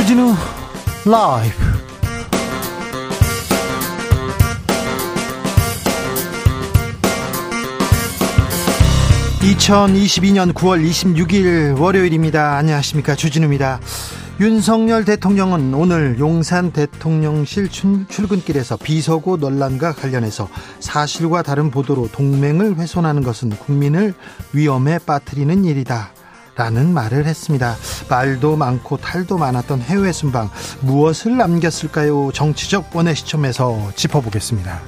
주진우 라이브. (2022년 9월 26일) 월요일입니다. 안녕하십니까, 주진우입니다. 윤석열 대통령은 오늘 용산 대통령실 출근길에서 비서고 논란과 관련해서 사실과 다른 보도로 동맹을 훼손하는 것은 국민을 위험에 빠뜨리는 일이다 라는 말을 했습니다. 말도 많고 탈도 많았던 해외 순방, 무엇을 남겼을까요? 정치적 원의 시점에서 짚어보겠습니다.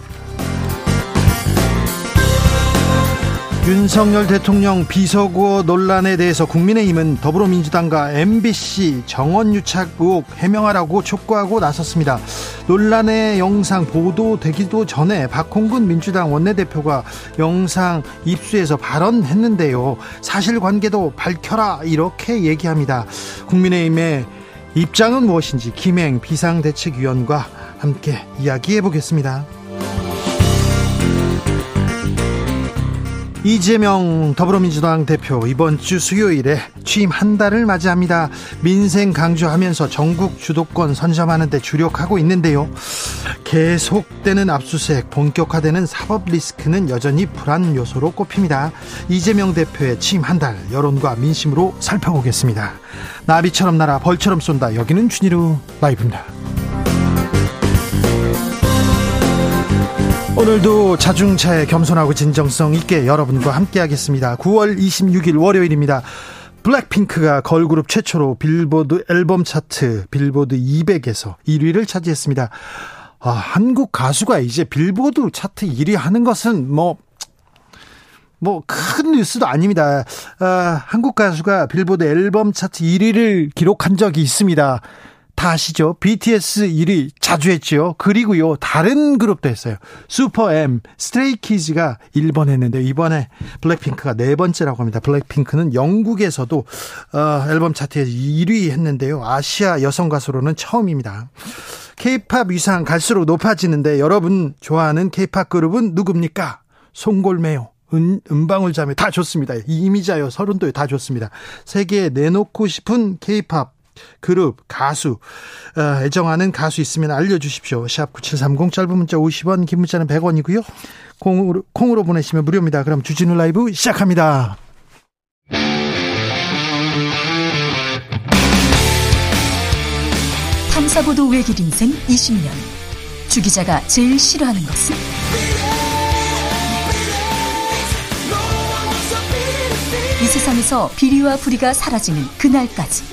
윤석열 대통령 비서고 논란에 대해서 국민의힘은 더불어민주당과 MBC 정원유착 의혹 해명하라고 촉구하고 나섰습니다. 논란의 영상 보도되기도 전에 박홍근 민주당 원내대표가 영상 입수해서 발언했는데요. 사실관계도 밝혀라 이렇게 얘기합니다. 국민의힘의 입장은 무엇인지 김행 비상대책위원과 함께 이야기해보겠습니다. 이재명 더불어민주당 대표 이번 주 수요일에 취임 한 달을 맞이합니다. 민생 강조하면서 전국 주도권 선점하는 데 주력하고 있는데요. 계속되는 압수수색, 본격화되는 사법 리스크는 여전히 불안 요소로 꼽힙니다. 이재명 대표의 취임 한 달 여론과 민심으로 살펴보겠습니다. 나비처럼 날아 벌처럼 쏜다. 여기는 주진우 라이브입니다. 오늘도 자중차에 겸손하고 진정성 있게 여러분과 함께하겠습니다. 9월 26일 월요일입니다. 블랙핑크가 걸그룹 최초로 빌보드 앨범 차트 빌보드 200에서 1위를 차지했습니다. 아, 한국 가수가 이제 빌보드 차트 1위 하는 것은 뭐 큰 뉴스도 아닙니다. 아, 한국 가수가 빌보드 앨범 차트 1위를 기록한 적이 있습니다. 다 아시죠? BTS 1위 자주 했지요. 그리고요, 다른 그룹도 했어요. 슈퍼엠, 스트레이키즈가 1번 했는데 이번에 블랙핑크가 네 번째라고 합니다. 블랙핑크는 영국에서도 앨범 차트에서 1위 했는데요. 아시아 여성 가수로는 처음입니다. K-팝 위상 갈수록 높아지는데 여러분 좋아하는 K-팝 그룹은 누굽니까? 송골매요, 은방울자매 다 좋습니다. 이미자요, 서른도요 다 좋습니다. 세계에 내놓고 싶은 K-팝 그룹, 가수, 애정하는 가수 있으면 알려주십시오. 샵 9730, 짧은 문자 50원, 긴 문자는 100원이고요. 콩으로 보내시면 무료입니다. 그럼 주진우 라이브 시작합니다. 탐사보도 외길 인생 20년. 주 기자가 제일 싫어하는 것은? 이 세상에서 비리와 부리가 사라지는 그날까지.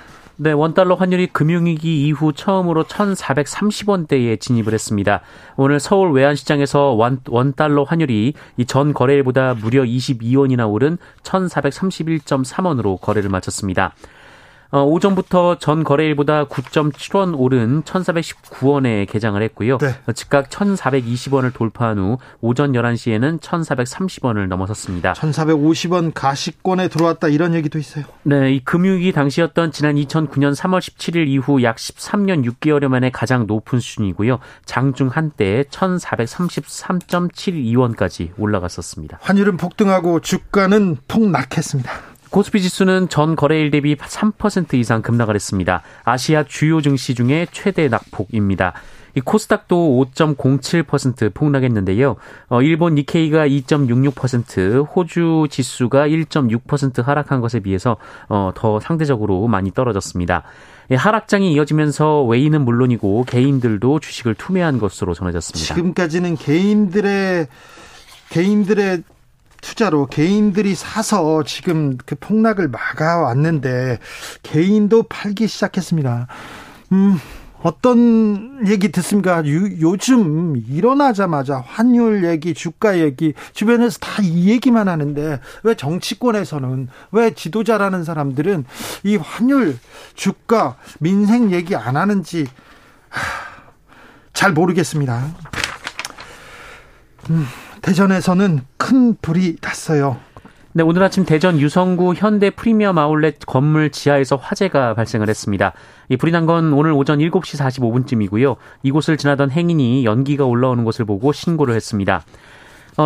네, 원달러 환율이 금융위기 이후 처음으로 1,430원대에 진입을 했습니다. 오늘 서울 외환시장에서 원달러 환율이 이 전 거래일보다 무려 22원이나 오른 1,431.3원으로 거래를 마쳤습니다. 오전부터 전 거래일보다 9.7원 오른 1,419원에 개장을 했고요. 네. 즉각 1,420원을 돌파한 후 오전 11시에는 1,430원을 넘어섰습니다. 1,450원 가시권에 들어왔다 이런 얘기도 있어요. 네, 이 금융위기 당시였던 지난 2009년 3월 17일 이후 약 13년 6개월여 만에 가장 높은 수준이고요. 장중 한때 1,433.72원까지 올라갔었습니다. 환율은 폭등하고 주가는 폭락했습니다. 코스피 지수는 전 거래일 대비 3% 이상 급락을 했습니다. 아시아 주요 증시 중에 최대 낙폭입니다. 이 코스닥도 5.07% 폭락했는데요. 일본 니케이가 2.66%, 호주 지수가 1.6% 하락한 것에 비해서 더 상대적으로 많이 떨어졌습니다. 하락장이 이어지면서 외인은 물론이고 개인들도 주식을 투매한 것으로 전해졌습니다. 지금까지는 개인들의 투자로 개인들이 사서 지금 그 폭락을 막아왔는데 개인도 팔기 시작했습니다. 어떤 얘기 듣습니까? 요즘 일어나자마자 환율 얘기, 주가 얘기, 주변에서 다 이 얘기만 하는데 왜 정치권에서는, 왜 지도자라는 사람들은 이 환율, 주가, 민생 얘기 안 하는지 잘 모르겠습니다. 대전에서는 큰 불이 났어요. 네, 오늘 아침 대전 유성구 현대 프리미엄 아울렛 건물 지하에서 화재가 발생을 했습니다. 이 불이 난 건 오늘 오전 7시 45분쯤이고요. 이곳을 지나던 행인이 연기가 올라오는 것을 보고 신고를 했습니다.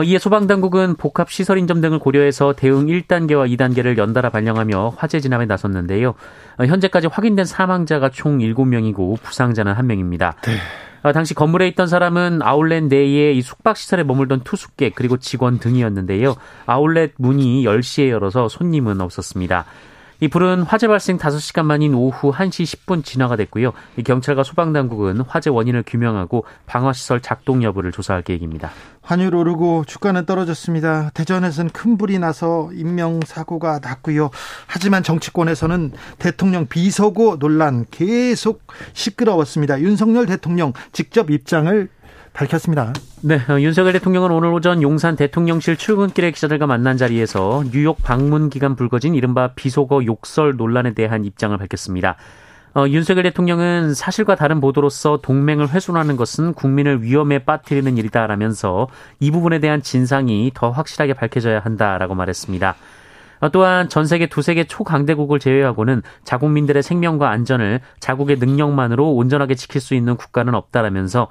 이에 소방당국은 복합시설인점 등을 고려해서 대응 1단계와 2단계를 연달아 발령하며 화재 진압에 나섰는데요. 현재까지 확인된 사망자가 총 7명이고 부상자는 1명입니다. 네. 당시 건물에 있던 사람은 아울렛 내에 이 숙박시설에 머물던 투숙객 그리고 직원 등이었는데요. 아울렛 문이 10시에 열어서 손님은 없었습니다. 이 불은 화재 발생 5시간 만인 오후 1시 10분 진화가 됐고요. 경찰과 소방당국은 화재 원인을 규명하고 방화시설 작동 여부를 조사할 계획입니다. 환율 오르고 주가는 떨어졌습니다. 대전에서는 큰 불이 나서 인명사고가 났고요. 하지만 정치권에서는 대통령 비서고 논란 계속 시끄러웠습니다. 윤석열 대통령 직접 입장을 밝혔습니다. 네, 윤석열 대통령은 오늘 오전 용산 대통령실 출근길에 기자들과 만난 자리에서 뉴욕 방문 기간 불거진 이른바 비속어 욕설 논란에 대한 입장을 밝혔습니다. 윤석열 대통령은 사실과 다른 보도로서 동맹을 훼손하는 것은 국민을 위험에 빠뜨리는 일이다라면서 이 부분에 대한 진상이 더 확실하게 밝혀져야 한다라고 말했습니다. 또한 전 세계 2개 초강대국을 제외하고는 자국민들의 생명과 안전을 자국의 능력만으로 온전하게 지킬 수 있는 국가는 없다라면서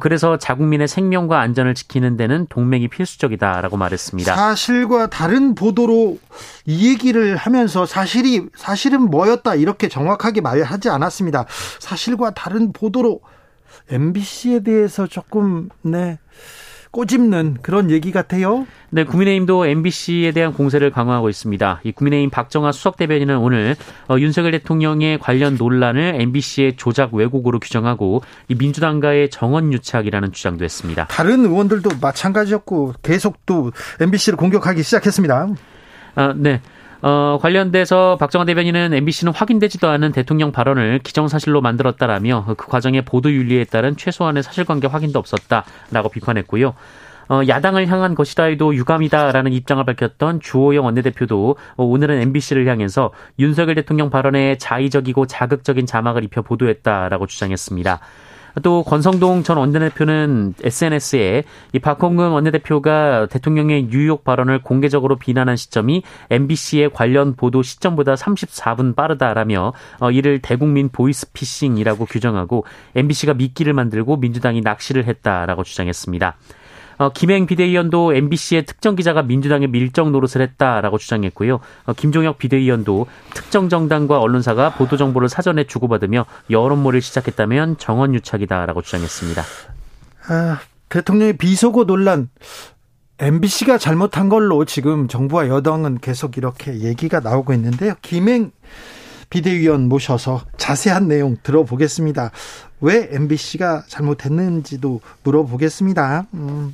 그래서 자국민의 생명과 안전을 지키는 데는 동맹이 필수적이다라고 말했습니다. 사실과 다른 보도로 이 얘기를 하면서 사실은 뭐였다 이렇게 정확하게 말하지 않았습니다. 사실과 다른 보도로 MBC에 대해서 조금 꼬집는 그런 얘기 같아요. 네, 국민의힘도 MBC에 대한 공세를 강화하고 있습니다. 이 국민의힘 박정하 수석 대변인은 오늘 윤석열 대통령의 관련 논란을 MBC의 조작 왜곡으로 규정하고 이 민주당과의 정언 유착이라는 주장도 했습니다. 다른 의원들도 마찬가지였고 계속 또 MBC를 공격하기 시작했습니다. 네. 관련돼서 박정하 대변인은 MBC는 확인되지도 않은 대통령 발언을 기정사실로 만들었다라며 그 과정의 보도윤리에 따른 최소한의 사실관계 확인도 없었다라고 비판했고요. 야당을 향한 것이다에도 유감이다라는 입장을 밝혔던 주호영 원내대표도 오늘은 MBC를 향해서 윤석열 대통령 발언에 자의적이고 자극적인 자막을 입혀 보도했다라고 주장했습니다. 또 권성동 전 원내대표는 SNS에 이 박홍근 원내대표가 대통령의 뉴욕 발언을 공개적으로 비난한 시점이 MBC의 관련 보도 시점보다 34분 빠르다라며 이를 대국민 보이스피싱이라고 규정하고 MBC가 미끼를 만들고 민주당이 낚시를 했다라고 주장했습니다. 김행 비대위원도 MBC의 특정 기자가 민주당의 밀정 노릇을 했다라고 주장했고요. 김종혁 비대위원도 특정 정당과 언론사가 보도 정보를 사전에 주고받으며 여론몰이를 시작했다면 정언 유착이다라고 주장했습니다. 대통령의 비속어 논란, MBC가 잘못한 걸로 지금 정부와 여당은 계속 이렇게 얘기가 나오고 있는데요. 김행 비대위원 모셔서 자세한 내용 들어보겠습니다. 왜 MBC가 잘못했는지도 물어보겠습니다.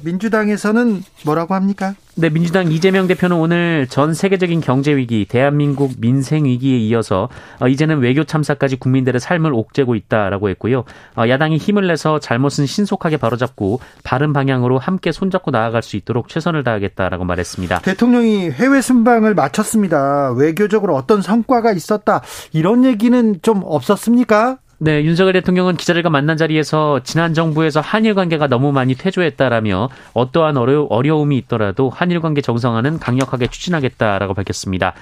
민주당에서는 뭐라고 합니까? 네, 민주당 이재명 대표는 오늘 전 세계적인 경제위기, 대한민국 민생위기에 이어서 이제는 외교 참사까지 국민들의 삶을 옥죄고 있다라고 했고요. 야당이 힘을 내서 잘못은 신속하게 바로잡고 바른 방향으로 함께 손잡고 나아갈 수 있도록 최선을 다하겠다라고 말했습니다. 대통령이 해외 순방을 마쳤습니다. 외교적으로 어떤 성과가 있었다 이런 얘기는 좀 없었습니까? 네, 윤석열 대통령은 기자들과 만난 자리에서 지난 정부에서 한일 관계가 너무 많이 퇴조했다라며 어떠한 어려움이 있더라도 한일 관계 정상화는 강력하게 추진하겠다라고 밝혔습니다.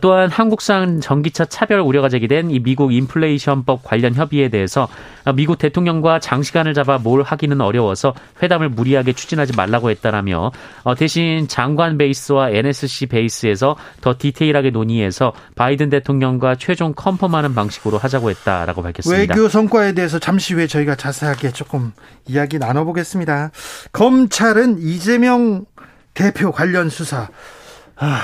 또한 한국산 전기차 차별 우려가 제기된 이 미국 인플레이션법 관련 협의에 대해서 미국 대통령과 장시간을 잡아 뭘 하기는 어려워서 회담을 무리하게 추진하지 말라고 했다라며 대신 장관 베이스와 NSC 베이스에서 더 디테일하게 논의해서 바이든 대통령과 최종 컨펌하는 방식으로 하자고 했다라고 밝혔습니다. 외교 성과에 대해서 잠시 후에 저희가 자세하게 조금 이야기 나눠보겠습니다. 검찰은 이재명 대표 관련 수사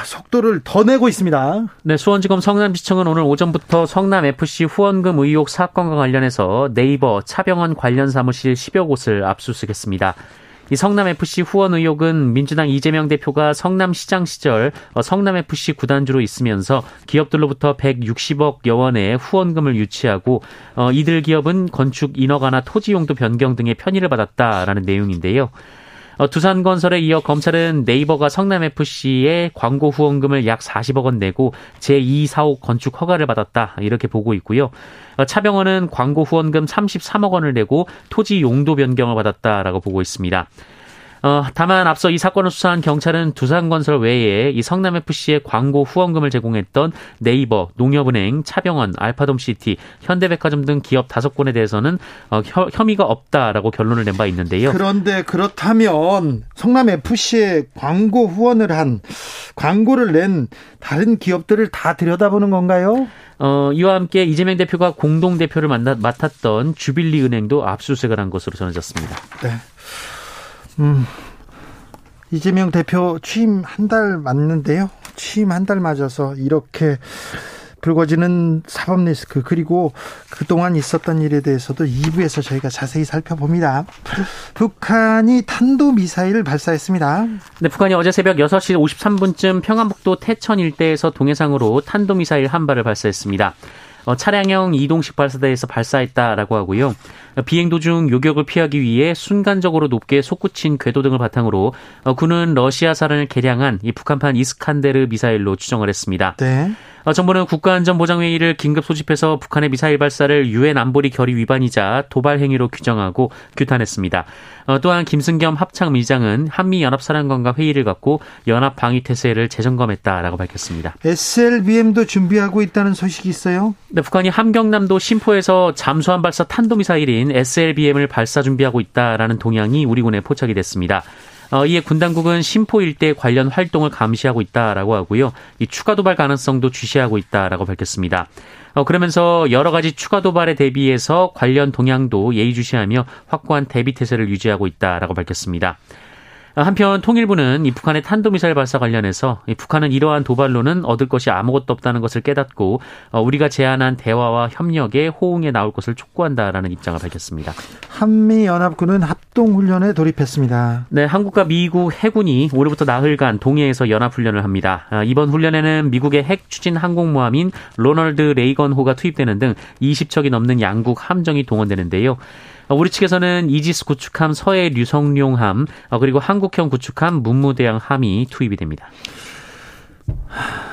속도를 더 내고 있습니다. 네, 수원지검 성남지청은 오늘 오전부터 성남FC 후원금 의혹 사건과 관련해서 네이버, 차병원 관련 사무실 10여 곳을 압수수색했습니다. 이 성남FC 후원 의혹은 민주당 이재명 대표가 성남시장 시절 성남FC 구단주로 있으면서 기업들로부터 160억여 원의 후원금을 유치하고 이들 기업은 건축 인허가나 토지 용도 변경 등의 편의를 받았다라는 내용인데요. 두산건설에 이어 검찰은 네이버가 성남FC에 광고 후원금을 약 40억 원 내고 제2, 4호 건축 허가를 받았다, 이렇게 보고 있고요. 차병원은 광고 후원금 33억 원을 내고 토지 용도 변경을 받았다라고 보고 있습니다. 다만 앞서 이 사건을 수사한 경찰은 두산건설 외에 이 성남FC의 광고 후원금을 제공했던 네이버, 농협은행, 차병원, 알파돔시티, 현대백화점 등 기업 5건에 대해서는 혐의가 없다라고 결론을 낸 바 있는데요. 그런데 그렇다면 성남FC의 광고 후원을 한, 광고를 낸 다른 기업들을 다 들여다보는 건가요? 이와 함께 이재명 대표가 공동대표를 맡았던 주빌리은행도 압수수색을 한 것으로 전해졌습니다. 네. 이재명 대표 취임 한 달 맞는데요. 취임 한 달 맞아서 이렇게 불거지는 사법 리스크, 그리고 그동안 있었던 일에 대해서도 2부에서 저희가 자세히 살펴봅니다. 북한이 탄도미사일을 발사했습니다. 네, 북한이 어제 새벽 6시 53분쯤 평안북도 태천 일대에서 동해상으로 탄도미사일 한 발을 발사했습니다. 차량형 이동식 발사대에서 발사했다라고 하고요. 비행 도중 요격을 피하기 위해 순간적으로 높게 솟구친 궤도 등을 바탕으로 군은 러시아산을 개량한 이 북한판 이스칸데르 미사일로 추정을 했습니다. 네. 정부는 국가안전보장회의를 긴급 소집해서 북한의 미사일 발사를 유엔 안보리 결의 위반이자 도발 행위로 규정하고 규탄했습니다. 또한 김승겸 합참의장은 한미연합사령관과 회의를 갖고 연합방위태세를 재점검했다라고 밝혔습니다. SLBM도 준비하고 있다는 소식이 있어요? 네, 북한이 함경남도 신포에서 잠수함 발사 탄도미사일인 SLBM을 발사 준비하고 있다라는 동향이 우리 군에 포착이 됐습니다. 이에 군 당국은 신포 일대 관련 활동을 감시하고 있다라고 하고요. 이 추가 도발 가능성도 주시하고 있다라고 밝혔습니다. 그러면서 여러 가지 추가 도발에 대비해서 관련 동향도 예의주시하며 확고한 대비 태세를 유지하고 있다라고 밝혔습니다. 한편 통일부는 이 북한의 탄도미사일 발사 관련해서 이 북한은 이러한 도발로는 얻을 것이 아무것도 없다는 것을 깨닫고 우리가 제안한 대화와 협력에 호응해 나올 것을 촉구한다라는 입장을 밝혔습니다. 한미연합군은 합동훈련에 돌입했습니다. 네, 한국과 미국 해군이 올해부터 나흘간 동해에서 연합훈련을 합니다. 이번 훈련에는 미국의 핵 추진 항공모함인 로널드 레이건호가 투입되는 등 20척이 넘는 양국 함정이 동원되는데요. 우리 측에서는 이지스 구축함 서해 류성룡함, 그리고 한국형 구축함 문무대양함이 투입이 됩니다.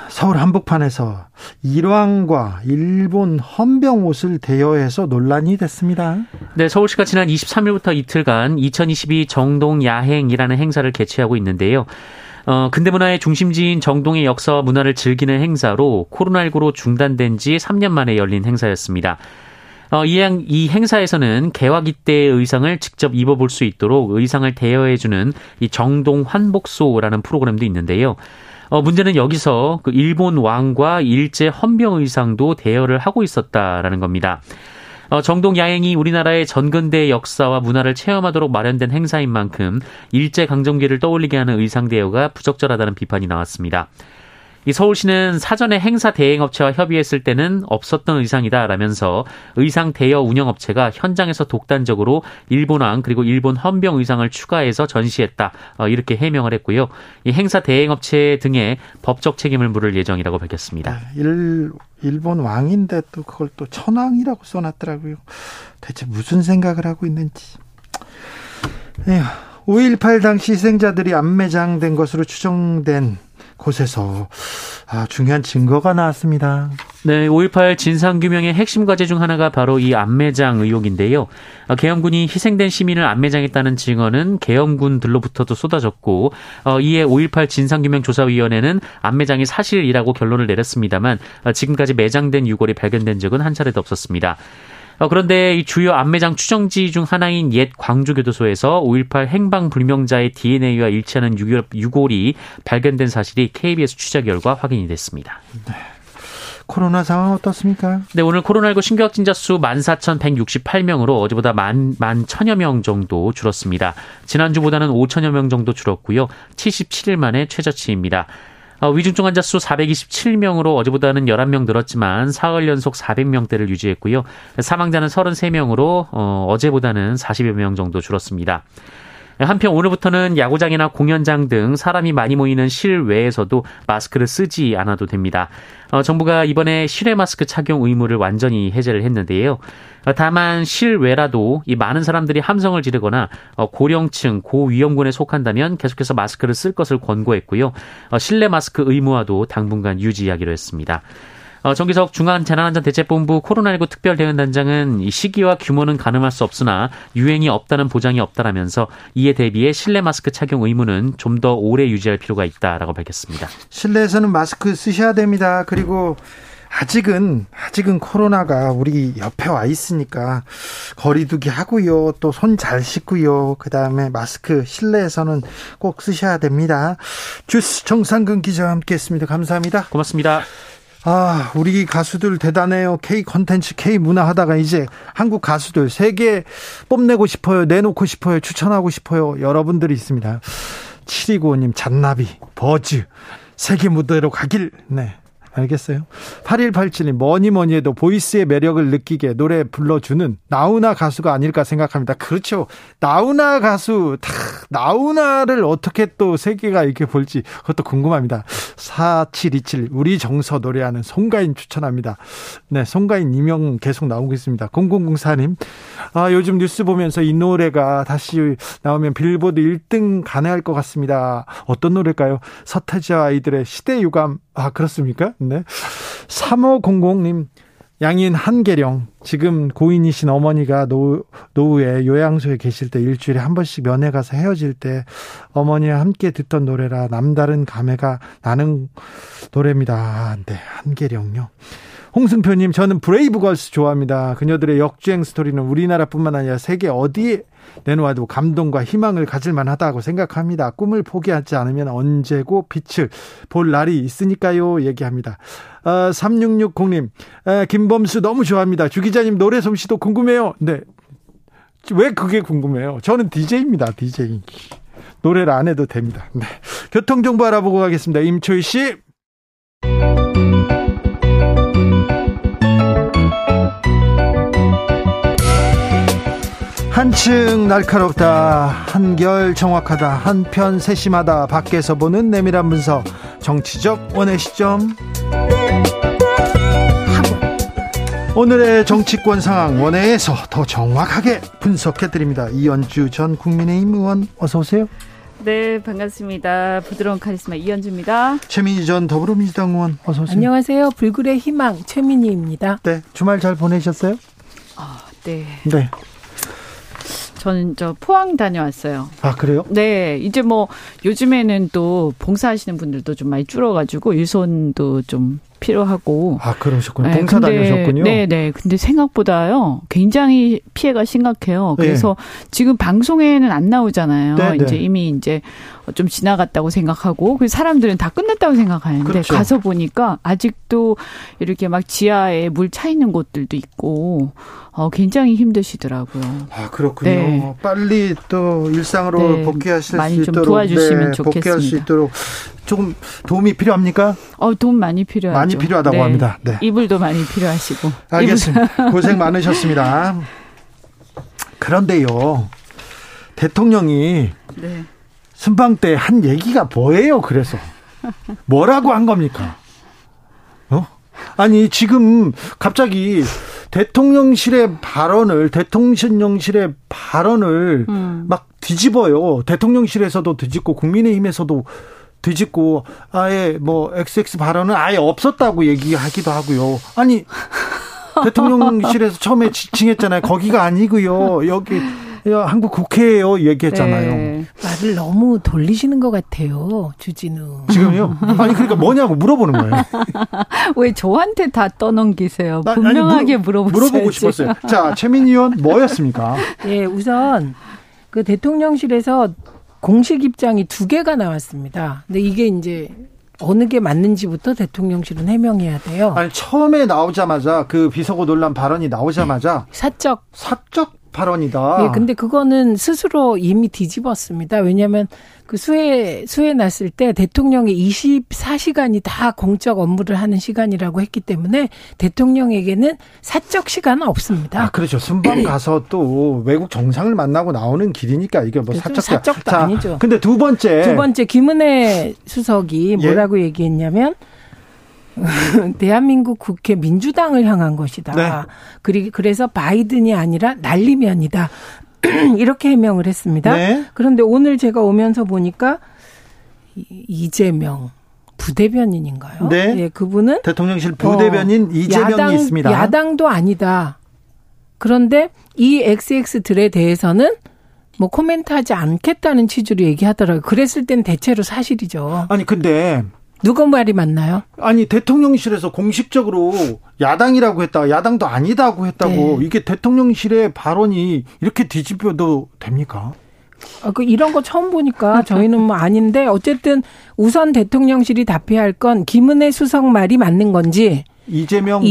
서울 한복판에서 일왕과 일본 헌병옷을 대여해서 논란이 됐습니다. 네, 서울시가 지난 23일부터 이틀간 2022 정동야행이라는 행사를 개최하고 있는데요. 근대문화의 중심지인 정동의 역사와 문화를 즐기는 행사로 코로나19로 중단된 지 3년 만에 열린 행사였습니다. 이 행사에서는 개화기 때의 의상을 직접 입어볼 수 있도록 의상을 대여해주는 이 정동 환복소라는 프로그램도 있는데요. 문제는 여기서 그 일본 왕과 일제 헌병 의상도 대여를 하고 있었다라는 겁니다. 정동 야행이 우리나라의 전근대의 역사와 문화를 체험하도록 마련된 행사인 만큼 일제 강점기를 떠올리게 하는 의상 대여가 부적절하다는 비판이 나왔습니다. 이 서울시는 사전에 행사 대행업체와 협의했을 때는 없었던 의상이다라면서 의상 대여 운영업체가 현장에서 독단적으로 일본왕 그리고 일본 헌병 의상을 추가해서 전시했다, 이렇게 해명을 했고요. 이 행사 대행업체 등에 법적 책임을 물을 예정이라고 밝혔습니다. 일본 왕인데 또 그걸 또 천왕이라고 써놨더라고요. 대체 무슨 생각을 하고 있는지. 5.18 당시 희생자들이 암매장된 것으로 추정된 곳에서 중요한 증거가 나왔습니다. 네, 5.18 진상규명의 핵심 과제 중 하나가 바로 이 암매장 의혹인데요. 계엄군이 희생된 시민을 암매장했다는 증언은 계엄군들로부터도 쏟아졌고, 이에 5.18 진상규명조사위원회는 암매장이 사실이라고 결론을 내렸습니다만 지금까지 매장된 유골이 발견된 적은 한 차례도 없었습니다. 그런데 이 주요 암매장 추정지 중 하나인 옛 광주교도소에서 5.18 행방불명자의 DNA와 일치하는 유골이 발견된 사실이 KBS 취재 결과 확인이 됐습니다. 네. 코로나 상황 어떻습니까? 네, 오늘 코로나19 신규 확진자 수 14,168명으로 어제보다 10,000여 명 정도 줄었습니다. 지난주보다는 5,000여 명 정도 줄었고요. 77일 만에 최저치입니다. 위중증 환자 수 427명으로 어제보다는 11명 늘었지만 사흘 연속 400명대를 유지했고요. 사망자는 33명으로 어제보다는 40여 명 정도 줄었습니다. 한편 오늘부터는 야구장이나 공연장 등 사람이 많이 모이는 실외에서도 마스크를 쓰지 않아도 됩니다. 정부가 이번에 실외 마스크 착용 의무를 완전히 해제를 했는데요. 다만 실외라도 이 많은 사람들이 함성을 지르거나 고령층, 고위험군에 속한다면 계속해서 마스크를 쓸 것을 권고했고요. 실내 마스크 의무화도 당분간 유지하기로 했습니다. 정기석 중앙재난안전대책본부 코로나19 특별대응단장은 이 시기와 규모는 가늠할 수 없으나 유행이 없다는 보장이 없다라면서 이에 대비해 실내 마스크 착용 의무는 좀 더 오래 유지할 필요가 있다라고 밝혔습니다. 실내에서는 마스크 쓰셔야 됩니다. 그리고 아직은 코로나가 우리 옆에 와 있으니까 거리두기 하고요. 또 손 잘 씻고요. 그다음에 마스크 실내에서는 꼭 쓰셔야 됩니다. 주스 정상근 기자와 함께했습니다. 감사합니다. 고맙습니다. 아, 우리 가수들 대단해요. K 콘텐츠, K 문화 하다가 이제 한국 가수들 세계 뽐내고 싶어요. 내놓고 싶어요. 추천하고 싶어요. 여러분들이 있습니다. 7295님, 잔나비, 버즈, 세계 무대로 가길. 네. 알겠어요. 8187님, 뭐니 해도 보이스의 매력을 느끼게 노래 불러주는 나훈아 가수가 아닐까 생각합니다. 그렇죠. 나훈아 가수, 나훈아를 어떻게 또 세계가 이렇게 볼지 그것도 궁금합니다. 4727, 우리 정서 노래하는 송가인 추천합니다. 네, 송가인 이명 계속 나오고 있습니다. 0004님, 요즘 뉴스 보면서 이 노래가 다시 나오면 빌보드 1등 가능할 것 같습니다. 어떤 노래일까요? 서태지와 아이들의 시대 유감. 아, 그렇습니까? 네. 3500님, 양인 한계령. 지금 고인이신 어머니가 노후에 요양소에 계실 때 일주일에 한 번씩 면회 가서 헤어질 때 어머니와 함께 듣던 노래라 남다른 감회가 나는 노래입니다. 아, 네. 한계령요. 홍승표님, 저는 브레이브걸스 좋아합니다. 그녀들의 역주행 스토리는 우리나라뿐만 아니라 세계 어디에 내놓아도 감동과 희망을 가질 만하다고 생각합니다. 꿈을 포기하지 않으면 언제고 빛을 볼 날이 있으니까요. 얘기합니다. 3660님, 김범수 너무 좋아합니다. 주 기자님 노래 솜씨도 궁금해요. 네, 왜 그게 궁금해요? 저는 DJ입니다. DJ. 노래를 안 해도 됩니다. 네. 교통정보 알아보고 가겠습니다. 임초희 씨. 한층 날카롭다, 한결 정확하다, 한편 세심하다, 밖에서 보는 내밀한 분석, 정치적 원의 시점. 오늘의 정치권 상황 원회에서 더 정확하게 분석해드립니다. 이현주 전 국민의힘 의원 어서 오세요. 네, 반갑습니다. 부드러운 카리스마 이현주입니다. 최민희 전 더불어민주당 의원 어서 오세요. 안녕하세요. 불굴의 희망 최민희입니다. 네, 주말 잘 보내셨어요? 네. 저는 포항 다녀왔어요. 아, 그래요? 네. 이제 뭐 요즘에는 또 봉사하시는 분들도 좀 많이 줄어가지고 일손도 좀 필요하고. 아, 그러셨군요. 네, 봉사 다녀오셨군요. 네네. 근데 생각보다요 굉장히 피해가 심각해요. 그래서 네. 지금 방송에는 안 나오잖아요. 네네. 이제 이미 이제 좀 지나갔다고 생각하고 그 사람들은 다 끝났다고 생각하는데 그렇죠. 가서 보니까 아직도 이렇게 막 지하에 물 차 있는 곳들도 있고 굉장히 힘드시더라고요. 아, 그렇군요. 네. 빨리 또 일상으로 복귀하실 많이 수 있도록 좀 도와주시면 좋겠습니다. 복귀할 수 있도록 조금 도움이 필요합니까? 도움 많이 필요하죠. 많이 필요하다고 합니다. 네. 이불도 많이 필요하시고. 알겠습니다. 고생 많으셨습니다. 그런데요, 대통령이 순방 때 한 얘기가 뭐예요? 그래서 뭐라고 한 겁니까? 아니, 지금 갑자기 대통령실의 발언을 막 뒤집어요. 대통령실에서도 뒤집고 국민의힘에서도 뒤집고 아예 뭐 XX 발언은 아예 없었다고 얘기하기도 하고요. 아니, 대통령실에서 처음에 지칭했잖아요. 거기가 아니고요. 여기 한국 국회예요. 얘기했잖아요. 네. 말을 너무 돌리시는 것 같아요. 주진우. 지금요? 아니, 그러니까 뭐냐고 물어보는 거예요. 왜 저한테 다 떠넘기세요? 분명하게 물어보세요. 물어보고 싶었어요. 자, 최민희 의원 뭐였습니까? 예, 우선 그 대통령실에서 공식 입장이 두 개가 나왔습니다. 근데 이게 이제 어느 게 맞는지부터 대통령실은 해명해야 돼요. 아니, 처음에 나오자마자 그 비서고 논란 발언이 나오자마자 사적 발언이다. 예, 근데 그거는 스스로 이미 뒤집었습니다. 왜냐하면 그 수해 났을 때 대통령이 24시간이 다 공적 업무를 하는 시간이라고 했기 때문에 대통령에게는 사적 시간은 없습니다. 아, 그렇죠. 순방 가서 또 외국 정상을 만나고 나오는 길이니까 이게 뭐 사적도 자, 아니죠. 근데 두 번째 김은혜 수석이 뭐라고 얘기했냐면 대한민국 국회 민주당을 향한 것이다. 네. 그래서 바이든이 아니라 난리면이다. 이렇게 해명을 했습니다. 네. 그런데 오늘 제가 오면서 보니까 이재명 부대변인인가요? 네. 예, 그분은 대통령실 부대변인 이재명이 있습니다. 야당도 아니다. 그런데 이 XX들에 대해서는 뭐 코멘트하지 않겠다는 취지로 얘기하더라고요. 그랬을 땐 대체로 사실이죠. 아니 근데 누구 말이 맞나요? 아니 대통령실에서 공식적으로 야당이라고 했다, 야당도 아니다고 했다고 네. 이게 대통령실의 발언이 이렇게 뒤집혀도 됩니까? 아, 그 이런 거 처음 보니까 저희는 뭐 아닌데 어쨌든 우선 대통령실이 답해야 할 건 김은혜 수석 말이 맞는 건지 이재명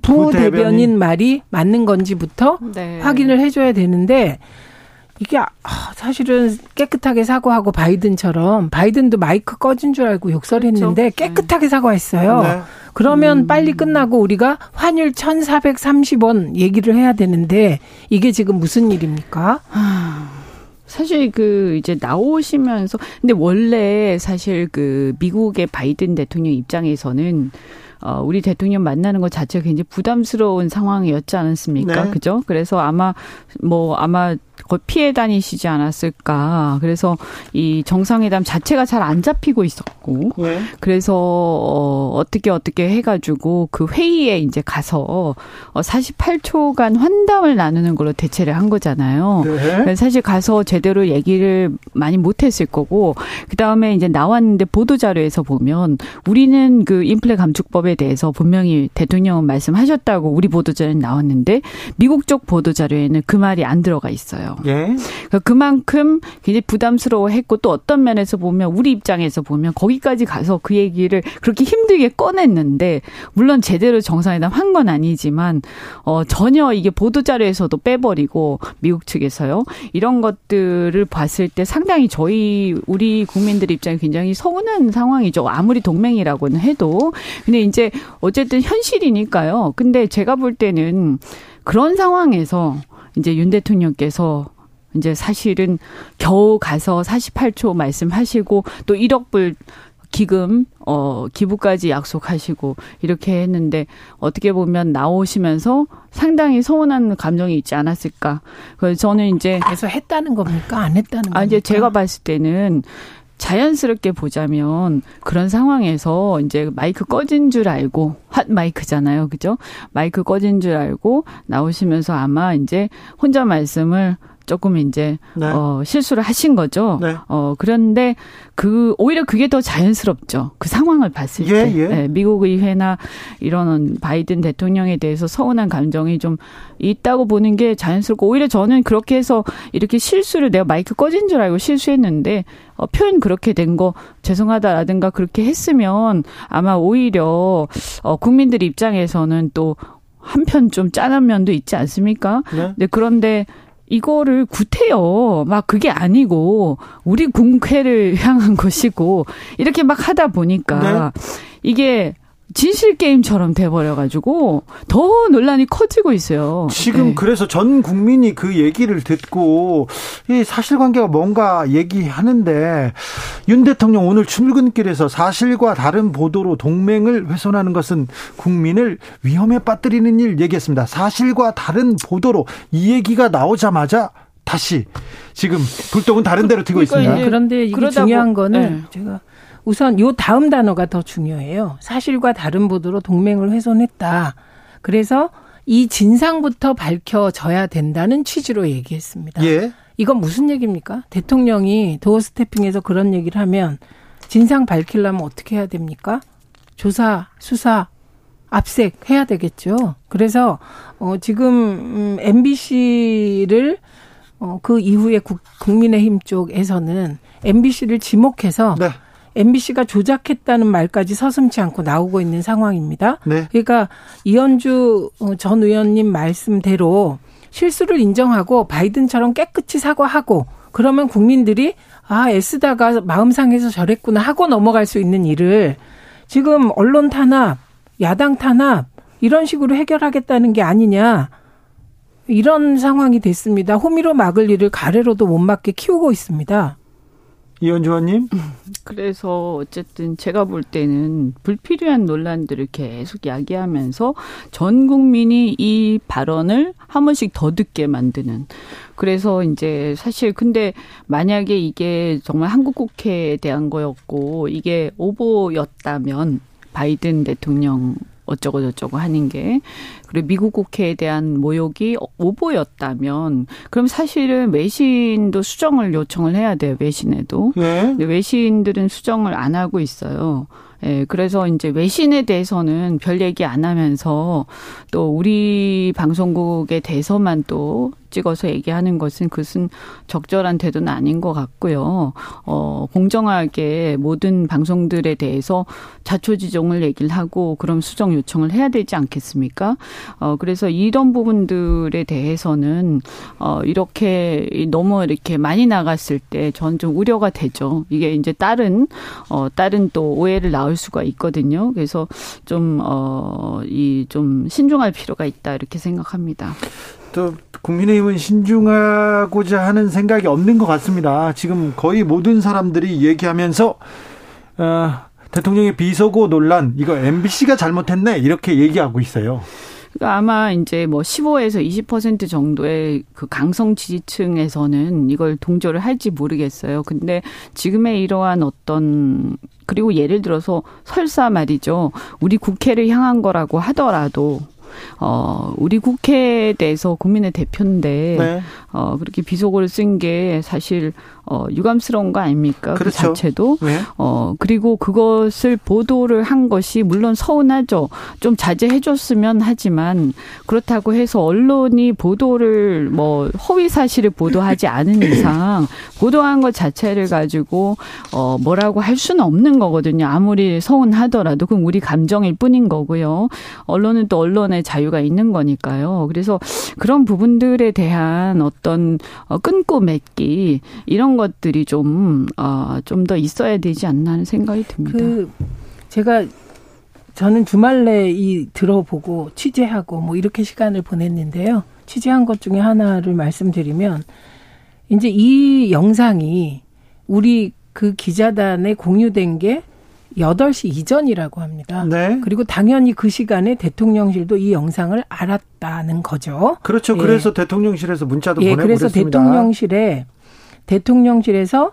부대변인 말이 맞는 건지부터 네. 확인을 해줘야 되는데 이게 사실은 깨끗하게 사과하고 바이든도 마이크 꺼진 줄 알고 욕설했는데 그렇죠? 깨끗하게 사과했어요. 네. 그러면 빨리 끝나고 우리가 환율 1,430원 얘기를 해야 되는데 이게 지금 무슨 일입니까? 사실 그 이제 나오시면서 근데 원래 사실 그 미국의 바이든 대통령 입장에서는 우리 대통령 만나는 것 자체가 굉장히 부담스러운 상황이었지 않았습니까? 네. 그죠? 그래서 아마 피해 다니시지 않았을까. 그래서 이 정상회담 자체가 잘 안 잡히고 있었고. 네. 그래서 어떻게 해가지고 그 회의에 이제 가서 48초간 환담을 나누는 걸로 대체를 한 거잖아요. 네. 사실 가서 제대로 얘기를 많이 못했을 거고. 그 다음에 이제 나왔는데 보도자료에서 보면 우리는 그 인플레 감축법에 대해서 분명히 대통령은 말씀하셨다고 우리 보도자료는 나왔는데 미국 쪽 보도자료에는 그 말이 안 들어가 있어요. 예. 그만큼 굉장히 부담스러워했고 또 어떤 면에서 보면 우리 입장에서 보면 거기까지 가서 그 얘기를 그렇게 힘들게 꺼냈는데 물론 제대로 정상회담 한 건 아니지만 전혀 이게 보도자료에서도 빼버리고 미국 측에서요. 이런 것들을 봤을 때 상당히 우리 국민들 입장에 굉장히 서운한 상황이죠. 아무리 동맹이라고는 해도. 근데 이제 어쨌든 현실이니까요. 근데 제가 볼 때는 그런 상황에서 이제 윤 대통령께서 이제 사실은 겨우 가서 48초 말씀하시고 또 1억 불 기금 기부까지 약속하시고 이렇게 했는데 어떻게 보면 나오시면서 상당히 서운한 감정이 있지 않았을까? 그래서 저는 이제 그래서 했다는 겁니까? 안 했다는 겁니까? 이제 제가 봤을 때는 자연스럽게 보자면 그런 상황에서 이제 마이크 꺼진 줄 알고 핫 마이크잖아요. 그죠? 마이크 꺼진 줄 알고 나오시면서 아마 이제 혼자 말씀을 조금 이제 네. 실수를 하신 거죠. 네. 그런데 오히려 그게 더 자연스럽죠. 그 상황을 봤을 때 네, 미국 의회나 이런 바이든 대통령에 대해서 서운한 감정이 좀 있다고 보는 게 자연스럽고 오히려 저는 그렇게 해서 이렇게 실수를 내가 마이크 꺼진 줄 알고 실수했는데 표현 그렇게 된 거 죄송하다라든가 그렇게 했으면 아마 오히려 국민들 입장에서는 또 한편 좀 짠한 면도 있지 않습니까? 네. 네, 그런데 이거를 구태여 막 그게 아니고 우리 국회를 향한 것이고 이렇게 막 하다 보니까 네. 이게 진실 게임처럼 돼버려가지고 더 논란이 커지고 있어요. 지금 네. 그래서 전 국민이 그 얘기를 듣고 이 사실관계가 뭔가 얘기하는데 윤 대통령 오늘 출근길에서 사실과 다른 보도로 동맹을 훼손하는 것은 국민을 위험에 빠뜨리는 일 얘기했습니다. 사실과 다른 보도로 이 얘기가 나오자마자 다시 지금 불똥은 다른 데로 튀고 있습니다. 그런데 이게 중요한 거는 제가 우선 요 다음 단어가 더 중요해요. 사실과 다른 보도로 동맹을 훼손했다. 그래서 이 진상부터 밝혀져야 된다는 취지로 얘기했습니다. 예. 이건 무슨 얘기입니까? 대통령이 도어스태핑에서 그런 얘기를 하면 진상 밝히려면 어떻게 해야 됩니까? 조사, 수사, 압색 해야 되겠죠. 그래서 지금 MBC를 그 이후에 국민의힘 쪽에서는 MBC를 지목해서 네. MBC가 조작했다는 말까지 서슴지 않고 나오고 있는 상황입니다. 네. 그러니까 이현주 전 의원님 말씀대로 실수를 인정하고 바이든처럼 깨끗이 사과하고 그러면 국민들이 아, 애쓰다가 마음 상해서 저랬구나 하고 넘어갈 수 있는 일을 지금 언론 탄압, 야당 탄압 이런 식으로 해결하겠다는 게 아니냐. 이런 상황이 됐습니다. 호미로 막을 일을 가래로도 못 막게 키우고 있습니다. 이현주 의원님. 그래서 어쨌든 제가 볼 때는 불필요한 논란들을 계속 야기하면서 전 국민이 이 발언을 한 번씩 더 듣게 만드는. 그래서 이제 사실 근데 만약에 이게 정말 한국 국회에 대한 거였고 이게 오보였다면 바이든 대통령 어쩌고 저쩌고 하는 게 그리고 미국 국회에 대한 모욕이 오보였다면 그럼 사실은 외신도 수정을 요청을 해야 돼요. 외신에도. 네. 외신들은 수정을 안 하고 있어요. 예, 그래서 이제 외신에 대해서는 별 얘기 안 하면서 또 우리 방송국에 대해서만 또 찍어서 얘기하는 것은 그것은 적절한 태도는 아닌 것 같고요. 공정하게 모든 방송들에 대해서 자초지종을 얘기를 하고 그럼 수정 요청을 해야 되지 않겠습니까? 그래서 이런 부분들에 대해서는 이렇게 너무 이렇게 많이 나갔을 때 전 좀 우려가 되죠. 이게 이제 다른 또 오해를 낳을 수가 있거든요. 그래서 좀 이 좀 신중할 필요가 있다 이렇게 생각합니다. 또 국민의힘은 신중하고자 하는 생각이 없는 것 같습니다. 지금 거의 모든 사람들이 얘기하면서 대통령의 비서고 논란 이거 MBC가 잘못했네 이렇게 얘기하고 있어요. 그러니까 아마 이제 뭐 15에서 20% 정도의 그 강성 지지층에서는 이걸 동조를 할지 모르겠어요. 근데 지금의 이러한 어떤 그리고 예를 들어서 설사 말이죠. 우리 국회를 향한 거라고 하더라도 우리 국회에 대해서 국민의 대표인데 네. 그렇게 비속어를 쓴 게 사실 유감스러운 거 아닙니까? 그렇죠. 그 자체도. 네. 그리고 그것을 보도를 한 것이 물론 서운하죠. 좀 자제해 줬으면 하지만 그렇다고 해서 언론이 보도를 뭐 허위 사실을 보도하지 않은 이상 보도한 것 자체를 가지고 뭐라고 할 수는 없는 거거든요. 아무리 서운하더라도 그건 우리 감정일 뿐인 거고요. 언론은 또 언론의 자유가 있는 거니까요. 그래서 그런 부분들에 대한 어떤 끊고 맺기 이런 것들이 좀 더 있어야 되지 않나 하는 생각이 듭니다. 저는 주말 내에 들어보고 취재하고 뭐 이렇게 시간을 보냈는데요. 취재한 것 중에 하나를 말씀드리면 이제 이 영상이 우리 그 기자단에 공유된 게 8시 이전이라고 합니다. 네. 그리고 당연히 그 시간에 대통령실도 이 영상을 알았다는 거죠. 그렇죠. 예. 그래서 대통령실에서 문자도 보내버렸습니다. 그래서 대통령실에서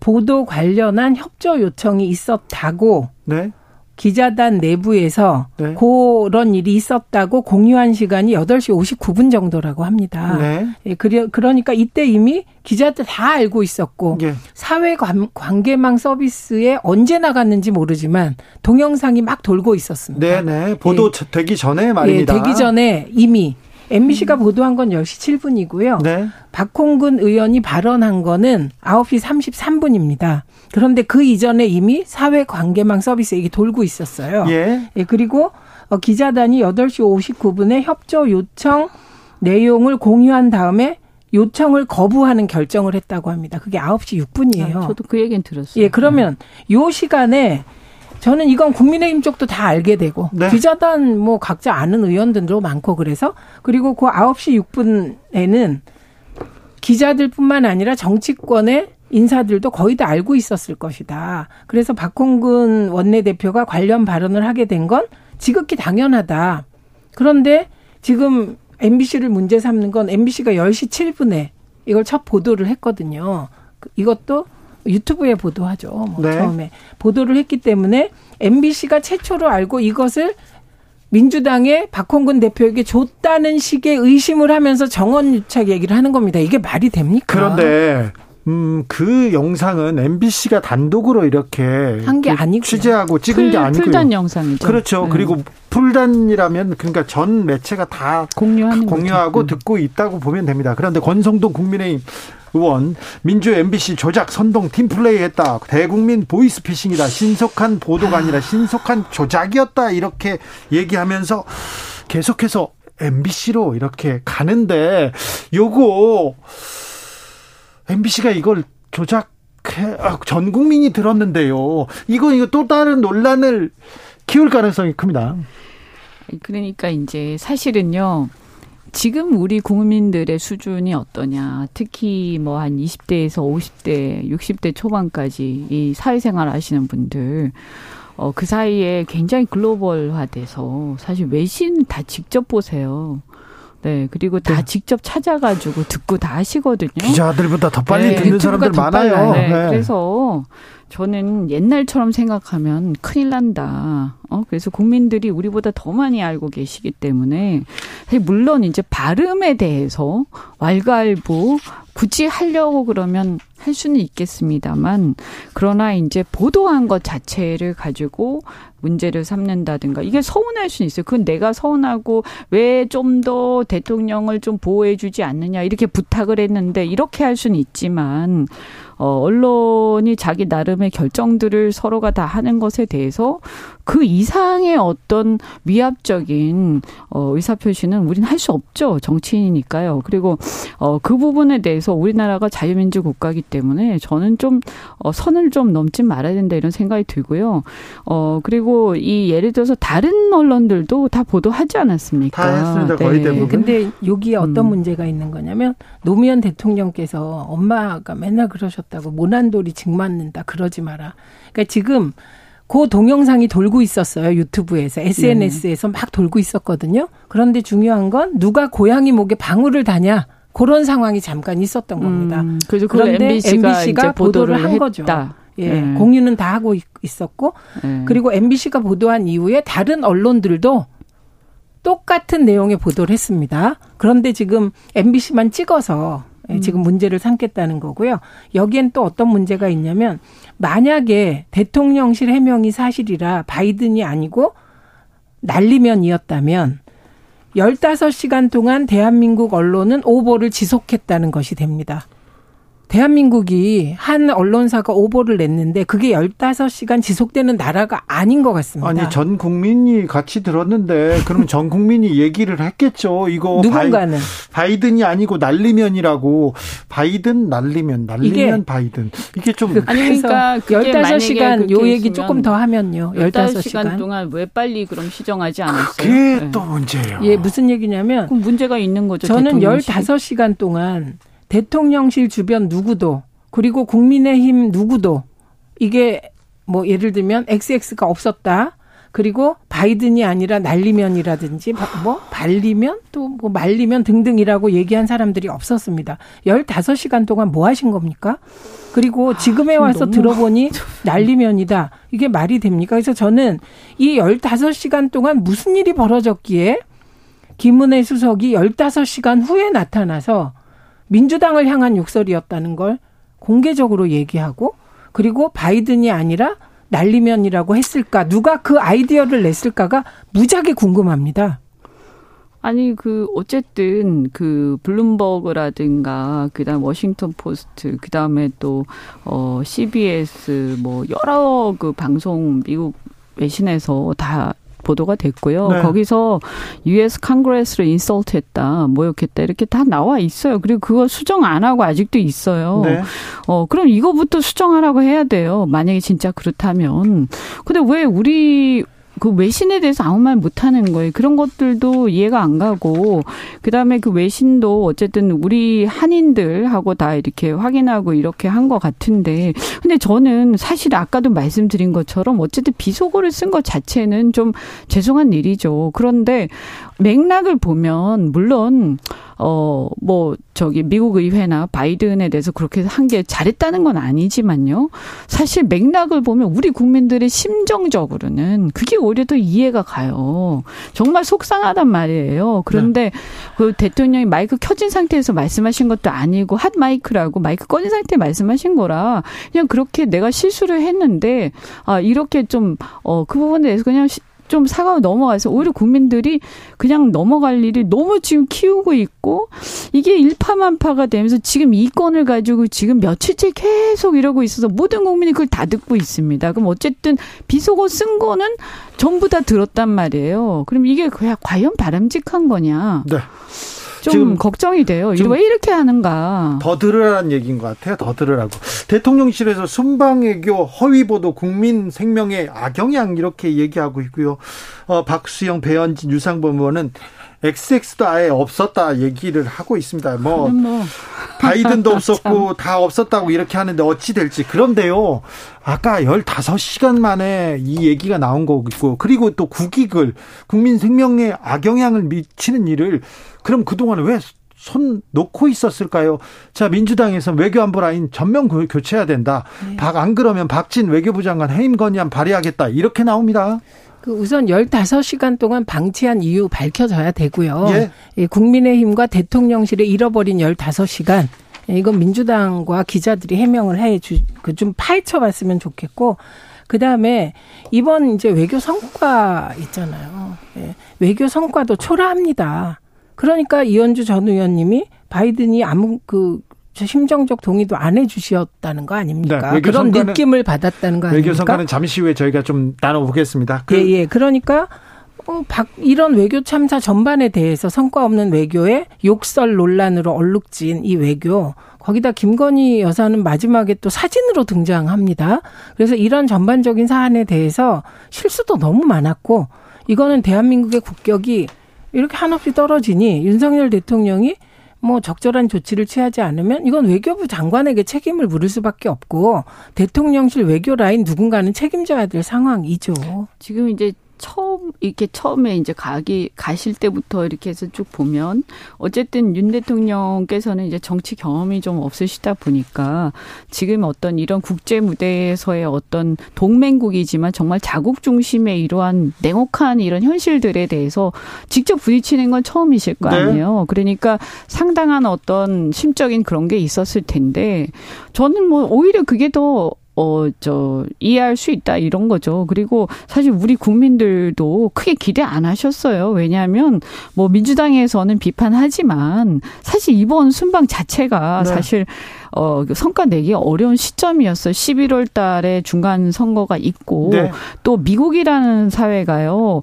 보도 관련한 협조 요청이 있었다고 네. 기자단 내부에서 네. 그런 일이 있었다고 공유한 시간이 8시 59분 정도라고 합니다. 네. 예, 그러니까 이때 이미 기자들 다 알고 있었고 예. 사회관계망 서비스에 언제 나갔는지 모르지만 동영상이 막 돌고 있었습니다. 네네. 보도되기 전에 말입니다. 되기 전에 이미 MBC가 보도한 건 10시 7분이고요. 네. 박홍근 의원이 발언한 거는 9시 33분입니다. 그런데 그 이전에 이미 사회관계망 서비스 이게 돌고 있었어요. 예. 예, 그리고 기자단이 8시 59분에 협조 요청 내용을 공유한 다음에 요청을 거부하는 결정을 했다고 합니다. 그게 9시 6분이에요. 저도 그 얘기는 들었어요. 예, 그러면 요 시간에 저는 이건 국민의힘 쪽도 다 알게 되고 네. 기자단 뭐 각자 아는 의원들도 많고 그래서 그리고 그 9시 6분에는 기자들뿐만 아니라 정치권의 인사들도 거의 다 알고 있었을 것이다. 그래서 박홍근 원내대표가 관련 발언을 하게 된 건 지극히 당연하다. 그런데 지금 MBC를 문제 삼는 건 MBC가 10시 7분에 이걸 첫 보도를 했거든요. 이것도 유튜브에 보도하죠. 네. 처음에 보도를 했기 때문에 MBC가 최초로 알고 이것을 민주당의 박홍근 대표에게 줬다는 식의 의심을 하면서 정원유착 얘기를 하는 겁니다. 이게 말이 됩니까? 그런데 그 영상은 MBC가 단독으로 이렇게 한 게 아니고 취재하고 찍은 게 아니고요. 풀단 영상이죠. 그렇죠. 네. 그리고 풀단이라면 그러니까 전 매체가 다 공유하고 듣고 있다고 보면 됩니다. 그런데 권성동 국민의힘 의원 민주 MBC 조작 선동 팀플레이했다. 대국민 보이스피싱이다. 신속한 보도가 아니라 신속한 조작이었다. 이렇게 얘기하면서 계속해서 MBC로 이렇게 가는데 요거 MBC가 이걸 조작해 전 국민이 들었는데요. 이거 또 다른 논란을 키울 가능성이 큽니다. 그러니까 이제 사실은요. 지금 우리 국민들의 수준이 어떠냐. 특히 뭐 한 20대에서 50대, 60대 초반까지 이 사회생활 하시는 분들. 그 사이에 굉장히 글로벌화돼서 사실 외신 다 직접 보세요. 네, 그리고 다 직접 찾아가지고 듣고 다 하시거든요. 기자들보다 더 빨리 듣는 사람들 많아요. 그래서 저는 옛날처럼 생각하면 큰일 난다. 그래서 국민들이 우리보다 더 많이 알고 계시기 때문에 물론 이제 발음에 대해서 왈가왈부 굳이 하려고 그러면 할 수는 있겠습니다만 그러나 이제 보도한 것 자체를 가지고 문제를 삼는다든가 이게 서운할 수는 있어요. 그건 내가 서운하고 왜 좀 더 대통령을 좀 보호해 주지 않느냐 이렇게 부탁을 했는데 이렇게 할 수는 있지만 언론이 자기 나름의 결정들을 서로가 다 하는 것에 대해서 그 이상의 어떤 위압적인 의사표시는 우린 할 수 없죠. 정치인이니까요. 그리고 그 부분에 대해서 우리나라가 자유민주 국가이기 때문에 저는 좀 선을 좀 넘지 말아야 된다 이런 생각이 들고요. 그리고 이 예를 들어서 다른 언론들도 다 보도하지 않았습니까? 다 했습니다. 거의 대부분. 근데 여기에 어떤 문제가 있는 거냐면 노무현 대통령께서 엄마가 맨날 그러셨다고 모난돌이 직맞는다 그러지 마라. 그러니까 지금 그 동영상이 돌고 있었어요. 유튜브에서 SNS에서 막 돌고 있었거든요. 그런데 중요한 건 누가 고양이 목에 방울을 다냐 그런 상황이 잠깐 있었던 겁니다. 그런데 MBC가 보도를 한 거죠. 예, 공유는 다 하고 있었고 그리고 MBC가 보도한 이후에 다른 언론들도 똑같은 내용의 보도를 했습니다. 그런데 지금 MBC만 찍어서 지금 문제를 삼겠다는 거고요. 여기엔 또 어떤 문제가 있냐면 만약에 대통령실 해명이 사실이라 바이든이 아니고 날리면이었다면 15시간 동안 대한민국 언론은 오보를 지속했다는 것이 됩니다. 대한민국이 한 언론사가 오보를 냈는데 그게 15시간 지속되는 나라가 아닌 것 같습니다. 아니 전 국민이 같이 들었는데 그럼 전 국민이 얘기를 했겠죠. 이거 누군가는 바이든이 아니고 날리면이라고 바이든 날리면 바이든 이게 좀 아니 그러니까 15시간 요 얘기 조금 더 하면요. 15시간 동안 왜 빨리 그럼 시정하지 않았어요? 그게 또 문제예요. 예, 무슨 얘기냐면 그럼 문제가 있는 거죠. 저는 15시간 동안 대통령실 주변 누구도 그리고 국민의힘 누구도 이게 뭐 예를 들면 XX가 없었다. 그리고 바이든이 아니라 날리면이라든지 뭐 발리면 또 뭐 말리면 등등이라고 얘기한 사람들이 없었습니다. 15시간 동안 뭐 하신 겁니까? 그리고 지금에 와서 들어보니 날리면이다. 이게 말이 됩니까? 그래서 저는 이 15시간 동안 무슨 일이 벌어졌기에 김은혜 수석이 15시간 후에 나타나서 민주당을 향한 욕설이었다는 걸 공개적으로 얘기하고 그리고 바이든이 아니라 날리면이라고 했을까? 누가 그 아이디어를 냈을까가 무지하게 궁금합니다. 아니 어쨌든 블룸버그라든가 그다음 워싱턴 포스트 그다음에 또 CBS 뭐 여러 방송 미국 외신에서 다 보도가 됐고요. 네. 거기서 US Congress를 인설트했다, 모욕했다 이렇게 다 나와 있어요. 그리고 그거 수정 안 하고 아직도 있어요. 네. 그럼 이거부터 수정하라고 해야 돼요. 만약에 진짜 그렇다면. 근데 왜 우리 그 외신에 대해서 아무 말 못하는 거예요. 그런 것들도 이해가 안 가고 그다음에 그 외신도 어쨌든 우리 한인들하고 다 이렇게 확인하고 이렇게 한 것 같은데 근데 저는 사실 아까도 말씀드린 것처럼 어쨌든 비속어를 쓴 것 자체는 좀 죄송한 일이죠. 그런데 맥락을 보면 물론 미국 의회나 바이든에 대해서 그렇게 한 게 잘했다는 건 아니지만요. 사실 맥락을 보면 우리 국민들의 심정적으로는 그게 오히려 더 이해가 가요. 정말 속상하단 말이에요. 그런데 네. 그 대통령이 마이크 켜진 상태에서 말씀하신 것도 아니고 핫마이크라고 마이크 꺼진 상태에 말씀하신 거라 그냥 그렇게 내가 실수를 했는데 이렇게 좀 그 부분에 대해서 그냥 좀 사과가 넘어가서 오히려 국민들이 그냥 넘어갈 일이 너무 지금 키우고 있고 이게 일파만파가 되면서 지금 이 건을 가지고 지금 며칠째 계속 이러고 있어서 모든 국민이 그걸 다 듣고 있습니다. 그럼 어쨌든 비속어 쓴 거는 전부 다 들었단 말이에요. 그럼 이게 과연 바람직한 거냐. 네. 좀 지금 걱정이 돼요. 왜 이렇게 하는가. 더 들으라는 얘기인 것 같아요. 더 들으라고. 대통령실에서 순방외교, 허위보도, 국민 생명의 악영향 이렇게 얘기하고 있고요. 박수영, 배현진, 유상범 의원은 XX도 아예 없었다 얘기를 하고 있습니다. 뭐 바이든도 없었고 다 없었다고 이렇게 하는데 어찌 될지. 그런데요. 아까 15시간 만에 이 얘기가 나온 거고 그리고 또 국익을 국민 생명에 악영향을 미치는 일을 그럼 그동안 왜 손 놓고 있었을까요? 자, 민주당에서 외교안보 라인 전면 교체해야 된다. 네. 안 그러면 박진 외교부 장관 해임 건의안 발의하겠다. 이렇게 나옵니다. 우선 15시간 동안 방치한 이유 밝혀져야 되고요. 예. 국민의힘과 대통령실에 잃어버린 15시간. 이건 민주당과 기자들이 해명을 좀 파헤쳐봤으면 좋겠고. 그다음에 이번 이제 외교 성과 있잖아요. 예. 외교 성과도 초라합니다. 그러니까 이현주 전 의원님이 바이든이 아무 심정적 동의도 안 해 주셨다는 거 아닙니까? 네, 그런 느낌을 받았다는 거 아닙니까? 외교 성과는 잠시 후에 저희가 좀 나눠보겠습니다. 예. 그러니까 이런 외교 참사 전반에 대해서 성과 없는 외교에 욕설 논란으로 얼룩진 이 외교. 거기다 김건희 여사는 마지막에 또 사진으로 등장합니다. 그래서 이런 전반적인 사안에 대해서 실수도 너무 많았고 이거는 대한민국의 국격이 이렇게 한없이 떨어지니 윤석열 대통령이 적절한 조치를 취하지 않으면 이건 외교부 장관에게 책임을 물을 수밖에 없고 대통령실 외교 라인 누군가는 책임져야 될 상황이죠. 지금 이제 처음에 이제 가실 때부터 이렇게 해서 쭉 보면 어쨌든 윤 대통령께서는 이제 정치 경험이 좀 없으시다 보니까 지금 어떤 이런 국제 무대에서의 어떤 동맹국이지만 정말 자국 중심의 이러한 냉혹한 이런 현실들에 대해서 직접 부딪히는 건 처음이실 거 아니에요. 네. 그러니까 상당한 어떤 심적인 그런 게 있었을 텐데 저는 오히려 그게 더 이해할 수 있다, 이런 거죠. 그리고 사실 우리 국민들도 크게 기대 안 하셨어요. 왜냐하면, 민주당에서는 비판하지만, 사실 이번 순방 자체가 네. 사실, 성과 내기 어려운 시점이었어요. 11월 달에 중간 선거가 있고, 네. 또 미국이라는 사회가요,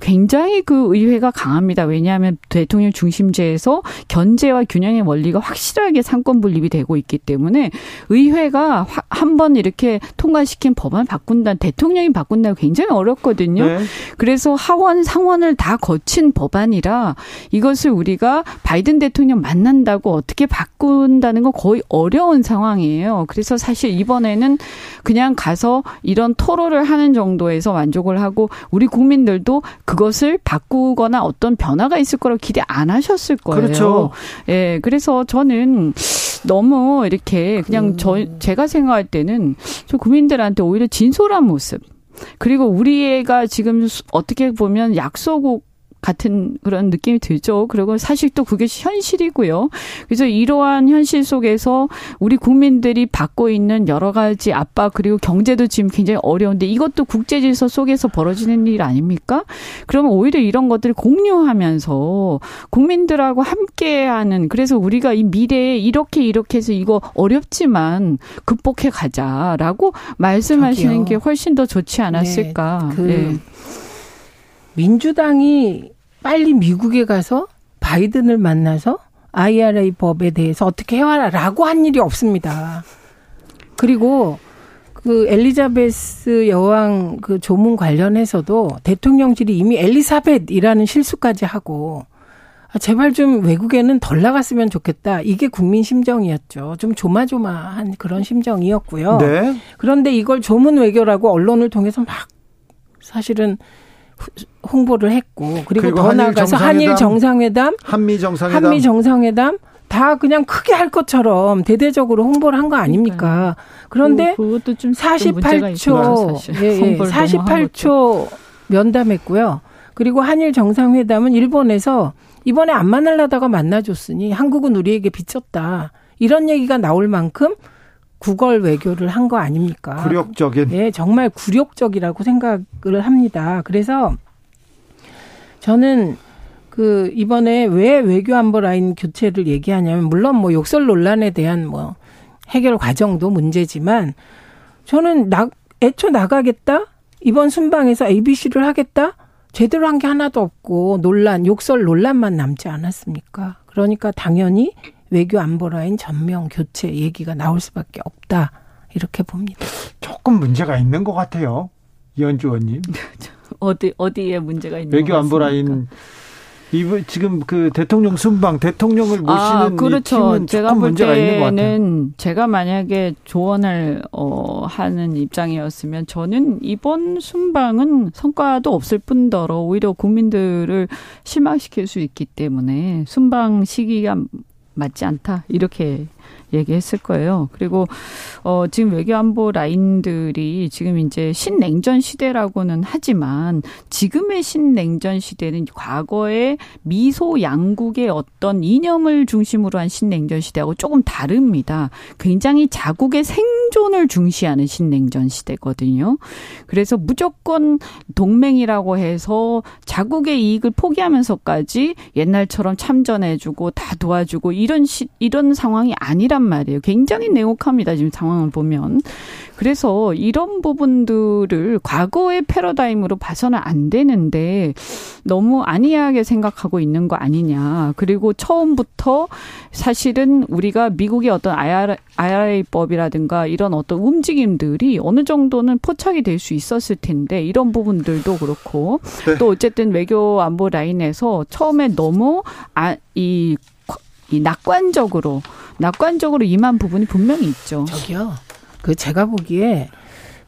굉장히 그 의회가 강합니다. 왜냐하면 대통령 중심제에서 견제와 균형의 원리가 확실하게 상권 분립이 되고 있기 때문에 의회가 한번 이렇게 통과시킨 법안 바꾼다, 대통령이 바꾼다 굉장히 어렵거든요. 네. 그래서 하원, 상원을 다 거친 법안이라 이것을 우리가 바이든 대통령 만난다고 어떻게 바꾼다는 건 거의 어려운 상황이에요. 그래서 사실 이번에는 그냥 가서 이런 토론을 하는 정도에서 만족을 하고 우리 국민들도 그것을 바꾸거나 어떤 변화가 있을 거라고 기대 안 하셨을 거예요. 그렇죠. 예, 그래서 저는 너무 이렇게 그냥 제가 생각할 때는 저 국민들한테 오히려 진솔한 모습 그리고 우리가 지금 어떻게 보면 약소국 같은 그런 느낌이 들죠. 그리고 사실 또 그게 현실이고요. 그래서 이러한 현실 속에서 우리 국민들이 받고 있는 여러 가지 압박 그리고 경제도 지금 굉장히 어려운데 이것도 국제 질서 속에서 벌어지는 일 아닙니까? 그러면 오히려 이런 것들을 공유하면서 국민들하고 함께하는 그래서 우리가 이 미래에 이렇게 해서 이거 어렵지만 극복해 가자라고 말씀하시는 게 훨씬 더 좋지 않았을까. 네. 민주당이 빨리 미국에 가서 바이든을 만나서 IRA 법에 대해서 어떻게 해와라라고 한 일이 없습니다. 그리고 엘리자베스 여왕 조문 관련해서도 대통령실이 이미 엘리사벳이라는 실수까지 하고 제발 좀 외국에는 덜 나갔으면 좋겠다. 이게 국민 심정이었죠. 좀 조마조마한 그런 심정이었고요. 네. 그런데 이걸 조문 외교라고 언론을 통해서 막 사실은 홍보를 했고 그리고 더 나아가서 한일 정상회담, 한미 정상회담 다 그냥 크게 할 것처럼 대대적으로 홍보를 한 거 아닙니까? 그런데 그것도 좀 48초 면담했고요. 그리고 한일 정상회담은 일본에서 이번에 안 만나려다가 만나줬으니 한국은 우리에게 비쳤다. 이런 얘기가 나올 만큼 구걸 외교를 한 거 아닙니까? 굴욕적인. 네, 정말 굴욕적이라고 생각을 합니다. 그래서 저는 그 이번에 왜 외교안보 라인 교체를 얘기하냐면 물론 뭐 욕설 논란에 대한 뭐 해결 과정도 문제지만 저는 애초 나가겠다? 이번 순방에서 ABC를 하겠다? 제대로 한 게 하나도 없고 논란, 욕설 논란만 남지 않았습니까? 그러니까 당연히 외교안보 라인 전면 교체 얘기가 나올 수밖에 없다. 이렇게 봅니다. 조금 문제가 있는 것 같아요. 이현주 의원님. 어디에 문제가 있는 것 같습니까? 외교안보 라인. 지금 그 대통령 순방, 대통령을 모시는 그렇죠. 이 팀은 제가 조금 문제가 있는 것 같아요. 제가 만약에 조언을 하는 입장이었으면 저는 이번 순방은 성과도 없을 뿐더러 오히려 국민들을 실망시킬 수 있기 때문에 순방 시기가 맞지 않다 이렇게 얘기했을 거예요. 그리고 지금 외교안보 라인들이 지금 이제 신냉전 시대라고는 하지만 지금의 신냉전 시대는 과거의 미소 양국의 어떤 이념을 중심으로 한 신냉전 시대하고 조금 다릅니다. 굉장히 자국의 생존을 중시하는 신냉전 시대거든요. 그래서 무조건 동맹이라고 해서 자국의 이익을 포기하면서까지 옛날처럼 참전해주고 다 도와주고 이런 상황이 아니란 말이에요. 굉장히 냉혹합니다. 지금 상황을 보면. 그래서 이런 부분들을 과거의 패러다임으로 봐서는 안 되는데 너무 안이하게 생각하고 있는 거 아니냐. 그리고 처음부터 사실은 우리가 미국의 어떤 IRA법이라든가 이런 어떤 움직임들이 어느 정도는 포착이 될 수 있었을 텐데 이런 부분들도 그렇고 네. 또 어쨌든 외교 안보 라인에서 처음에 너무 낙관적으로 임한 부분이 분명히 있죠. 저기요. 그 제가 보기에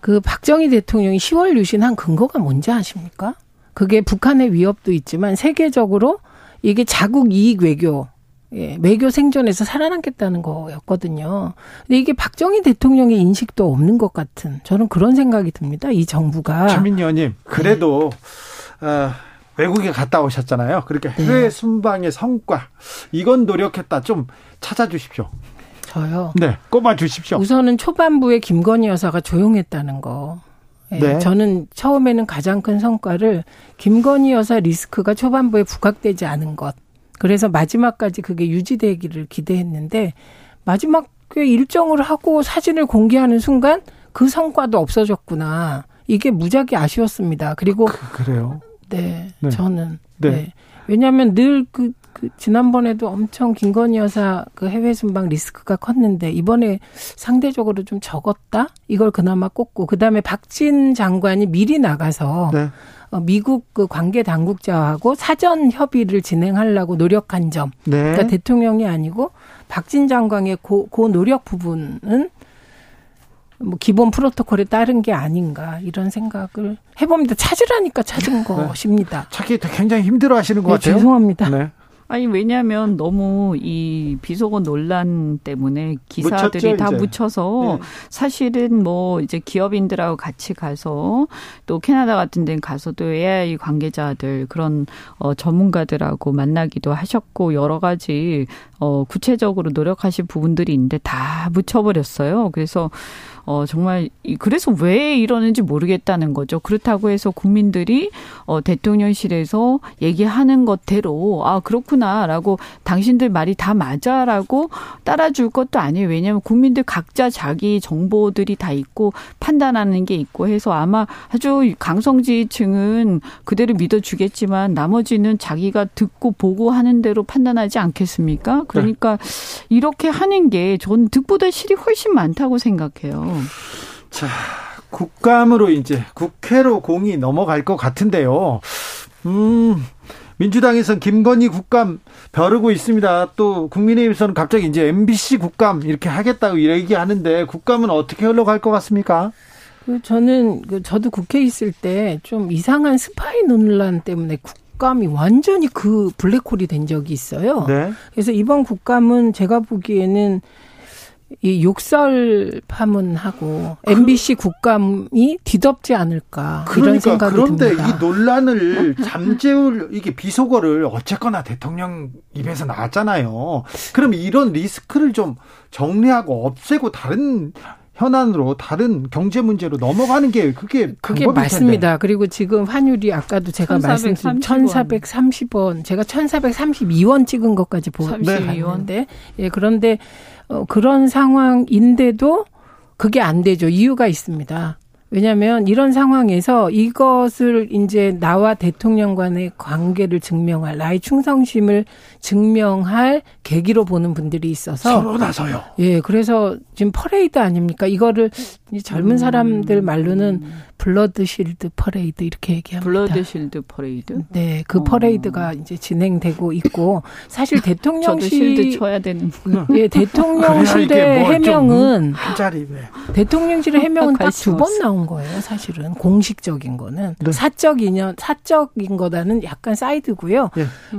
그 박정희 대통령이 10월 유신한 근거가 뭔지 아십니까? 그게 북한의 위협도 있지만 세계적으로 이게 자국 이익 외교, 외교 생존에서 살아남겠다는 거였거든요. 근데 이게 박정희 대통령의 인식도 없는 것 같은 저는 그런 생각이 듭니다. 이 정부가. 최민희 의원님, 그래도 외국에 갔다 오셨잖아요. 그렇게 해외 네. 순방의 성과 이건 노력했다 좀 찾아주십시오. 저요? 네, 꼽아주십시오. 우선은 초반부에 김건희 여사가 조용했다는 거. 네. 네. 저는 처음에는 가장 큰 성과를 김건희 여사 리스크가 초반부에 부각되지 않은 것. 그래서 마지막까지 그게 유지되기를 기대했는데 마지막에 일정을 하고 사진을 공개하는 순간 그 성과도 없어졌구나. 이게 무지하게 아쉬웠습니다. 그리고 그래요? 네, 네, 저는. 네. 네. 왜냐하면 늘 지난번에도 엄청 김건희 여사 그 해외 순방 리스크가 컸는데 이번에 상대적으로 좀 적었다? 이걸 그나마 꼽고 그다음에 박진 장관이 미리 나가서 네. 미국 그 관계 당국자하고 사전 협의를 진행하려고 노력한 점. 네. 그러니까 대통령이 아니고 박진 장관의 그 노력 부분은 뭐 기본 프로토콜에 따른 게 아닌가 이런 생각을 해봅니다. 찾으라니까 찾은 것입니다. 네. 찾기 굉장히 힘들어하시는 것 같아요. 죄송합니다. 네. 아니 왜냐하면 너무 이 비속어 논란 때문에 기사들이 묻혔죠, 다 이제. 묻혀서 네. 사실은 뭐 이제 기업인들하고 같이 가서 또 캐나다 같은 데는 가서 또 AI 관계자들 그런 전문가들하고 만나기도 하셨고 여러 가지 구체적으로 노력하신 부분들이 있는데 다 묻혀버렸어요. 그래서 정말 그래서 왜 이러는지 모르겠다는 거죠. 그렇다고 해서 국민들이 대통령실에서 얘기하는 것대로 아 그렇구나라고 당신들 말이 다 맞아라고 따라줄 것도 아니에요. 왜냐하면 국민들 각자 자기 정보들이 다 있고 판단하는 게 있고 해서 아마 아주 강성지층은 그대로 믿어주겠지만 나머지는 자기가 듣고 보고 하는 대로 판단하지 않겠습니까? 그러니까 네. 이렇게 하는 게 전 득보다 실이 훨씬 많다고 생각해요. 자, 국감으로 이제 국회로 공이 넘어갈 것 같은데요. 민주당에서는 김건희 국감 벼르고 있습니다. 또 국민의힘에서는 갑자기 이제 MBC 국감 이렇게 하겠다고 얘기하는데 국감은 어떻게 흘러갈 것 같습니까? 저도 국회에 있을 때 좀 이상한 스파이 논란 때문에 국감이 완전히 그 블랙홀이 된 적이 있어요. 네. 그래서 이번 국감은 제가 보기에는 이 욕설 파문하고 MBC 국감이 뒤덮지 않을까 이런 생각이 듭니다. 그런데 이 논란을 잠재울 이게 비속어를 어쨌거나 대통령 입에서 나왔잖아요. 그럼 이런 리스크를 좀 정리하고 없애고 다른 현안으로 다른 경제 문제로 넘어가는 게 그게 맞습니다. 텐데. 그리고 지금 환율이 아까도 제가 말씀드린 1,430원. 제가 1,432원 찍은 것까지 보았는데 네. 예, 그런데 그런 상황인데도 그게 안 되죠. 이유가 있습니다. 왜냐하면 이런 상황에서 이것을 이제 나와 대통령 간의 관계를 증명할 나의 충성심을 증명할 계기로 보는 분들이 있어서 서로 나서요. 예, 그래서 지금 퍼레이드 아닙니까? 이거를 젊은 사람들 말로는 블러드실드 퍼레이드 이렇게 얘기합니다. 블러드실드 퍼레이드? 네, 그 퍼레이드가 이제 진행되고 있고 사실 대통령실 실드 쳐야 되는. 예, 대통령실의 해명은 대통령실의 해명은 딱 두 번 나온 거예요. 사실은 공식적인 거는 네. 사적 인연, 사적인 거다는 약간 사이드고요.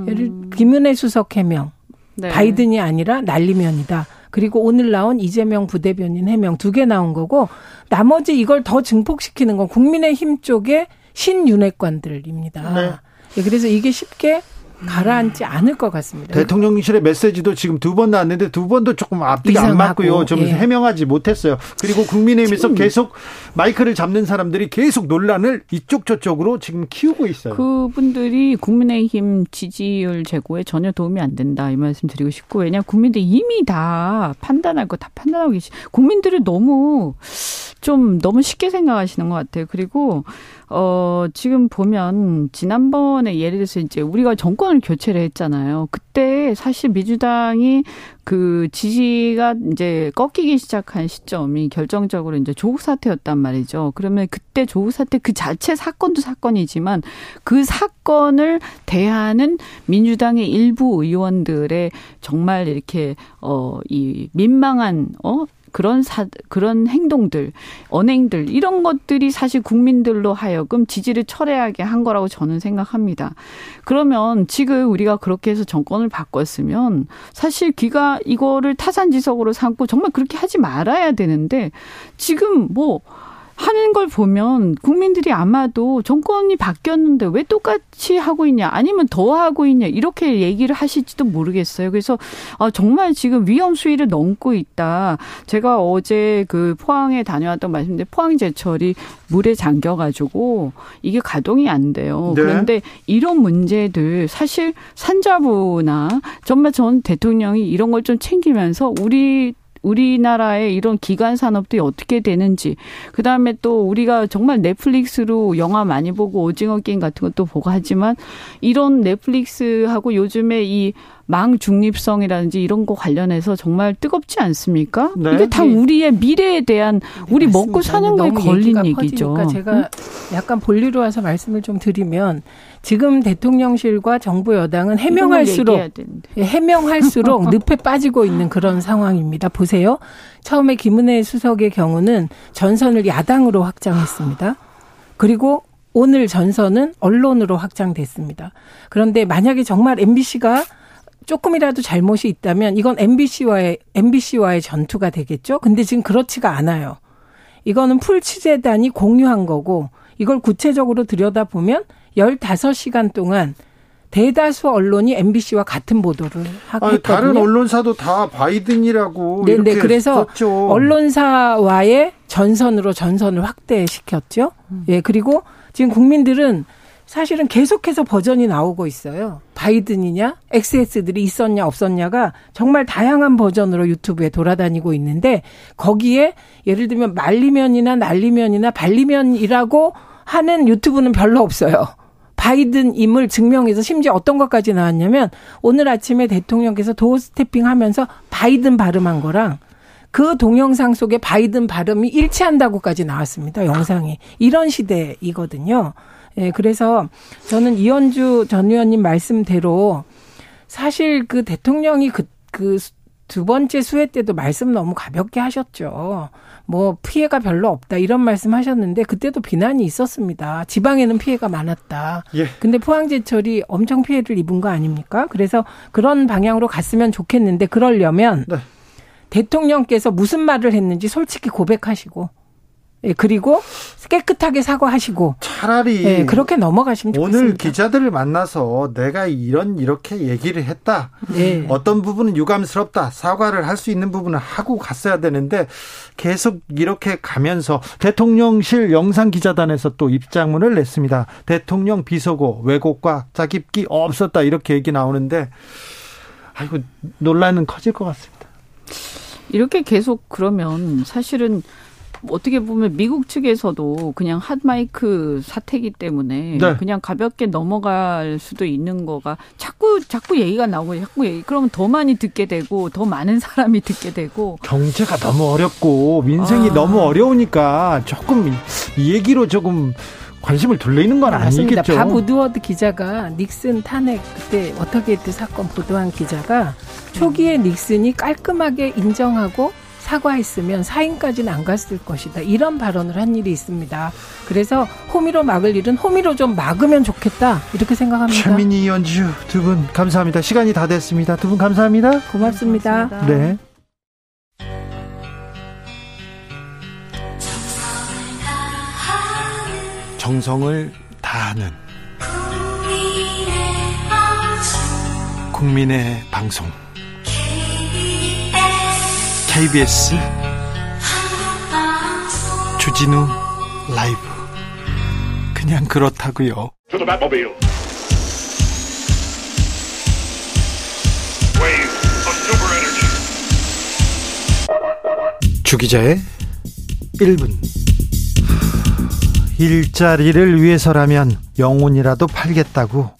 네. 김은혜 수석 해명, 네. 바이든이 아니라 날리면이다. 그리고 오늘 나온 이재명 부대변인 해명 2개 나온 거고 나머지 이걸 더 증폭시키는 건 국민의힘 쪽의 신윤핵관들입니다. 네. 예, 그래서 이게 쉽게 가라앉지 않을 것 같습니다. 대통령실의 메시지도 지금 2번 나왔는데 2번도 조금 앞뒤가 이상하고, 안 맞고요. 좀 예. 해명하지 못했어요. 그리고 국민의힘에서 계속 마이크를 잡는 사람들이 계속 논란을 이쪽 저쪽으로 지금 키우고 있어요. 그분들이 국민의힘 지지율 제고에 전혀 도움이 안 된다 이 말씀 드리고 싶고 왜냐하면 국민들이 이미 다 판단할 거 다 판단하고 계시 국민들을 너무 쉽게 생각하시는 것 같아요. 그리고 지금 보면 지난번에 예를 들어서 이제 우리가 정권을 교체를 했잖아요. 그때 사실 민주당이 그 지지가 이제 꺾이기 시작한 시점이 결정적으로 이제 조국 사태였단 말이죠. 그러면 그때 조국 사태 그 자체 사건도 사건이지만 그 사건을 대하는 민주당의 일부 의원들의 정말 이렇게 이 민망한 그런 행동들, 언행들 이런 것들이 사실 국민들로 하여금 지지를 철회하게 한 거라고 저는 생각합니다. 그러면 지금 우리가 그렇게 해서 정권을 바꿨으면 사실 귀가 이거를 타산지석으로 삼고 정말 그렇게 하지 말아야 되는데 지금 뭐 하는 걸 보면 국민들이 아마도 정권이 바뀌었는데 왜 똑같이 하고 있냐 아니면 더 하고 있냐 이렇게 얘기를 하실지도 모르겠어요. 그래서 정말 지금 위험 수위를 넘고 있다. 제가 어제 그 포항에 다녀왔던 말씀인데 포항 제철이 물에 잠겨가지고 이게 가동이 안 돼요. 네. 그런데 이런 문제들 사실 산자부나 정말 전 대통령이 이런 걸 좀 챙기면서 우리나라의 이런 기관 산업들이 어떻게 되는지 그다음에 또 우리가 정말 넷플릭스로 영화 많이 보고 오징어 게임 같은 것도 보고 하지만 이런 넷플릭스하고 요즘에 이 망 중립성이라든지 이런 거 관련해서 정말 뜨겁지 않습니까? 네. 이게 다 우리의 미래에 대한 우리 맞습니다. 먹고 사는 거에 걸린 얘기죠. 제가 약간 본리로 와서 말씀을 좀 드리면 지금 대통령실과 정부 여당은 해명할수록 늪에 빠지고 있는 그런 상황입니다. 보세요. 처음에 김은혜 수석의 경우는 전선을 야당으로 확장했습니다. 그리고 오늘 전선은 언론으로 확장됐습니다. 그런데 만약에 정말 MBC가 조금이라도 잘못이 있다면 이건 MBC와의 전투가 되겠죠. 근데 지금 그렇지가 않아요. 이거는 풀취재단이 공유한 거고 이걸 구체적으로 들여다보면 15시간 동안 대다수 언론이 MBC와 같은 보도를 했거든요. 다른 언론사도 다 바이든이라고 네네, 이렇게 그래서 썼죠. 언론사와의 전선으로 전선을 확대시켰죠. 예, 그리고 지금 국민들은 사실은 계속해서 버전이 나오고 있어요. 바이든이냐 XS들이 있었냐 없었냐가 정말 다양한 버전으로 유튜브에 돌아다니고 있는데 거기에 예를 들면 말리면이나 날리면이나 발리면이라고 하는 유튜브는 별로 없어요. 바이든임을 증명해서 심지어 어떤 것까지 나왔냐면 오늘 아침에 대통령께서 도어 스태핑하면서 바이든 발음한 거랑 그 동영상 속에 바이든 발음이 일치한다고까지 나왔습니다. 영상이. 이런 시대이거든요. 예, 그래서 저는 이현주 전 의원님 말씀대로 사실 그 대통령이 그 두 번째 수회 때도 말씀 너무 가볍게 하셨죠. 뭐 피해가 별로 없다 이런 말씀 하셨는데 그때도 비난이 있었습니다. 지방에는 피해가 많았다. 예. 근데 포항제철이 엄청 피해를 입은 거 아닙니까? 그래서 그런 방향으로 갔으면 좋겠는데 그러려면 네. 대통령께서 무슨 말을 했는지 솔직히 고백하시고 예, 그리고 깨끗하게 사과하시고 차라리 예, 그렇게 넘어가시면 좋겠습니다. 오늘 기자들을 만나서 내가 이렇게 얘기를 했다. 예. 어떤 부분은 유감스럽다. 사과를 할 수 있는 부분은 하고 갔어야 되는데 계속 이렇게 가면서 대통령실 영상기자단에서 또 입장문을 냈습니다. 대통령 비서고 왜곡과 짜깁기 없었다 이렇게 얘기 나오는데 아이고 논란은 커질 것 같습니다. 이렇게 계속 그러면 사실은 어떻게 보면 미국 측에서도 그냥 핫마이크 사태이기 때문에 네. 그냥 가볍게 넘어갈 수도 있는 거가 자꾸 얘기가 나오고 그러면 더 많이 듣게 되고 더 많은 사람이 듣게 되고 경제가 너무 어렵고 민생이 너무 어려우니까 조금 이 얘기로 조금 관심을 돌리는 건 맞습니다. 아니겠죠. 밥 우드워드 기자가 닉슨 탄핵 그때 워터게이트 사건 보도한 기자가 초기에 닉슨이 깔끔하게 인정하고 사과했으면 사임까지는 안 갔을 것이다. 이런 발언을 한 일이 있습니다. 그래서 호미로 막을 일은 호미로 좀 막으면 좋겠다. 이렇게 생각합니다. 최민희, 이현주 두 분 감사합니다. 시간이 다 됐습니다. 두 분 감사합니다. 고맙습니다. 네. 정성을 다하는 국민의 방송 KBS 주진우 라이브 그냥 그렇다고요. 주 기자의 1분. 일자리를 위해서라면 영혼이라도 팔겠다고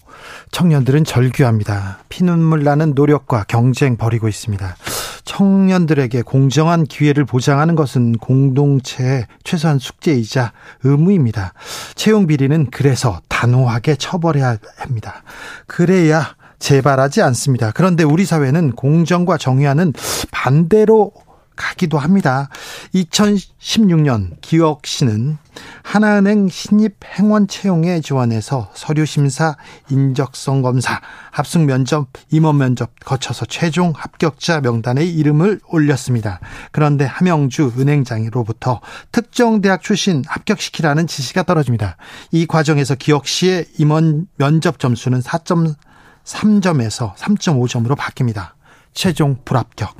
청년들은 절규합니다. 피눈물 나는 노력과 경쟁 벌이고 있습니다. 청년들에게 공정한 기회를 보장하는 것은 공동체의 최소한 숙제이자 의무입니다. 채용 비리는 그래서 단호하게 처벌해야 합니다. 그래야 재발하지 않습니다. 그런데 우리 사회는 공정과 정의와는 반대로 가기도 합니다. 2016년 기억시는 하나은행 신입 행원 채용에 지원해서 서류 심사, 인적성 검사, 합숙 면접, 임원 면접 거쳐서 최종 합격자 명단에 이름을 올렸습니다. 그런데 함영주 은행장으로부터 특정 대학 출신 합격시키라는 지시가 떨어집니다. 이 과정에서 기억시의 임원 면접 점수는 4.3점에서 3.5점으로 바뀝니다. 최종 불합격.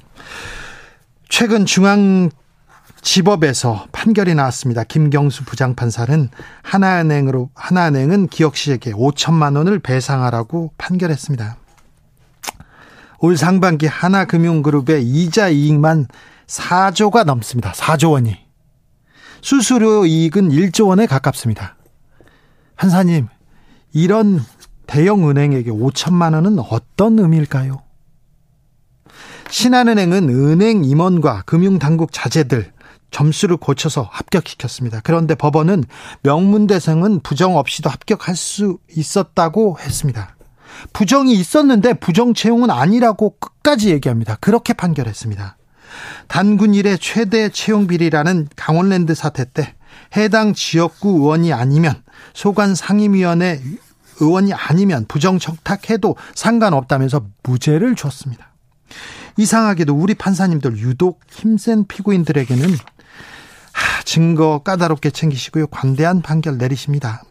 최근 중앙지법에서 판결이 나왔습니다. 김경수 부장판사는 하나은행은 기억시에게 5천만 원을 배상하라고 판결했습니다. 올 상반기 하나금융그룹의 이자 이익만 4조가 넘습니다. 4조 원이. 수수료 이익은 1조 원에 가깝습니다. 판사님, 이런 대형은행에게 5천만 원은 어떤 의미일까요? 신한은행은 은행 임원과 금융당국 자제들 점수를 고쳐서 합격시켰습니다. 그런데 법원은 명문대생은 부정 없이도 합격할 수 있었다고 했습니다. 부정이 있었는데 부정 채용은 아니라고 끝까지 얘기합니다. 그렇게 판결했습니다. 단군 이래 최대 채용 비리라는 강원랜드 사태 때 해당 지역구 의원이 아니면 소관 상임위원회 의원이 아니면 부정 청탁해도 상관없다면서 무죄를 줬습니다. 이상하게도 우리 판사님들 유독 힘센 피고인들에게는 증거 까다롭게 챙기시고요. 관대한 판결 내리십니다.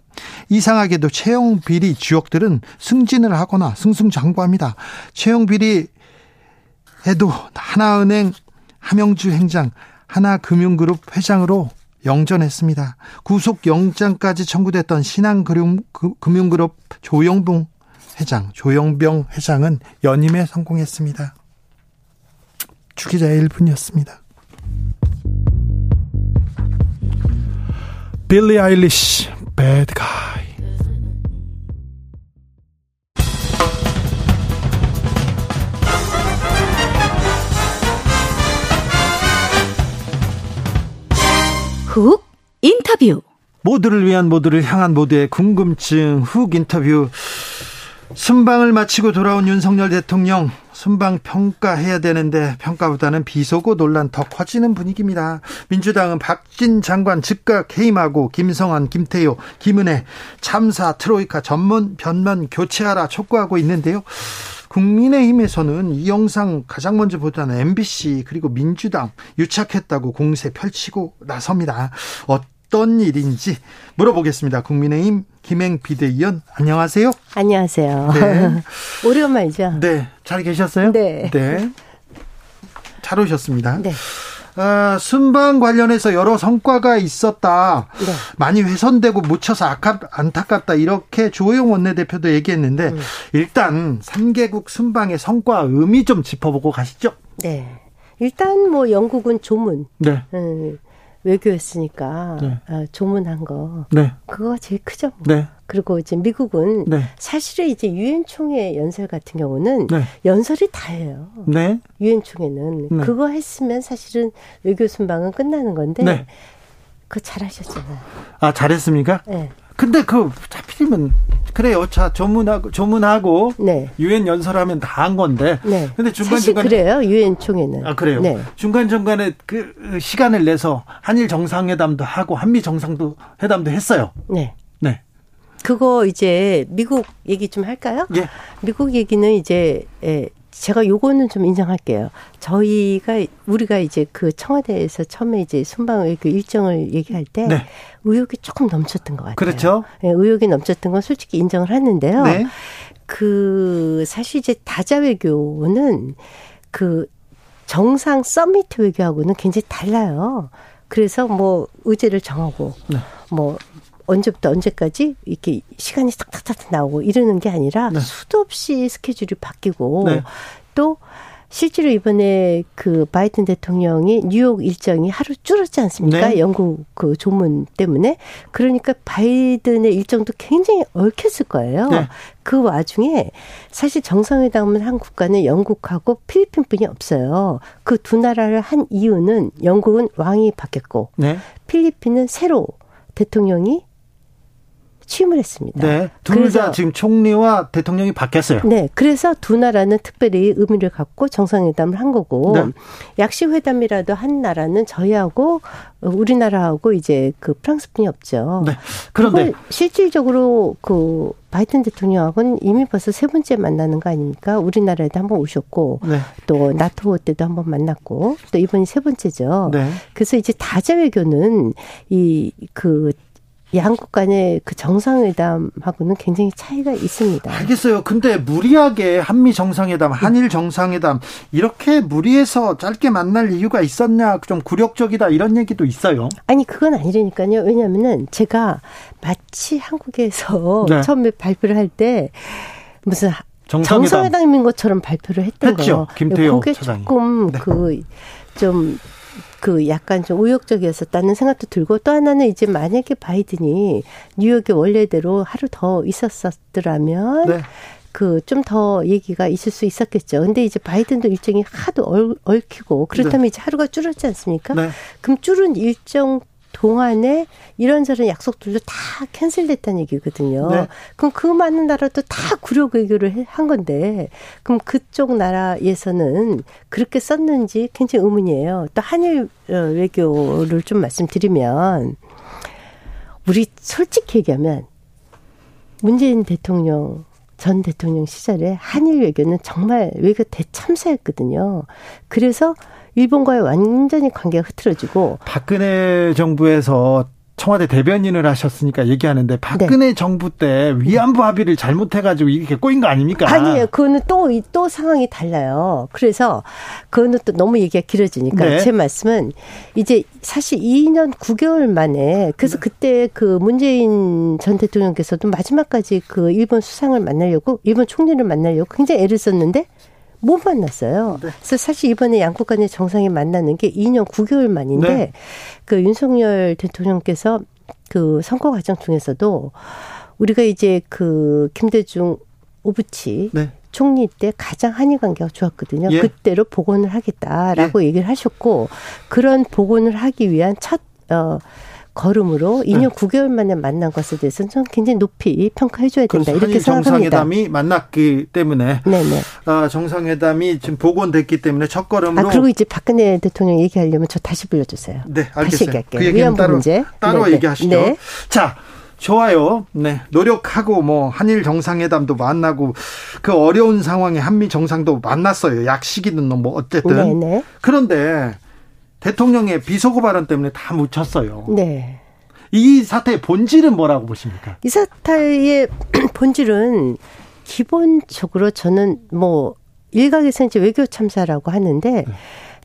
이상하게도 채용 비리 주역들은 승진을 하거나 승승장구합니다. 채용 비리에도 하나은행 함영주 행장, 하나금융그룹 회장으로 영전했습니다. 구속영장까지 청구됐던 신한금융그룹 조용병 회장은 연임에 성공했습니다. 주 기자의 1분이었습니다. 빌리 아일리시, Bad Guy. 훅 인터뷰. 모두를 위한 모두를 향한 모두의 궁금증 훅 인터뷰. 순방을 마치고 돌아온 윤석열 대통령 순방 평가해야 되는데 평가보다는 비속어 논란 더 커지는 분위기입니다. 민주당은 박진 장관 즉각 해임하고 김성한, 김태효, 김은혜 참사 트로이카 전문 변면 교체하라 촉구하고 있는데요. 국민의힘에서는 이 영상 가장 먼저 보던 MBC 그리고 민주당 유착했다고 공세 펼치고 나섭니다. 어떤 일인지 물어보겠습니다. 국민의힘 김행 비대위원, 안녕하세요. 안녕하세요. 네. 오랜만이죠. 네, 잘 계셨어요? 네. 네. 잘 오셨습니다. 네. 아, 순방 관련해서 여러 성과가 있었다. 네. 많이 훼손되고 묻혀서 안타깝다. 이렇게 조호영 원내대표도 얘기했는데 일단 3개국 순방의 성과 의미 좀 짚어보고 가시죠. 네. 일단 뭐 영국은 조문. 네. 외교였으니까 네. 조문한 거. 네. 그거 제일 크죠. 뭐. 네. 그리고 이제 미국은 네. 사실은 이제 유엔 총회 연설 같은 경우는 네. 연설이 다예요. 네. 유엔 총회는 네. 그거 했으면 사실은 외교 순방은 끝나는 건데 네. 그거 잘하셨잖아요. 아, 잘했습니까? 네. 근데 그 하필이면 그래요. 자, 조문하고 네. 유엔 연설하면 다 한 건데. 네. 근데 중간 사실 그래요. 유엔 총회는. 아, 그래요. 네. 중간에 그 시간을 내서 한일 정상회담도 하고 한미 정상회담도 했어요. 네. 네. 그거 이제 미국 얘기 좀 할까요? 예. 미국 얘기는 이제 제가 요거는 좀 인정할게요. 우리가 이제 그 청와대에서 처음에 이제 순방의 그 일정을 얘기할 때 네. 의욕이 조금 넘쳤던 것 같아요. 그렇죠. 네, 의욕이 넘쳤던 건 솔직히 인정을 하는데요. 네. 그 사실 이제 다자 외교는 그 정상 서미트 외교하고는 굉장히 달라요. 그래서 뭐 의제를 정하고 네. 뭐 언제부터 언제까지 이렇게 시간이 탁탁탁 나오고 이러는 게 아니라 네. 수도 없이 스케줄이 바뀌고 네. 또 실제로 이번에 그 바이든 대통령이 뉴욕 일정이 하루 줄었지 않습니까? 네. 영국 그 조문 때문에. 그러니까 바이든의 일정도 굉장히 얽혔을 거예요. 네. 그 와중에 사실 정상회담을 한 국가는 영국하고 필리핀뿐이 없어요. 그 두 나라를 한 이유는 영국은 왕이 바뀌었고 네. 필리핀은 새로 대통령이 취임을 했습니다. 네, 둘 다 지금 총리와 대통령이 바뀌었어요. 네, 그래서 두 나라는 특별히 의미를 갖고 정상회담을 한 거고 네. 약식회담이라도 한 나라는 저희하고 우리나라하고 이제 그 프랑스뿐이 없죠. 네, 그런데 실질적으로 그 바이든 대통령하고는 이미 벌써 세 번째 만나는 거 아닙니까? 우리나라에도 한번 오셨고 네. 또 나토 때도 한번 만났고 또 이번이 세 번째죠. 네. 그래서 이제 다자 외교는 양국 간의 그 정상회담하고는 굉장히 차이가 있습니다. 알겠어요. 근데 무리하게 한미 정상회담, 한일 정상회담 이렇게 무리해서 짧게 만날 이유가 있었냐, 좀 굴욕적이다 이런 얘기도 있어요. 아니 그건 아니라니까요. 왜냐하면은 제가 마치 한국에서 네. 처음에 발표를 할 때 무슨 정상회담인 것처럼 발표를 했던 거예요. 김태호 차장이. 조금 네. 그 약간 좀 우욕적이었었다는 생각도 들고 또 하나는 이제 만약에 바이든이 뉴욕에 원래대로 하루 더 있었었더라면 네. 그 좀 더 얘기가 있을 수 있었겠죠. 근데 이제 바이든도 일정이 하도 얽히고 그렇다면 네. 이제 하루가 줄었지 않습니까? 네. 그럼 줄은 일정 동안에 이런저런 약속들도 다 캔슬됐다는 얘기거든요. 네. 그럼 그 많은 나라도 다 굴욕 외교를 한 건데 그럼 그쪽 나라에서는 그렇게 썼는지 굉장히 의문이에요. 또 한일 외교를 좀 말씀드리면 우리 솔직히 얘기하면 문재인 대통령 전 대통령 시절에 한일 외교는 정말 외교 대참사였거든요. 그래서 일본과의 완전히 관계가 흐트러지고 박근혜 정부에서 청와대 대변인을 하셨으니까 얘기하는데 박근혜 네. 정부 때 위안부 합의를 잘못해가지고 이게 꼬인 거 아닙니까? 아니에요. 그거는 또 상황이 달라요. 그래서 그거는 또 너무 얘기가 길어지니까 네. 제 말씀은 이제 사실 2년 9개월 만에 그래서 그때 그 문재인 전 대통령께서도 마지막까지 그 일본 수상을 만나려고 일본 총리를 만나려고 굉장히 애를 썼는데 못 만났어요. 네. 그래서 사실 이번에 양국 간의 정상이 만나는 게 2년 9개월 만인데 네. 그 윤석열 대통령께서 그 선거 과정 중에서도 우리가 이제 그 김대중 오부치 네. 총리 때 가장 한일 관계가 좋았거든요. 예. 그때로 복원을 하겠다라고 예. 얘기를 하셨고 그런 복원을 하기 위한 첫 걸음으로 2년 네. 9개월 만에 만난 것에 대해서는 저는 굉장히 높이 평가해 줘야 된다. 이렇게 생각합니다. 정상회담이 만났기 때문에 네네. 정상회담이 지금 복원됐기 때문에 첫 걸음으로. 아, 그리고 이제 박근혜 대통령 얘기하려면 저 다시 불러주세요. 네, 알겠어요. 다시 얘기할게요. 그 얘기는 위안부 문제 따로 네. 얘기하시죠. 네. 자, 좋아요. 네. 노력하고 뭐 한일 정상회담도 만나고 그 어려운 상황에 한미 정상도 만났어요. 약식이든 뭐 어쨌든. 네네. 그런데 대통령의 비속어 발언 때문에 다 묻혔어요. 네. 이 사태의 본질은 뭐라고 보십니까? 이 사태의 본질은 기본적으로 저는 뭐 일각에서 이제 외교 참사라고 하는데 네.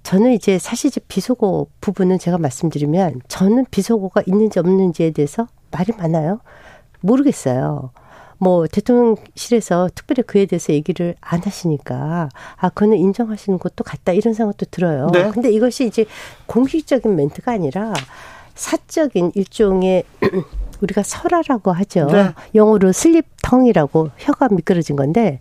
저는 이제 사실 이제 비속어 부분은 제가 말씀드리면 저는 비속어가 있는지 없는지에 대해서 말이 많아요. 모르겠어요. 뭐 대통령실에서 특별히 그에 대해서 얘기를 안 하시니까 아 그거는 인정하시는 것도 같다 이런 생각도 들어요. 네. 근데 이것이 이제 공식적인 멘트가 아니라 사적인 일종의 우리가 설화라고 하죠. 네. 영어로 슬립텅이라고 혀가 미끄러진 건데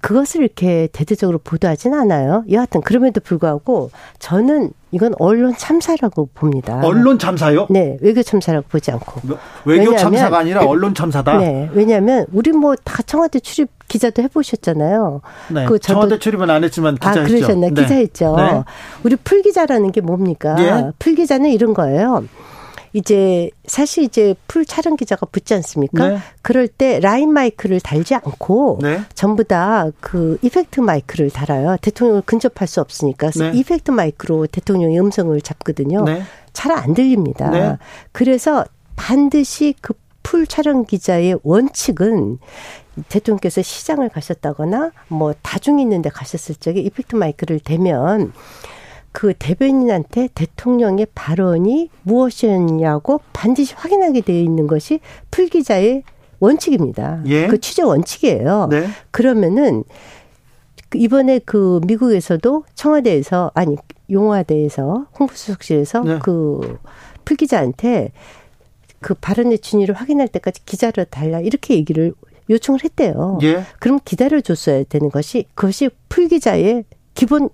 그것을 이렇게 대대적으로 보도하진 않아요. 여하튼 그럼에도 불구하고 저는 이건 언론 참사라고 봅니다. 언론 참사요? 네. 외교 참사라고 보지 않고. 외교 참사가 아니라 언론 참사다? 네. 왜냐하면 우리 뭐 다 청와대 출입 기자도 해보셨잖아요. 네. 그 청와대 출입은 안 했지만 기자했죠. 아, 그러셨나요? 네. 기자했죠. 네. 우리 풀기자라는 게 뭡니까? 네. 풀기자는 이런 거예요. 이제 사실 이제 풀 촬영 기자가 붙지 않습니까? 네. 그럴 때 라인 마이크를 달지 않고 네. 전부 다 그 이펙트 마이크를 달아요. 대통령을 근접할 수 없으니까 그래서 네. 이펙트 마이크로 대통령의 음성을 잡거든요. 네. 잘 안 들립니다. 네. 그래서 반드시 그 풀 촬영 기자의 원칙은 대통령께서 시장을 가셨다거나 뭐 다중 있는 데 가셨을 적에 이펙트 마이크를 대면 그 대변인한테 대통령의 발언이 무엇이었냐고 반드시 확인하게 되어 있는 것이 풀기자의 원칙입니다. 예? 그 취재 원칙이에요. 네? 그러면은 이번에 그 미국에서도 청와대에서 아니 용화대에서 홍보수석실에서 네. 그 풀기자한테 그 발언의 진위를 확인할 때까지 기자를 달라 이렇게 얘기를 요청을 했대요. 예? 그럼 기다려줬어야 되는 것이 그것이 풀기자의 기본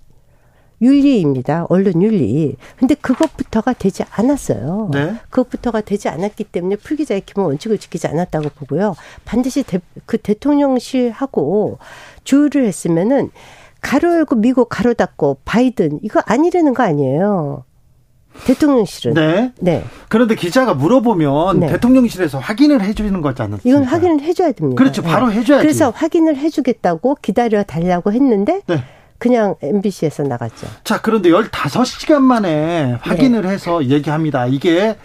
윤리입니다. 언론 윤리. 근데 그것부터가 되지 않았어요. 네? 그것부터가 되지 않았기 때문에 풀기자의 기본 원칙을 지키지 않았다고 보고요. 반드시 그 대통령실하고 조율을 했으면은 가로 열고 미국 가로 닫고 바이든 이거 아니라는 거 아니에요. 대통령실은. 네. 네. 그런데 기자가 물어보면 네. 대통령실에서 확인을 해 주는 거지 않습니까? 이건 확인을 해 줘야 됩니다. 그렇죠. 바로 해 줘야죠. 그래서 확인을 해 주겠다고 기다려 달라고 했는데 네. 그냥 MBC에서 나갔죠. 자, 그런데 15시간 만에 확인을 네. 해서 얘기합니다. 이게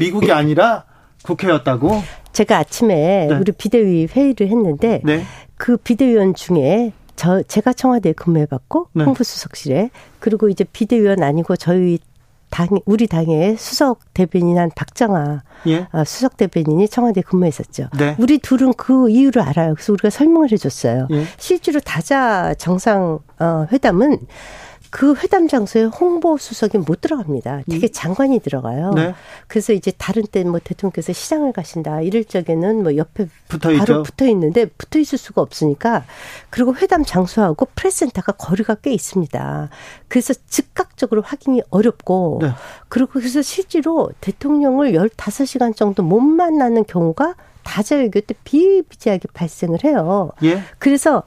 미국이 아니라 국회였다고? 제가 아침에 네. 우리 비대위 회의를 했는데 네. 그 비대위원 중에 제가 청와대에 근무해봤고 네. 홍보수석실에 그리고 이제 비대위원 아니고 저희 우리 당의 수석 대변인 한 박정하 예? 수석 대변인이 청와대에 근무했었죠. 네. 우리 둘은 그 이유를 알아요. 그래서 우리가 설명을 해줬어요. 예? 실제로 다자 정상 회담은 그 회담 장소에 홍보 수석이 못 들어갑니다. 되게 장관이 들어가요. 네. 그래서 이제 다른 때 뭐 대통령께서 시장을 가신다 이럴 적에는 뭐 옆에 바로 붙어 있는데 붙어 있을 수가 없으니까 그리고 회담 장소하고 프레스센터가 거리가 꽤 있습니다. 그래서 즉각적으로 확인이 어렵고 네. 그리고 그래서 실제로 대통령을 15시간 정도 못 만나는 경우가 다자외교 때 비일비재하게 발생을 해요. 예. 그래서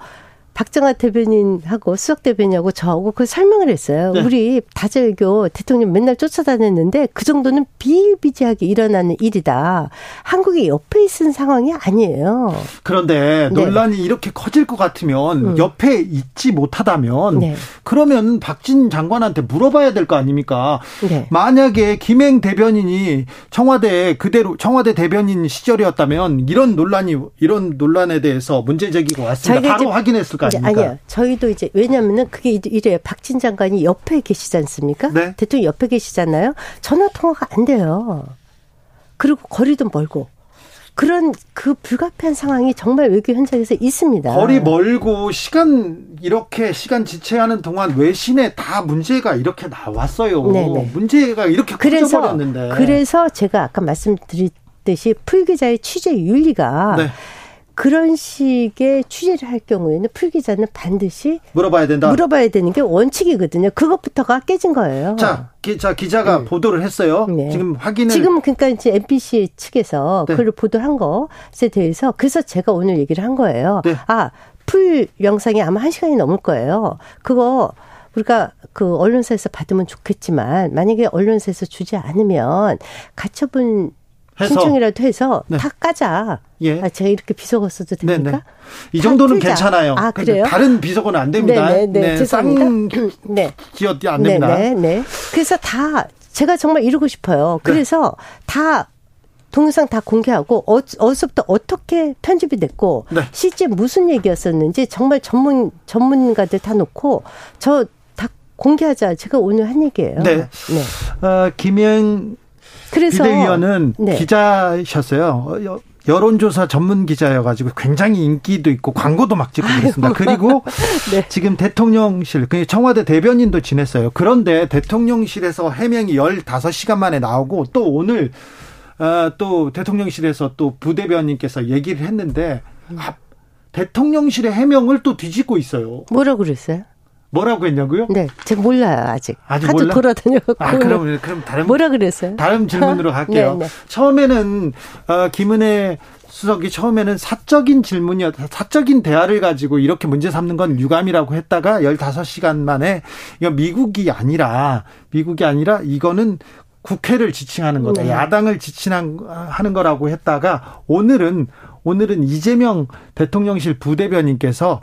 박정하 대변인하고 수석 대변인하고 저하고 그 설명을 했어요. 네. 우리 다자외교 대통령 맨날 쫓아다녔는데 그 정도는 비일비재하게 일어나는 일이다. 한국이 옆에 있은 상황이 아니에요. 그런데 논란이 네. 이렇게 커질 것 같으면 옆에 있지 못하다면 네. 그러면 박진 장관한테 물어봐야 될 거 아닙니까? 네. 만약에 김행 대변인이 청와대에 그대로 청와대 대변인 시절이었다면 이런 논란에 대해서 문제 제기가 왔습니다. 바로 확인했을 거. 아니요. 저희도 이제 왜냐하면은 그게 이래요. 박진 장관이 옆에 계시지 않습니까? 네. 대통령 옆에 계시잖아요. 전화 통화가 안 돼요. 그리고 거리도 멀고. 그런 그 불가피한 상황이 정말 외교 현장에서 있습니다. 거리 멀고 시간 지체하는 동안 외신에 다 문제가 이렇게 나왔어요. 네네. 문제가 이렇게 커져버렸는데. 그래서 제가 아까 말씀드렸듯이 풀기자의 취재 윤리가 네. 그런 식의 취재를 할 경우에는 풀기자는 반드시 물어봐야 된다. 물어봐야 되는 게 원칙이거든요. 그것부터가 깨진 거예요. 자, 기자가 보도를 했어요. 네. 지금 확인을. 지금 그러니까 이제 MBC 측에서 네. 그걸 보도한 것에 대해서 그래서 제가 오늘 얘기를 한 거예요. 네. 아, 풀 영상이 아마 1시간이 넘을 거예요. 그거 우리가 그 언론사에서 받으면 좋겠지만 만약에 언론사에서 주지 않으면 가처분 신청이라도 해서 네. 다 까자. 예. 아, 제가 이렇게 비속어 써도 됩니까? 네네. 이 정도는 틀자. 괜찮아요. 아, 그래요? 다른 비속어는 안 됩니다. 네네네. 네. 죄송합니다. 네. 기어뛰어 안 됩니다. 네네. 그래서 다 제가 정말 이루고 싶어요. 그래서 네. 다 동영상 다 공개하고 어디서부터 어떻게 편집이 됐고 네. 실제 무슨 얘기였었는지 정말 전문가들 다 놓고 저 다 공개하자. 제가 오늘 한 얘기예요. 네. 네. 김행 비대위원은 네. 기자셨어요. 여론조사 전문 기자여가지고 굉장히 인기도 있고 광고도 막 찍고 그랬습니다. 그리고 네. 지금 대통령실, 청와대 대변인도 지냈어요. 그런데 대통령실에서 해명이 15시간 만에 나오고 또 오늘 또 대통령실에서 또 부대변인께서 얘기를 했는데 대통령실의 해명을 또 뒤집고 있어요. 뭐라고 그랬어요? 뭐라고 했냐고요? 네, 제가 몰라요 아직. 아직 몰라? 돌아다녀서. 아, 그럼 다른 뭐라 그랬어요? 다른 질문으로 갈게요. 네, 네. 처음에는 김은혜 수석이 처음에는 사적인 질문이었다. 사적인 대화를 가지고 이렇게 문제 삼는 건 유감이라고 했다가 15시간 만에 이거 미국이 아니라 이거는 국회를 지칭하는 거다. 네. 야당을 지칭하는 거라고 했다가 오늘은 이재명 대통령실 부대변인께서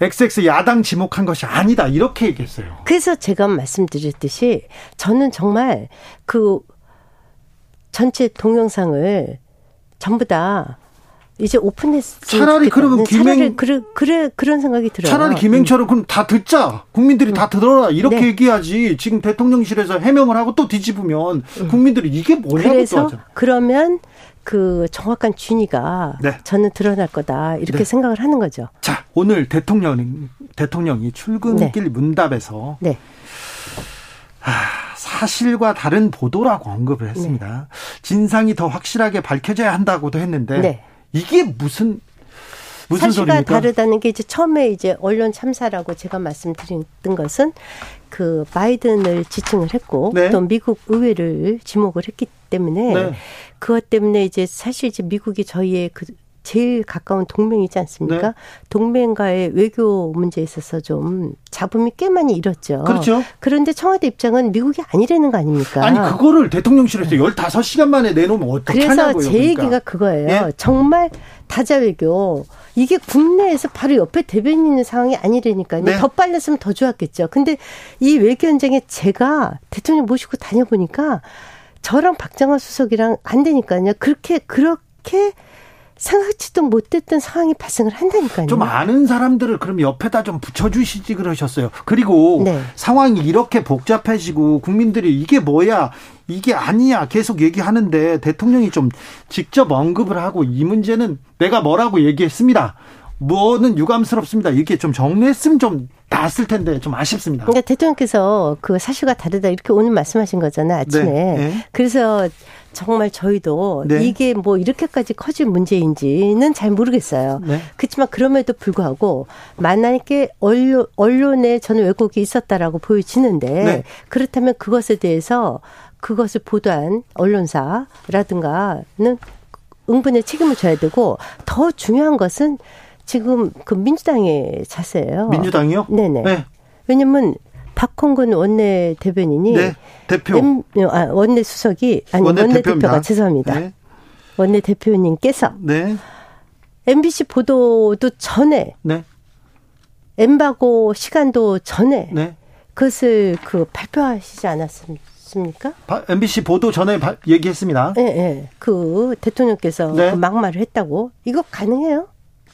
XX 야당 지목한 것이 아니다 이렇게 얘기했어요. 그래서 제가 말씀드렸듯이 저는 정말 그 전체 동영상을 전부 다 이제 오픈했으면 차라리 그러면 김행 그런 생각이 들어요. 차라리 김행처럼 그럼 다 듣자. 국민들이 다 들어라. 이렇게 네. 얘기하지. 지금 대통령실에서 해명을 하고 또 뒤집으면 국민들이 이게 뭐냐고 그래서 또 하잖아요. 그러면 그 정확한 진위가 네. 저는 드러날 거다 이렇게 네. 생각을 하는 거죠. 자, 오늘 대통령이 출근길 네. 문답에서 네. 사실과 다른 보도라고 언급을 했습니다. 네. 진상이 더 확실하게 밝혀져야 한다고도 했는데 네. 이게 무슨 사실과 소리입니까? 다르다는 게 이제 처음에 이제 언론 참사라고 제가 말씀드렸던 것은 그 바이든을 지칭을 했고 네. 또 미국 의회를 지목을 했기 때문에 네. 그것 때문에 이제 사실 이제 미국이 저희의 그 제일 가까운 동맹이지 않습니까? 네. 동맹과의 외교 문제에 있어서 좀 잡음이 꽤 많이 일었죠. 그렇죠. 그런데 청와대 입장은 미국이 아니라는 거 아닙니까? 아니 그거를 대통령실에서 15시간 만에 내놓으면 어떡하냐고요. 그래서 제 그러니까. 얘기가 그거예요. 네? 정말 다자외교. 이게 국내에서 바로 옆에 대변인 있는 상황이 아니라니까요. 네. 더 빨랐으면 더 좋았겠죠. 근데 이 외교 현장에 제가 대통령 모시고 다녀보니까 저랑 박정하 수석이랑 안 되니까요. 그렇게 생각지도 못했던 상황이 발생을 한다니까요. 좀 아는 사람들을 그럼 옆에다 좀 붙여주시지 그러셨어요. 그리고 네. 상황이 이렇게 복잡해지고 국민들이 이게 뭐야 이게 아니야 계속 얘기하는데 대통령이 좀 직접 언급을 하고 이 문제는 내가 뭐라고 얘기했습니다. 뭐는 유감스럽습니다. 이렇게 좀 정리했으면 좀 나았을 텐데 좀 아쉽습니다. 그러니까 대통령께서 그 사실과 다르다 이렇게 오늘 말씀하신 거잖아요. 아침에. 네. 네. 그래서 정말 저희도 네. 이게 뭐 이렇게까지 커질 문제인지는 잘 모르겠어요. 네. 그렇지만 그럼에도 불구하고 만약에 언론에 저는 왜곡이 있었다라고 보여지는데 네. 그렇다면 그것에 대해서 그것을 보도한 언론사라든가는 응분의 책임을 져야 되고 더 중요한 것은 지금 그 민주당의 자세예요. 민주당이요? 네네. 네. 왜냐면 박홍근 원내 대변인이 네. 원내 대표가 죄송합니다. 네. 원내 대표님께서 네. MBC 보도도 전에 네. 엠바고 시간도 전에 네. 그것을 그 발표하시지 않았습니까? MBC 보도 전에 얘기했습니다. 네, 네. 그 대통령께서 네. 그 막말을 했다고 이거 가능해요?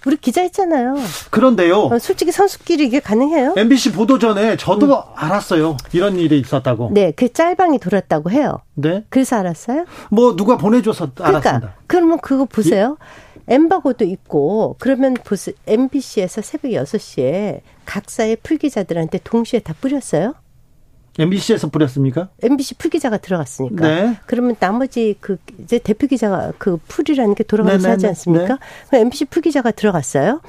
우리 기자 있잖아요. 그런데요. 솔직히 선수끼리 이게 가능해요? MBC 보도 전에 저도 알았어요. 이런 일이 있었다고. 네. 그 짤방이 돌았다고 해요. 네. 그래서 알았어요? 뭐 누가 보내줘서 알았습니다. 그러니까 그러면 그거 보세요. 엠바고도 있고 그러면 보세요. MBC에서 새벽 6시에 각사의 풀기자들한테 동시에 다 뿌렸어요? MBC에서 뿌렸습니까? MBC 풀기자가 들어갔으니까. 네. 그러면 나머지 그 이제 대표기자가 그 풀이라는 게 돌아가면서 네네. 하지 않습니까? 네. 그럼 MBC 풀기자가 들어갔어요.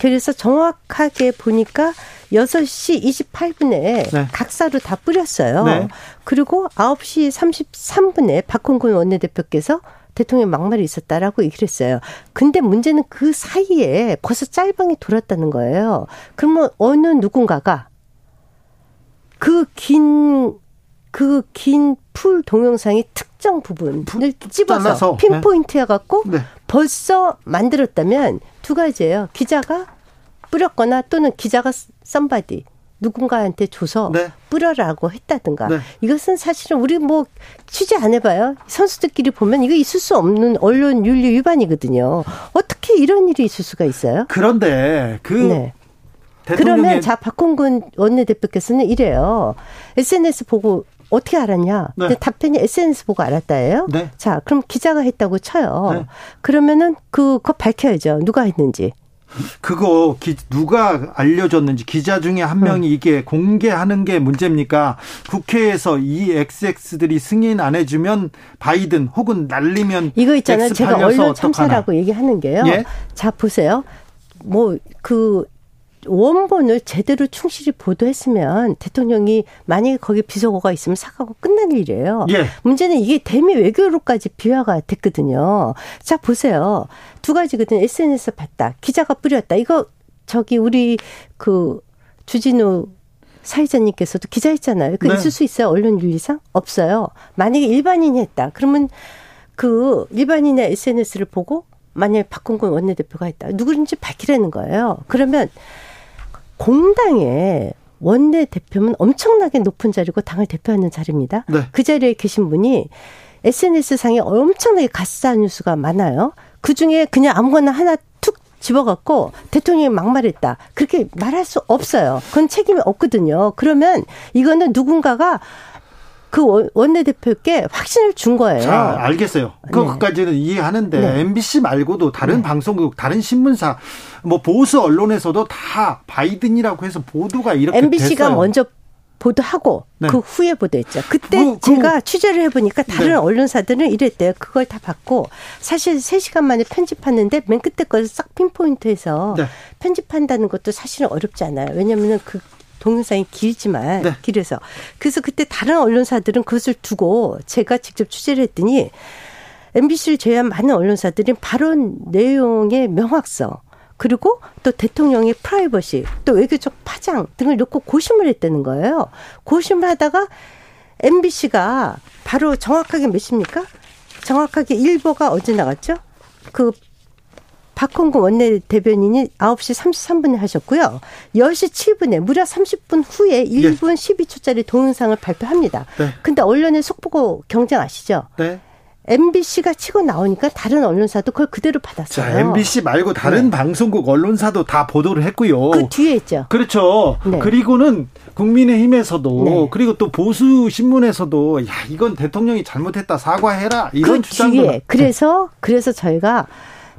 그래서 정확하게 보니까 6시 28분에 네. 각사로 다 뿌렸어요. 네. 그리고 9시 33분에 박홍근 원내대표께서 대통령 막말이 있었다라고 얘기를 했어요. 근데 문제는 그 사이에 벌써 짤방이 돌았다는 거예요. 그러면 어느 누군가가 그 긴 풀 동영상이 특 특정 부분을 집어서 핀포인트해갖고 네. 벌써 만들었다면 두 가지예요. 기자가 뿌렸거나 또는 기자가 somebody 누군가한테 줘서 네. 뿌려라고 했다든가. 네. 이것은 사실은 우리 뭐 취재 안 해봐요. 선수들끼리 보면 이거 있을 수 없는 언론 윤리 위반이거든요. 어떻게 이런 일이 있을 수가 있어요? 그런데 그 네. 그러면 자 박홍근 원내대표께서는 이래요. SNS 보고 어떻게 알았냐? 네. 근데 답변이 SNS 보고 알았다예요. 네. 자 그럼 기자가 했다고 쳐요. 네. 그러면은 그거 밝혀야죠. 누가 했는지. 그거 누가 알려줬는지 기자 중에 한 명이 이게 공개하는 게 문제입니까? 국회에서 이 XX들이 승인 안 해주면 바이든 혹은 날리면 이거 있잖아요. 제가 언론 참사라고 얘기하는 게요. 예? 자 보세요. 뭐 그 원본을 제대로 충실히 보도했으면 대통령이 만약에 거기에 비속어가 있으면 사과하고 끝난 일이에요. 예. 문제는 이게 대미 외교로까지 비화가 됐거든요. 자 보세요. 두 가지거든요. SNS에서 봤다. 기자가 뿌렸다. 이거 저기 우리 그 주진우 사회자님께서도 기자였잖아요. 그 네. 있을 수 있어요? 언론 윤리상? 없어요. 만약에 일반인이 했다. 그러면 그 일반인의 SNS를 보고 만약에 박홍근 원내대표가 했다. 누구인지 밝히라는 거예요. 그러면 공당의 원내대표면 엄청나게 높은 자리고 당을 대표하는 자리입니다. 네. 그 자리에 계신 분이 SNS상에 엄청나게 가짜 뉴스가 많아요. 그중에 그냥 아무거나 하나 툭 집어갖고 대통령이 막말했다. 그렇게 말할 수 없어요. 그건 책임이 없거든요. 그러면 이거는 누군가가 그 원내대표께 확신을 준 거예요. 자, 알겠어요. 그것까지는 네. 이해하는데 네. MBC 말고도 다른 네. 방송국, 다른 신문사, 뭐 보수 언론에서도 다 바이든이라고 해서 보도가 이렇게 MBC가 됐어요. 먼저 보도하고 네. 그 후에 보도했죠. 그때 제가 취재를 해보니까 다른 네. 언론사들은 이랬대요. 그걸 다 받고 사실 3시간 만에 편집하는데 맨 끝에 거를 싹 핀포인트해서 네. 편집한다는 것도 사실은 어렵지 않아요. 왜냐하면 그 동영상이 길지만 네. 길어서. 그래서 그때 다른 언론사들은 그것을 두고 제가 직접 취재를 했더니 MBC를 제외한 많은 언론사들이 발언 내용의 명확성 그리고 또 대통령의 프라이버시 또 외교적 파장 등을 놓고 고심을 했다는 거예요. 고심을 하다가 MBC가 바로 정확하게 몇입니까? 정확하게 1보가 어제 나갔죠? 그 박홍근 원내대변인이 9시 33분에 하셨고요. 10시 7분에 무려 30분 후에 1분 12초짜리 동영상을 발표합니다. 그런데 네. 언론의 속보고 경쟁 아시죠? 네. MBC가 치고 나오니까 다른 언론사도 그걸 그대로 받았어요. 자, MBC 말고 다른 네. 방송국 언론사도 다 보도를 했고요. 그 뒤에 있죠. 그렇죠. 네. 그리고는 국민의힘에서도 네. 그리고 또 보수 신문에서도 야 이건 대통령이 잘못했다 사과해라 이런 그 주장도. 뒤에. 그래서 저희가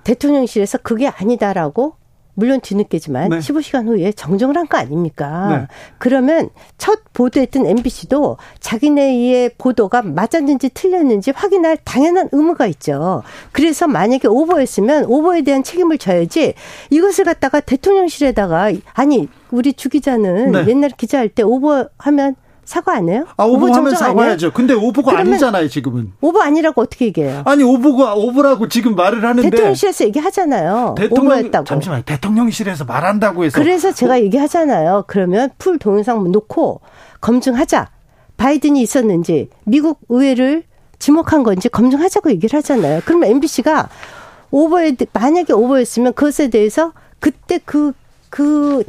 대통령실에서 그게 아니다라고 물론 뒤늦게지만 네. 15시간 후에 정정을 한 거 아닙니까? 네. 그러면 첫 보도했던 MBC도 자기네의 보도가 맞았는지 틀렸는지 확인할 당연한 의무가 있죠. 그래서 만약에 오버했으면 오버에 대한 책임을 져야지 이것을 갖다가 대통령실에다가 아니 우리 주 기자는 네. 옛날 기자할 때 오버하면 사과 안 해요? 아, 오버하면 사과해야죠. 근데 오버가 아니잖아요, 지금은. 오버 아니라고 어떻게 얘기해요? 아니, 오버라고 지금 말을 하는데. 대통령실에서 얘기하잖아요. 오버했다고. 잠시만요. 대통령실에서 말한다고 해서. 그래서 제가 얘기하잖아요. 그러면 풀 동영상 놓고 검증하자. 바이든이 있었는지 미국 의회를 지목한 건지 검증하자고 얘기를 하잖아요. 그러면 MBC가 만약에 오버했으면 그것에 대해서 그때 그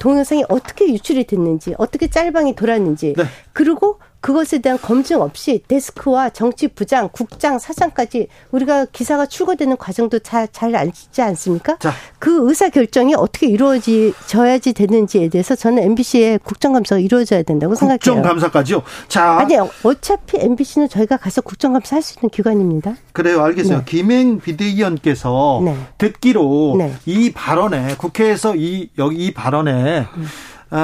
동영상이 어떻게 유출이 됐는지 어떻게 짤방이 돌았는지 네. 그리고 그것에 대한 검증 없이 데스크와 정치부장 국장 사장까지 우리가 기사가 출고되는 과정도 잘 알지 않습니까? 자. 그 의사결정이 어떻게 이루어져야지 되는지에 대해서 저는 MBC의 국정감사가 이루어져야 된다고 생각해요. 국정감사까지요? 자. 아니 어차피 MBC는 저희가 가서 국정감사 할 수 있는 기관입니다. 그래요. 알겠어요. 네. 김행 비대위원께서 네. 듣기로 네. 이 발언에 국회에서 이 발언에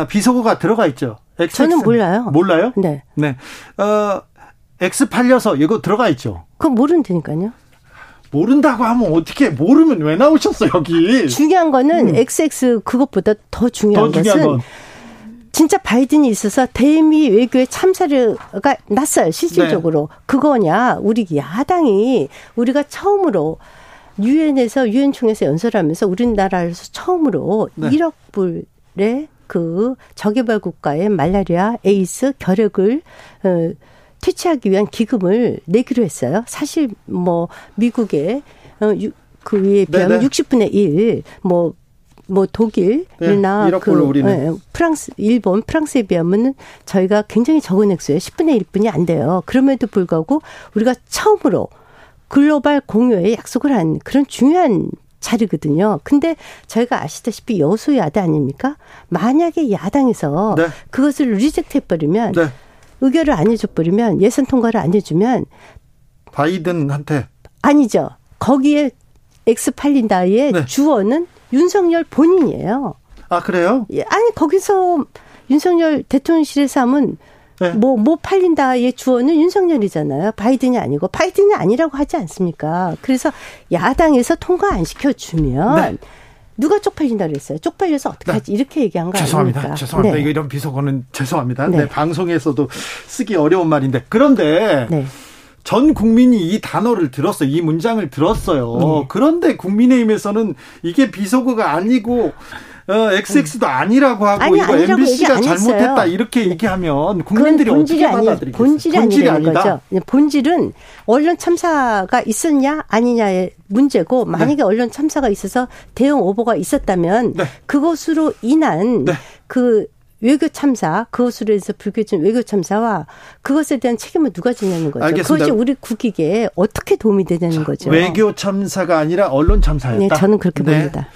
비속어가 들어가 있죠. 저는 몰라요. 몰라요? 네. 네. X 팔려서 이거 들어가 있죠. 그건 모른다니까요. 모른다고 하면 어떻게 모르면 왜 나오셨어요, 여기? 중요한 거는 XX 그것보다 더 중요한 것은 진짜 바이든이 있어서 대미 외교의 참사가 났어요, 실질적으로. 네. 그거냐, 우리 야당이 우리가 처음으로 유엔에서 유엔 총회에서 연설하면서 우리나라에서 처음으로 네. 1억 불에 그 저개발 국가의 말라리아, 에이스, 결핵을 퇴치하기 위한 기금을 내기로 했어요. 사실 뭐 미국의 그 위에 비하면 네네. 60분의 1, 뭐 독일이나 네, 그 네, 프랑스, 일본, 프랑스에 비하면 저희가 굉장히 적은 액수예요. 10분의 1뿐이 안 돼요. 그럼에도 불구하고 우리가 처음으로 글로벌 공유에 약속을 한 그런 중요한 자리거든요. 근데 저희가 아시다시피 여수야대 아닙니까? 만약에 야당에서 네. 그것을 리젝트해버리면 네. 의결을 안 해줘버리면 예산 통과를 안 해주면 바이든한테 아니죠. 거기에 X 팔린다의 네. 주어는 윤석열 본인이에요. 아 그래요? 아니 거기서 윤석열 대통령실에서 하면 네. 뭐 팔린다의 주어는 윤석열이잖아요. 바이든이 아니고 바이든이 아니라고 하지 않습니까? 그래서 야당에서 통과 안 시켜주면 네. 누가 쪽팔린다고 그랬어요? 쪽팔려서 어떻게 하지? 네. 이렇게 얘기한 거 죄송합니다. 아닙니까? 죄송합니다. 네. 이런 비속어는 죄송합니다. 네. 네, 방송에서도 쓰기 어려운 말인데 그런데 네. 전 국민이 이 단어를 들었어요. 이 문장을 들었어요. 네. 그런데 국민의힘에서는 이게 비속어가 아니고 XX도 아니라고 하고 아니, 이거 MBC가 잘못했다 이렇게 얘기하면 국민들이 어떻게 받아들이겠어요? 본질이 아니다. 거죠. 본질은 언론 참사가 있었냐 아니냐의 문제고 만약에 네. 언론 참사가 있어서 대형 오보가 있었다면 네. 그것으로 인한 네. 그 외교 참사, 그것으로 해서 불교진 외교 참사와 그것에 대한 책임을 누가 지냐는 거죠. 알겠습니다. 그것이 우리 국익에 어떻게 도움이 되냐는 거죠. 외교 참사가 아니라 언론 참사였다. 네, 저는 그렇게 네. 봅니다.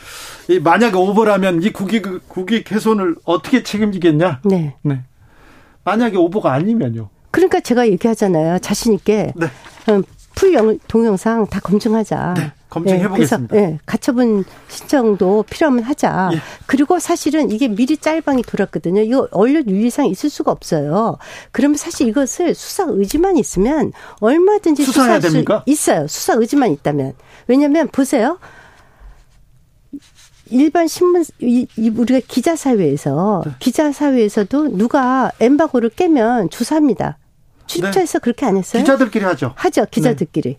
만약에 오보라면 이 국익 훼손을 어떻게 책임지겠냐? 네. 네. 만약에 오보가 아니면요. 그러니까 제가 얘기하잖아요. 자신 있게 네. 풀 동영상 다 검증하자. 네. 검증해보겠습니다. 네, 네, 가처분 신청도 필요하면 하자. 예. 그리고 사실은 이게 미리 짤방이 돌았거든요. 이거 언론 윤리상 있을 수가 없어요. 그러면 사실 이것을 수사 의지만 있으면 얼마든지 수사할 수 있어요. 수사 의지만 있다면. 왜냐하면 보세요. 일반 신문 우리가 기자사회에서 네. 기자사회에서도 누가 엠바고를 깨면 조사합니다. 출입처에서 네. 그렇게 안 했어요? 기자들끼리 하죠. 하죠. 기자들끼리. 네.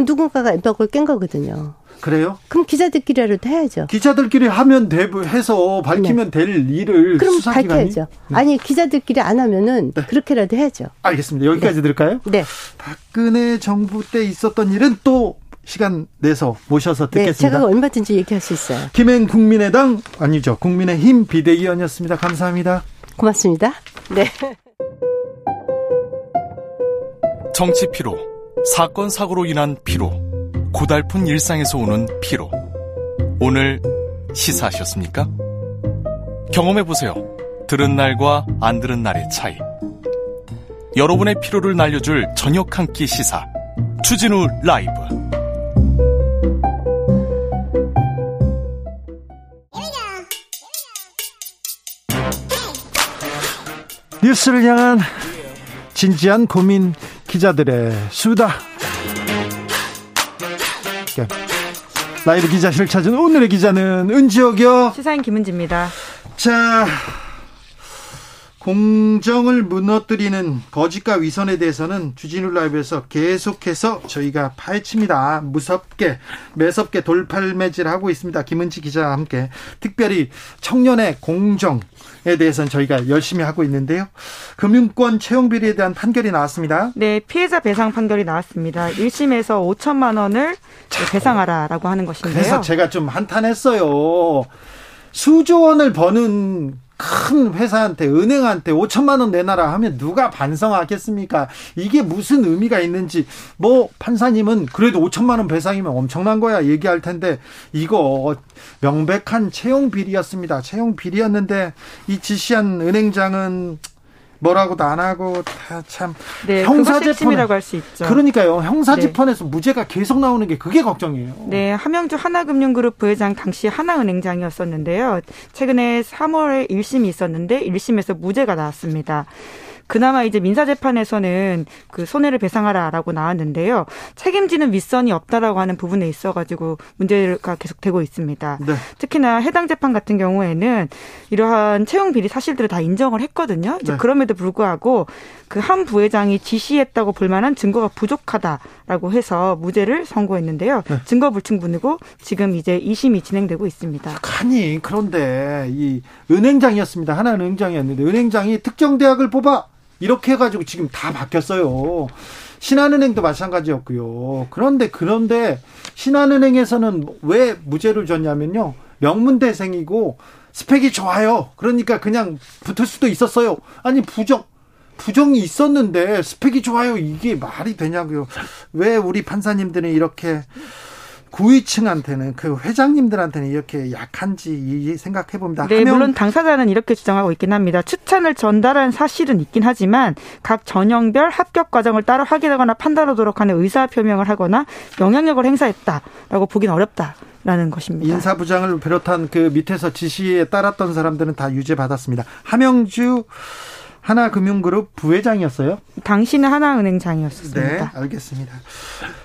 누군가가 엠바고를 깬 거거든요. 그래요? 그럼 기자들끼리라도 해야죠. 기자들끼리 하면 해서 밝히면 네. 될 일을 그럼 수사기관이? 밝혀야죠. 네. 아니 기자들끼리 안 하면은 네. 그렇게라도 해야죠. 알겠습니다. 여기까지 네. 들을까요? 네. 박근혜 정부 때 있었던 일은 또 시간 내서 모셔서 듣겠습니다. 네, 제가 얼마든지 얘기할 수 있어요. 김행 국민의당 아니죠. 국민의힘 비대위원이었습니다. 감사합니다. 고맙습니다. 네. 정치 피로, 사건 사고로 인한 피로, 고달픈 일상에서 오는 피로. 오늘 시사하셨습니까? 경험해보세요. 들은 날과 안 들은 날의 차이. 여러분의 피로를 날려줄 저녁 한 끼 시사. 주진우 라이브. 뉴스를 향한 진지한 고민 기자들의 수다. 라이브 기자실을 찾은 오늘의 기자는 은지혁이요. 시사인 김은지입니다. 자, 공정을 무너뜨리는 거짓과 위선에 대해서는 주진우 라이브에서 계속해서 저희가 파헤칩니다. 무섭게 매섭게 돌팔매질하고 있습니다. 김은지 기자와 함께 특별히 청년의 공정에 대해서는 저희가 열심히 하고 있는데요. 금융권 채용비리에 대한 판결이 나왔습니다. 네, 피해자 배상 판결이 나왔습니다. 1심에서 5천만 원을 배상하라라고 하는 것인데요. 그래서 제가 좀 한탄했어요. 수조 원을 버는 큰 회사한테 은행한테 5천만 원 내놔라 하면 누가 반성하겠습니까? 이게 무슨 의미가 있는지 뭐 판사님은 그래도 5천만 원 배상이면 엄청난 거야 얘기할 텐데 이거 명백한 채용 비리였습니다. 채용 비리였는데 이 지시한 은행장은 뭐라고도 안 하고 다 참 네, 형사재판이라고 할 수 있죠. 그러니까요. 형사재판에서 네. 무죄가 계속 나오는 게 그게 걱정이에요. 네, 함영주 하나금융그룹 부회장 당시 하나은행장이었었는데요. 최근에 3월에 1심이 있었는데 1심에서 무죄가 나왔습니다. 그나마 이제 민사재판에서는 그 손해를 배상하라라고 나왔는데요. 책임지는 윗선이 없다라고 하는 부분에 있어가지고 문제가 계속되고 있습니다. 네. 특히나 해당 재판 같은 경우에는 이러한 채용 비리 사실들을 다 인정을 했거든요. 이제 네. 그럼에도 불구하고 그 한 부회장이 지시했다고 볼 만한 증거가 부족하다라고 해서 무죄를 선고했는데요. 네. 증거 불충분이고 지금 이제 2심이 진행되고 있습니다. 아니 그런데 이 은행장이었습니다. 하나은행장이었는데 은행장이 특정 대학을 뽑아 이렇게 해가지고 지금 다 바뀌었어요. 신한은행도 마찬가지였고요. 그런데 신한은행에서는 왜 무죄를 줬냐면요, 명문대생이고 스펙이 좋아요. 그러니까 그냥 붙을 수도 있었어요. 아니 부정이 있었는데 스펙이 좋아요. 이게 말이 되냐고요. 왜 우리 판사님들은 이렇게 고위층한테는, 그 회장님들한테는 이렇게 약한지 생각해 봅니다. 네, 물론 당사자는 이렇게 주장하고 있긴 합니다. 추천을 전달한 사실은 있긴 하지만 각 전형별 합격 과정을 따로 확인하거나 판단하도록 하는 의사표명을 하거나 영향력을 행사했다라고 보긴 어렵다라는 것입니다. 인사부장을 비롯한 그 밑에서 지시에 따랐던 사람들은 다 유죄받았습니다. 함영주 하나금융그룹 부회장이었어요? 당시는 하나은행장이었습니다. 네, 알겠습니다.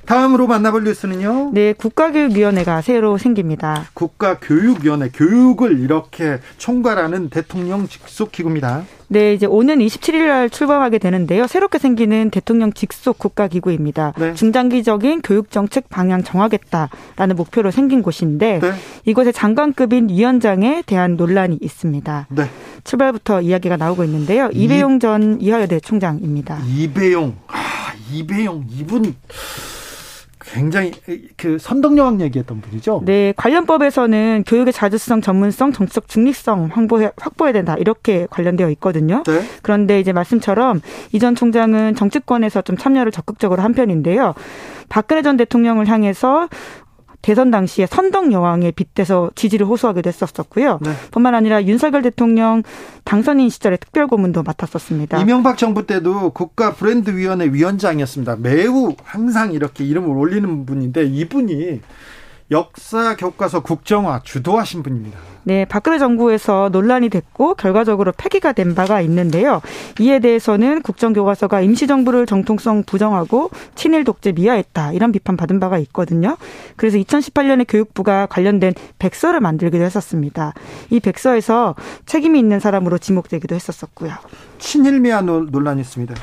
다음으로 만나볼 뉴스는요? 네, 국가교육위원회가 새로 생깁니다. 국가교육위원회, 교육을 이렇게 총괄하는 대통령 직속기구입니다. 네, 이제 오는 27일 날 출범하게 되는데요. 새롭게 생기는 대통령 직속 국가기구입니다. 네. 중장기적인 교육정책 방향 정하겠다라는 목표로 생긴 곳인데, 네, 이곳에 장관급인 위원장에 대한 논란이 있습니다. 네. 출발부터 이야기가 나오고 있는데요. 이배용 전 이화여대 총장입니다. 이배용 이분 굉장히 그 선덕여왕 얘기했던 분이죠. 네, 관련법에서는 교육의 자주성, 전문성, 정치적 중립성 확보해야 된다, 이렇게 관련되어 있거든요. 네. 그런데 이제 말씀처럼 이 전 총장은 정치권에서 좀 참여를 적극적으로 한 편인데요. 박근혜 전 대통령을 향해서 대선 당시에 선덕 여왕에 빗대서 지지를 호소하기도 했었고요. 네. 뿐만 아니라 윤석열 대통령 당선인 시절에 특별고문도 맡았었습니다. 이명박 정부 때도 국가 브랜드위원회 위원장이었습니다. 매우 항상 이렇게 이름을 올리는 분인데, 이분이 역사 교과서 국정화 주도하신 분입니다. 네, 박근혜 정부에서 논란이 됐고 결과적으로 폐기가 된 바가 있는데요. 이에 대해서는 국정교과서가 임시정부를 정통성 부정하고 친일 독재 미화했다, 이런 비판받은 바가 있거든요. 그래서 2018년에 교육부가 관련된 백서를 만들기도 했었습니다. 이 백서에서 책임이 있는 사람으로 지목되기도 했었고요. 친일 미화 논란이 있습니다.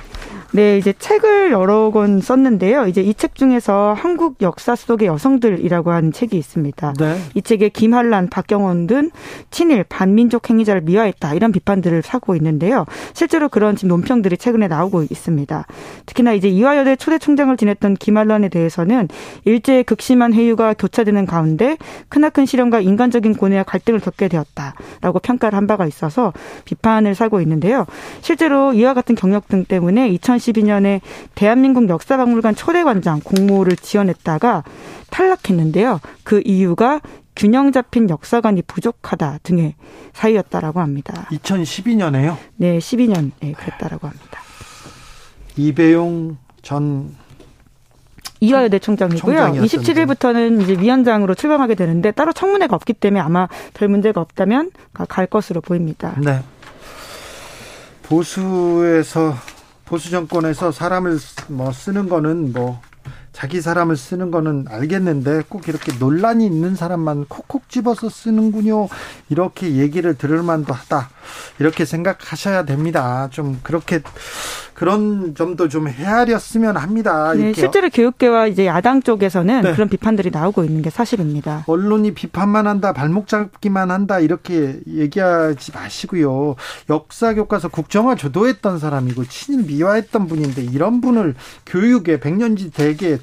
네, 이제 책을 여러 권 썼는데요. 이제 이 책 중에서 한국 역사 속의 여성들이라고 하는 책이 있습니다. 네. 이 책에 김한란, 박경원 등 친일, 반민족 행위자를 미화했다, 이런 비판들을 사고 있는데요. 실제로 그런 지금 논평들이 최근에 나오고 있습니다. 특히나 이제 이화여대 초대 총장을 지냈던 김한란에 대해서는 일제의 극심한 회유가 교차되는 가운데 크나큰 시련과 인간적인 고뇌와 갈등을 겪게 되었다라고 평가를 한 바가 있어서 비판을 사고 있는데요. 실제로 이와 같은 경력 등 때문에 2012년에 대한민국 역사박물관 초대관장 공모를 지원했다가 탈락했는데요. 그 이유가 균형 잡힌 역사관이 부족하다 등의 사유였다라고 합니다. 2012년에요? 네, 12년에 그랬다라고 합니다. 이배용 전 이화여대 총장이고요. 27일부터는 이제 위원장으로 출범하게 되는데, 따로 청문회가 없기 때문에 아마 별 문제가 없다면 갈 것으로 보입니다. 네. 보수 정권에서 사람을 쓰는 거는 자기 사람을 쓰는 거는 알겠는데, 꼭 이렇게 논란이 있는 사람만 콕콕 집어서 쓰는군요. 이렇게 얘기를 들을 만도 하다, 이렇게 생각하셔야 됩니다. 좀 그렇게 그런 점도 좀 헤아렸으면 합니다. 네, 실제로 교육계와 이제 야당 쪽에서는, 네, 그런 비판들이 나오고 있는 게 사실입니다. 언론이 비판만 한다, 발목 잡기만 한다, 이렇게 얘기하지 마시고요. 역사 교과서 국정화 주도했던 사람이고 친일 미화했던 분인데, 이런 분을 교육의 백년지 대계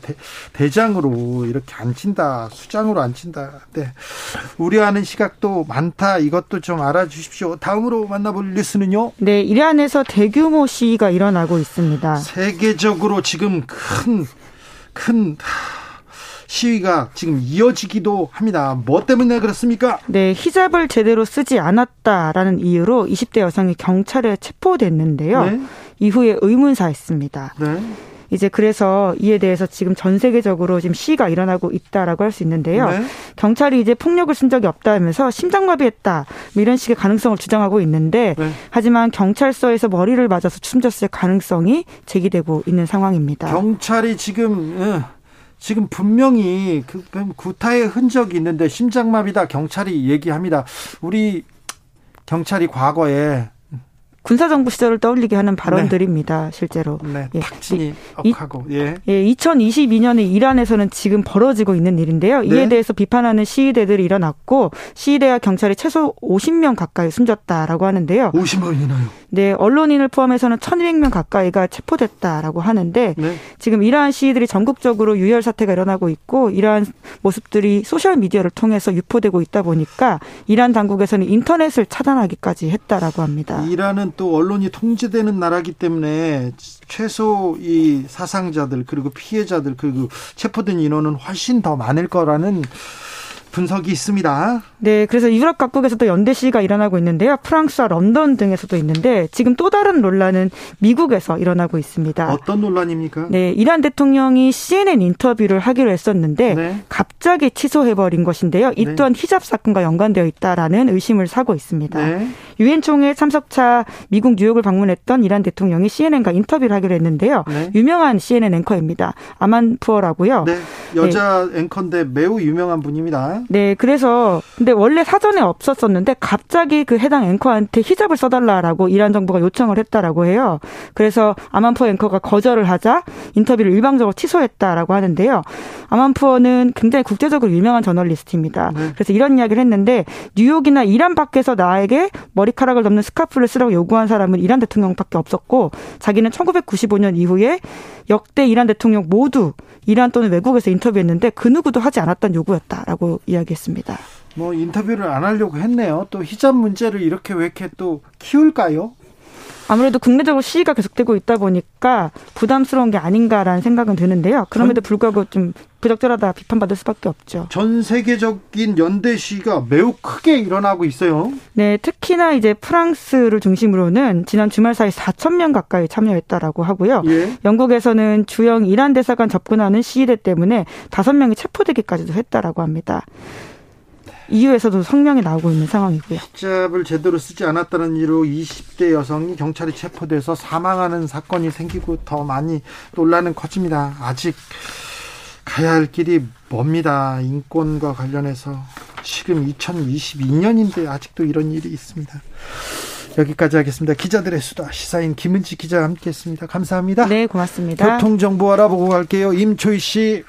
대장으로 이렇게 앉힌다, 수장으로 앉힌다. 네, 우려하는 시각도 많다. 이것도 좀 알아주십시오. 다음으로 만나볼 뉴스는요? 네, 이란에서 대규모 시위가 일어나고 있습니다. 세계적으로 지금 큰 시위가 지금 이어지기도 합니다. 뭐 때문에 그렇습니까? 네, 히잡을 제대로 쓰지 않았다라는 이유로 20대 여성이 경찰에 체포됐는데요. 네? 이후에 의문사했습니다. 네. 이제 그래서 이에 대해서 지금 전 세계적으로 지금 시위가 일어나고 있다라고 할 수 있는데요. 네. 경찰이 이제 폭력을 쓴 적이 없다면서 심장마비했다, 이런 식의 가능성을 주장하고 있는데, 네, 하지만 경찰서에서 머리를 맞아서 숨졌을 가능성이 제기되고 있는 상황입니다. 경찰이 지금 분명히 그 구타의 흔적이 있는데 심장마비다, 경찰이 얘기합니다. 우리 경찰이 과거에 군사정부 시절을 떠올리게 하는 발언들입니다. 네. 실제로. 네. 예. 박진이 억하고. 예. 예. 2022년에 이란에서는 지금 벌어지고 있는 일인데요. 이에 네. 대해서 비판하는 시위대들이 일어났고 시위대와 경찰이 최소 50명 가까이 숨졌다라고 하는데요. 50명이나요? 네. 언론인을 포함해서는 1,200명 가까이가 체포됐다라고 하는데 네. 지금 이러한 시위들이 전국적으로 유혈 사태가 일어나고 있고 이러한 모습들이 소셜미디어를 통해서 유포되고 있다 보니까 이란 당국에서는 인터넷을 차단하기까지 했다라고 합니다. 이란은 또 언론이 통제되는 나라이기 때문에 최소 이 사상자들 그리고 피해자들 그리고 체포된 인원은 훨씬 더 많을 거라는 분석이 있습니다. 네, 그래서 유럽 각국에서도 연대 시위가 일어나고 있는데요. 프랑스와 런던 등에서도 있는데 지금 또 다른 논란은 미국에서 일어나고 있습니다. 어떤 논란입니까? 네, 이란 대통령이 CNN 인터뷰를 하기로 했었는데 네. 갑자기 취소해버린 것인데요. 이 또한 네. 히잡 사건과 연관되어 있다라는 의심을 사고 있습니다. 네. 유엔 총회 참석차 미국 뉴욕을 방문했던 이란 대통령이 CNN과 인터뷰를 하기로 했는데요. 네. 유명한 CNN 앵커입니다. 아만푸어라고요. 네, 여자 네. 앵커인데 매우 유명한 분입니다. 네, 그래서 근데 원래 사전에 없었었는데 갑자기 그 해당 앵커한테 히잡을 써달라라고 이란 정부가 요청을 했다라고 해요. 그래서 아만푸어 앵커가 거절을 하자 인터뷰를 일방적으로 취소했다라고 하는데요. 아만푸어는 굉장히 국제적으로 유명한 저널리스트입니다. 네. 그래서 이런 이야기를 했는데 뉴욕이나 이란 밖에서 나에게 머리카락을 덮는 스카프를 쓰라고 요구한 사람은 이란 대통령밖에 없었고 자기는 1995년 이후에 역대 이란 대통령 모두 이란 또는 외국에서 인터뷰했는데 그 누구도 하지 않았던 요구였다라고 이야기했습니다. 뭐 인터뷰를 안 하려고 했네요. 또 히잡 문제를 이렇게 왜 이렇게 또 키울까요? 아무래도 국내적으로 시위가 계속되고 있다 보니까 부담스러운 게 아닌가라는 생각은 드는데요. 그럼에도 불구하고 좀 부적절하다 비판받을 수밖에 없죠. 전 세계적인 연대 시위가 매우 크게 일어나고 있어요. 네, 특히나 이제 프랑스를 중심으로는 지난 주말 사이 4,000명 가까이 참여했다라고 하고요. 예. 영국에서는 주영 이란 대사관 접근하는 시위대 때문에 5명이 체포되기까지도 했다라고 합니다. EU에서도 성명이 나오고 있는 상황이고요. 히잡을 제대로 쓰지 않았다는 이유로 20대 여성이 경찰에 체포돼서 사망하는 사건이 생기고 더 많이 논란은 커집니다. 아직 가야 할 길이 멉니다. 인권과 관련해서 지금 2022년인데 아직도 이런 일이 있습니다. 여기까지 하겠습니다. 기자들의 수다 시사인 김은지 기자와 함께했습니다. 감사합니다. 네, 고맙습니다. 교통정보 알아보고 갈게요. 임초희 씨.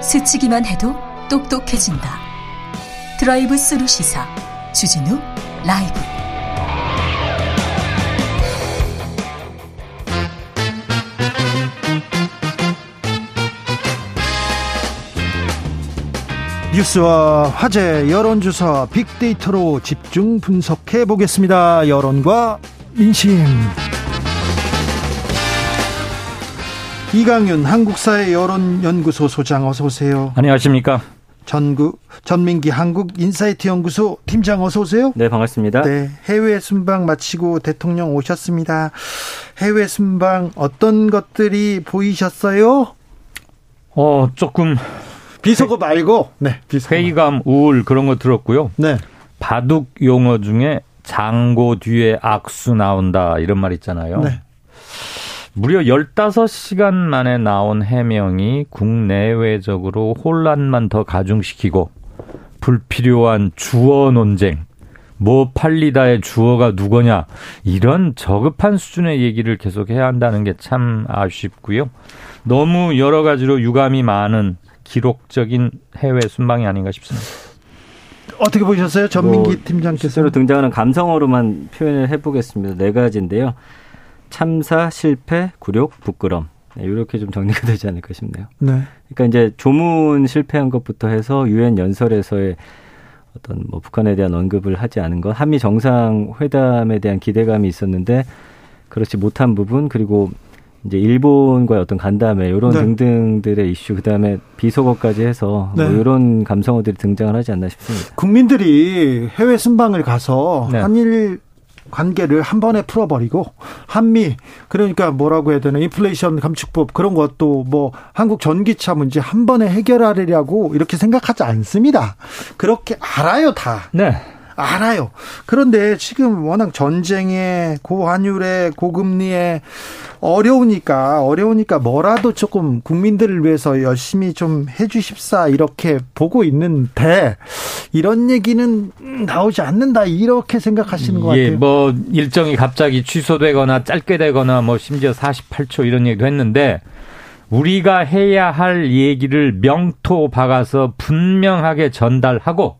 스치기만 해도 똑똑해진다. 드라이브 스루 시사 주진우 라이브. 뉴스와 화제, 여론조사, 빅데이터로 집중 분석해 보겠습니다. 여론과 민심. 이강윤 한국사회 여론연구소 소장 어서 오세요. 안녕하십니까. 전민기 한국인사이트 연구소 팀장 어서 오세요. 네, 반갑습니다. 네, 해외 순방 마치고 대통령 오셨습니다. 해외 순방 어떤 것들이 보이셨어요? 조금 비속어 말고 네, 비속어. 회의감, 우울 그런 거 들었고요. 네. 바둑 용어 중에 장고 뒤에 악수 나온다 이런 말 있잖아요. 네. 무려 15시간 만에 나온 해명이 국내외적으로 혼란만 더 가중시키고 불필요한 주어 논쟁, 뭐 팔리다의 주어가 누구냐 이런 저급한 수준의 얘기를 계속해야 한다는 게 참 아쉽고요. 너무 여러 가지로 유감이 많은 기록적인 해외 순방이 아닌가 싶습니다. 어떻게 보셨어요? 전민기 팀장께서. 실제로 등장하는 감성어로만 표현을 해보겠습니다. 4가지인데요. 참사, 실패, 굴욕, 부끄럼. 네, 이렇게 좀 정리가 되지 않을까 싶네요. 네. 그러니까 이제 조문 실패한 것부터 해서 유엔 연설에서의 어떤 뭐 북한에 대한 언급을 하지 않은 것, 한미 정상회담에 대한 기대감이 있었는데 그렇지 못한 부분, 그리고 이제 일본과의 어떤 간담회 이런 네. 등등들의 이슈, 그다음에 비속어까지 해서 네. 뭐 이런 감성어들이 등장을 하지 않나 싶습니다. 국민들이 해외 순방을 가서 네. 한일 관계를 한 번에 풀어버리고 한미 그러니까 뭐라고 해야 되나 인플레이션 감축법 그런 것도 뭐 한국 전기차 문제 한 번에 해결하려고 이렇게 생각하지 않습니다. 그렇게 알아요 다. 네. 알아요. 그런데 지금 워낙 전쟁에 고환율에 고금리에 어려우니까 뭐라도 조금 국민들을 위해서 열심히 좀 해 주십사 이렇게 보고 있는데 이런 얘기는 나오지 않는다 이렇게 생각하시는 것 같아요. 예, 뭐 일정이 갑자기 취소되거나 짧게 되거나 뭐 심지어 48초 이런 얘기도 했는데 우리가 해야 할 얘기를 명토 박아서 분명하게 전달하고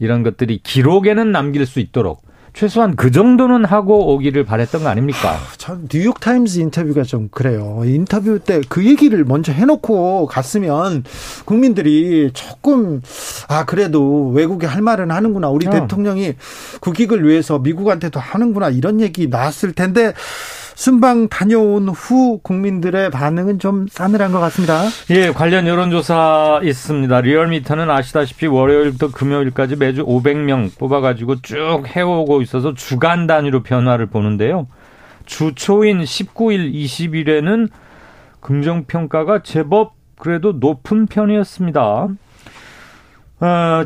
이런 것들이 기록에는 남길 수 있도록 최소한 그 정도는 하고 오기를 바랬던 거 아닙니까? 참 뉴욕타임스 인터뷰가 좀 그래요. 인터뷰 때 그 얘기를 먼저 해놓고 갔으면 국민들이 조금 아 그래도 외국에 할 말은 하는구나. 우리 대통령이 국익을 위해서 미국한테도 하는구나. 이런 얘기 나왔을 텐데 순방 다녀온 후 국민들의 반응은 좀 싸늘한 것 같습니다. 예, 관련 여론조사 있습니다. 리얼미터는 아시다시피 월요일부터 금요일까지 매주 500명 뽑아가지고 쭉 해오고 있어서 주간 단위로 변화를 보는데요. 주초인 19일, 20일에는 긍정평가가 제법 그래도 높은 편이었습니다.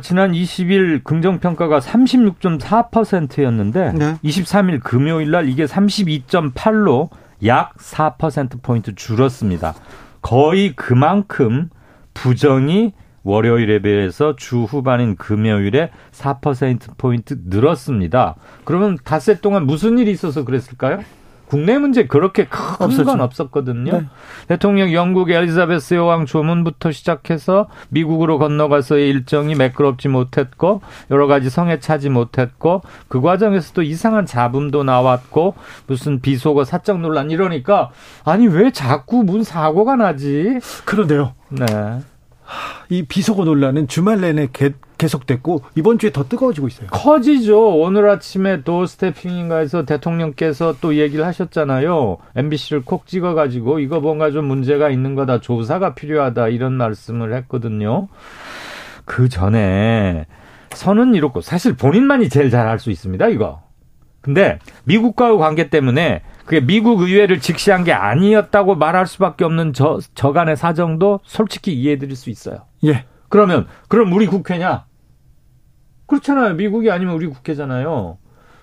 지난 20일 긍정평가가 36.4%였는데 네. 23일 금요일 날 이게 32.8로 약 4%포인트 줄었습니다. 거의 그만큼 부정이 월요일에 비해서 주 후반인 금요일에 4%포인트 늘었습니다. 그러면 닷새 동안 무슨 일이 있어서 그랬을까요? 국내 문제 그렇게 큰 건 없었거든요. 네. 대통령 영국 엘리자베스 여왕 조문부터 시작해서 미국으로 건너가서의 일정이 매끄럽지 못했고 여러 가지 성에 차지 못했고 그 과정에서도 이상한 잡음도 나왔고 무슨 비속어 사적 논란 이러니까 아니 왜 자꾸 무슨 사고가 나지? 그런데요. 네. 이 비속어 논란은 주말 내내 계속됐고 이번 주에 더 뜨거워지고 있어요. 커지죠. 오늘 아침에 도어스태핑인가 해서 대통령께서 또 얘기를 하셨잖아요. MBC를 콕 찍어가지고 이거 뭔가 좀 문제가 있는 거다. 조사가 필요하다. 이런 말씀을 했거든요. 그 전에 선은 이렇고 사실 본인만이 제일 잘 알 수 있습니다. 이거. 근데 미국과의 관계 때문에 그게 미국 의회를 직시한 게 아니었다고 말할 수밖에 없는 저간의 사정도 솔직히 이해드릴 수 있어요. 예. 그럼 우리 국회냐? 그렇잖아요. 미국이 아니면 우리 국회잖아요.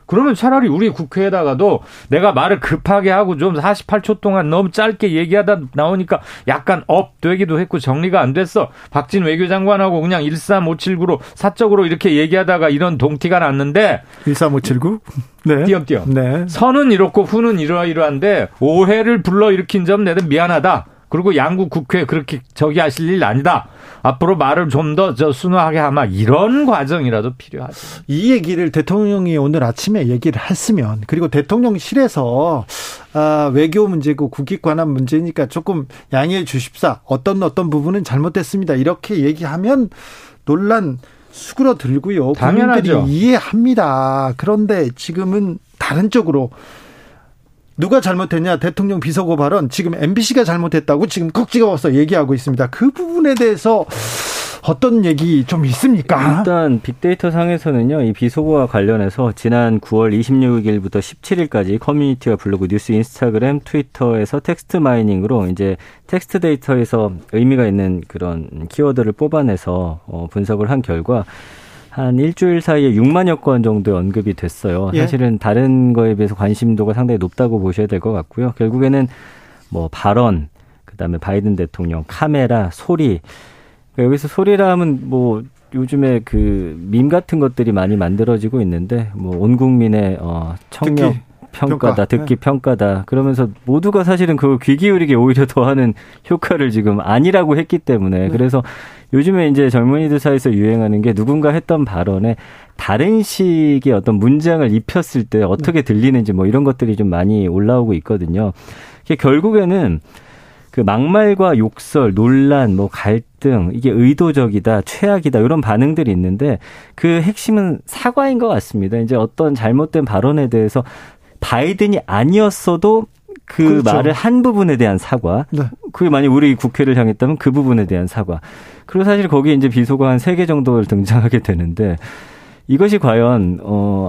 그러면 차라리 우리 국회에다가도 내가 말을 급하게 하고 좀 48초 동안 너무 짧게 얘기하다 나오니까 약간 업되기도 했고 정리가 안 됐어. 박진 외교장관하고 그냥 13579로 사적으로 이렇게 얘기하다가 이런 동티가 났는데. 13579? 네. 띄엄띄엄. 네. 선은 이렇고 후는 이러이러한데 오해를 불러일으킨 점 내는 미안하다. 그리고 양국 국회 그렇게 저기 하실 일 아니다. 앞으로 말을 좀 더 순화하게 하마 이런 과정이라도 필요하죠. 이 얘기를 대통령이 오늘 아침에 얘기를 했으면 그리고 대통령실에서 외교 문제고 국익 관한 문제니까 조금 양해해 주십사. 어떤 부분은 잘못됐습니다. 이렇게 얘기하면 논란 수그러들고요. 당연하죠. 국민들이 이해합니다. 그런데 지금은 다른 쪽으로. 누가 잘못했냐 대통령 비서고 발언 지금 MBC가 잘못했다고 지금 콕 찍어서 얘기하고 있습니다. 그 부분에 대해서 어떤 얘기 좀 있습니까? 일단 빅데이터 상에서는요. 이 비속어와 관련해서 지난 9월 26일부터 17일까지 커뮤니티와 블로그, 뉴스, 인스타그램, 트위터에서 텍스트 마이닝으로 이제 텍스트 데이터에서 의미가 있는 그런 키워드를 뽑아내서 분석을 한 결과 한 일주일 사이에 6만여 건 정도 언급이 됐어요. 예. 사실은 다른 거에 비해서 관심도가 상당히 높다고 보셔야 될 것 같고요. 결국에는 뭐 발언, 그다음에 바이든 대통령, 카메라, 소리. 그러니까 여기서 소리라 하면 뭐 요즘에 그 밈 같은 것들이 많이 만들어지고 있는데 뭐 온 국민의 청력 평가다, 듣기 평가다. 그러면서 모두가 사실은 그 귀 기울이게 오히려 더하는 효과를 지금 아니라고 했기 때문에 네. 그래서 요즘에 이제 젊은이들 사이에서 유행하는 게 누군가 했던 발언에 다른 식의 어떤 문장을 입혔을 때 어떻게 들리는지 뭐 이런 것들이 좀 많이 올라오고 있거든요. 이게 결국에는 그 막말과 욕설, 논란, 뭐 갈등, 이게 의도적이다, 최악이다 이런 반응들이 있는데 그 핵심은 사과인 것 같습니다. 이제 어떤 잘못된 발언에 대해서 바이든이 아니었어도 그 그렇죠. 말을 한 부분에 대한 사과. 네. 그게 만약 우리 국회를 향했다면 그 부분에 대한 사과. 그리고 사실 거기에 이제 비속어 한 3개 정도를 등장하게 되는데 이것이 과연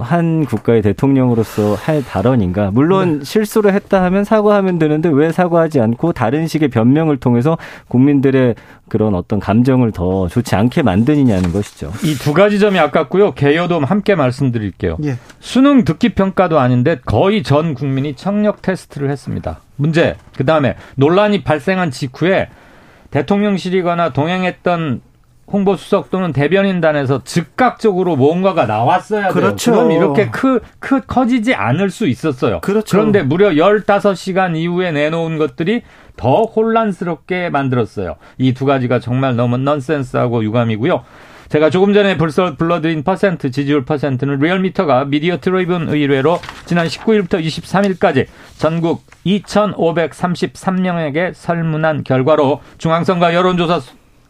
한 국가의 대통령으로서 할 발언인가. 물론 실수를 했다 하면 사과하면 되는데 왜 사과하지 않고 다른 식의 변명을 통해서 국민들의 그런 어떤 감정을 더 좋지 않게 만드느냐는 것이죠. 이 두 가지 점이 아깝고요. 개요도 함께 말씀드릴게요. 예. 수능 듣기평가도 아닌데 거의 전 국민이 청력 테스트를 했습니다. 문제, 그다음에 논란이 발생한 직후에 대통령실이거나 동행했던 홍보수석 또는 대변인단에서 즉각적으로 뭔가가 나왔어야 그렇죠. 돼요. 그럼 이렇게 커지지 않을 수 있었어요. 그렇죠. 그런데 무려 15시간 이후에 내놓은 것들이 더 혼란스럽게 만들었어요. 이 두 가지가 정말 너무 넌센스하고 유감이고요. 제가 조금 전에 벌써 불러드린 퍼센트, 지지율 퍼센트는 리얼미터가 미디어 트리뷴 의뢰로 지난 19일부터 23일까지 전국 2,533명에게 설문한 결과로 중앙선거 여론조사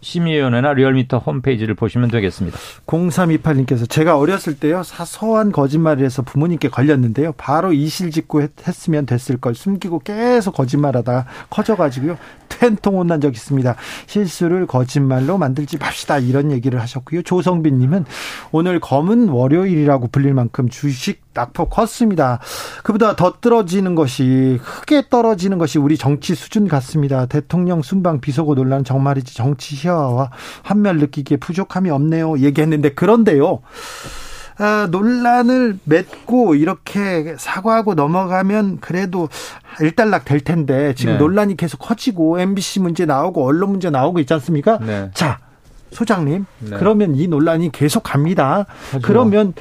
심의위원회나 리얼미터 홈페이지를 보시면 되겠습니다. 0328님께서 제가 어렸을 때요 사소한 거짓말을 해서 부모님께 걸렸는데요. 바로 이실직고 했으면 됐을 걸 숨기고 계속 거짓말하다가 커져가지고요. 팬통 혼난 적 있습니다. 실수를 거짓말로 만들지 맙시다. 이런 얘기를 하셨고요. 조성빈님은 오늘 검은 월요일이라고 불릴 만큼 주식 낙폭 컸습니다. 그보다 더 떨어지는 것이 크게 떨어지는 것이 우리 정치 수준 같습니다. 대통령 순방 비속어 논란 정말이지 정치 희화와 한멸 느끼기에 부족함이 없네요. 얘기했는데 그런데요. 논란을 맺고 이렇게 사과하고 넘어가면 그래도 일단락 될 텐데 지금 네. 논란이 계속 커지고 MBC 문제 나오고 언론 문제 나오고 있지 않습니까? 네. 자, 소장님 네. 그러면 이 논란이 계속 갑니다. 하지요. 그러면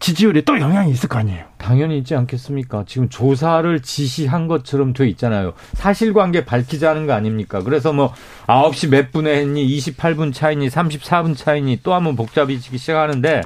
지지율에 또 영향이 있을 거 아니에요? 당연히 있지 않겠습니까? 지금 조사를 지시한 것처럼 돼 있잖아요. 사실관계 밝히자는 거 아닙니까? 그래서 뭐 9시 몇 분에 했니 28분 차이니 34분 차이니 또 한번 복잡해지기 시작하는데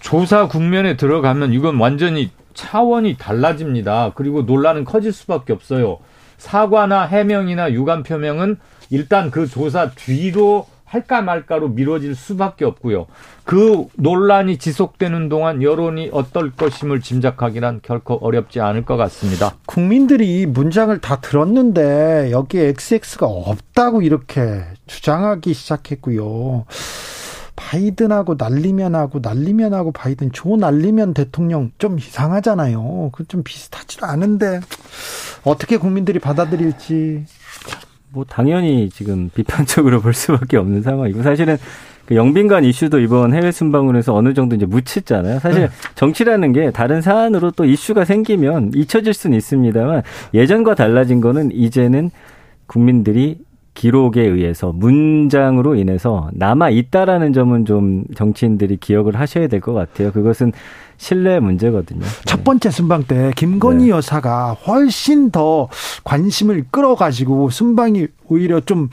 조사 국면에 들어가면 이건 완전히 차원이 달라집니다. 그리고 논란은 커질 수밖에 없어요. 사과나 해명이나 유감 표명은 일단 그 조사 뒤로 할까 말까로 미뤄질 수밖에 없고요. 그 논란이 지속되는 동안 여론이 어떨 것임을 짐작하기란 결코 어렵지 않을 것 같습니다. 국민들이 이 문장을 다 들었는데 여기에 XX가 없다고 이렇게 주장하기 시작했고요. 바이든하고 날리면 하고 바이든 조 날리면 대통령 좀 이상하잖아요. 그 좀 비슷하지도 않은데 어떻게 국민들이 받아들일지 뭐 당연히 지금 비판적으로 볼 수밖에 없는 상황이고 사실은 그 영빈관 이슈도 이번 해외 순방으로 해서 어느 정도 이제 묻혔잖아요. 사실 정치라는 게 다른 사안으로 또 이슈가 생기면 잊혀질 수는 있습니다만 예전과 달라진 거는 이제는 국민들이 기록에 의해서 문장으로 인해서 남아있다라는 점은 좀 정치인들이 기억을 하셔야 될 것 같아요. 그것은 신뢰 문제거든요. 첫 번째 순방 때 김건희 네. 여사가 훨씬 더 관심을 끌어가지고 순방이 오히려 좀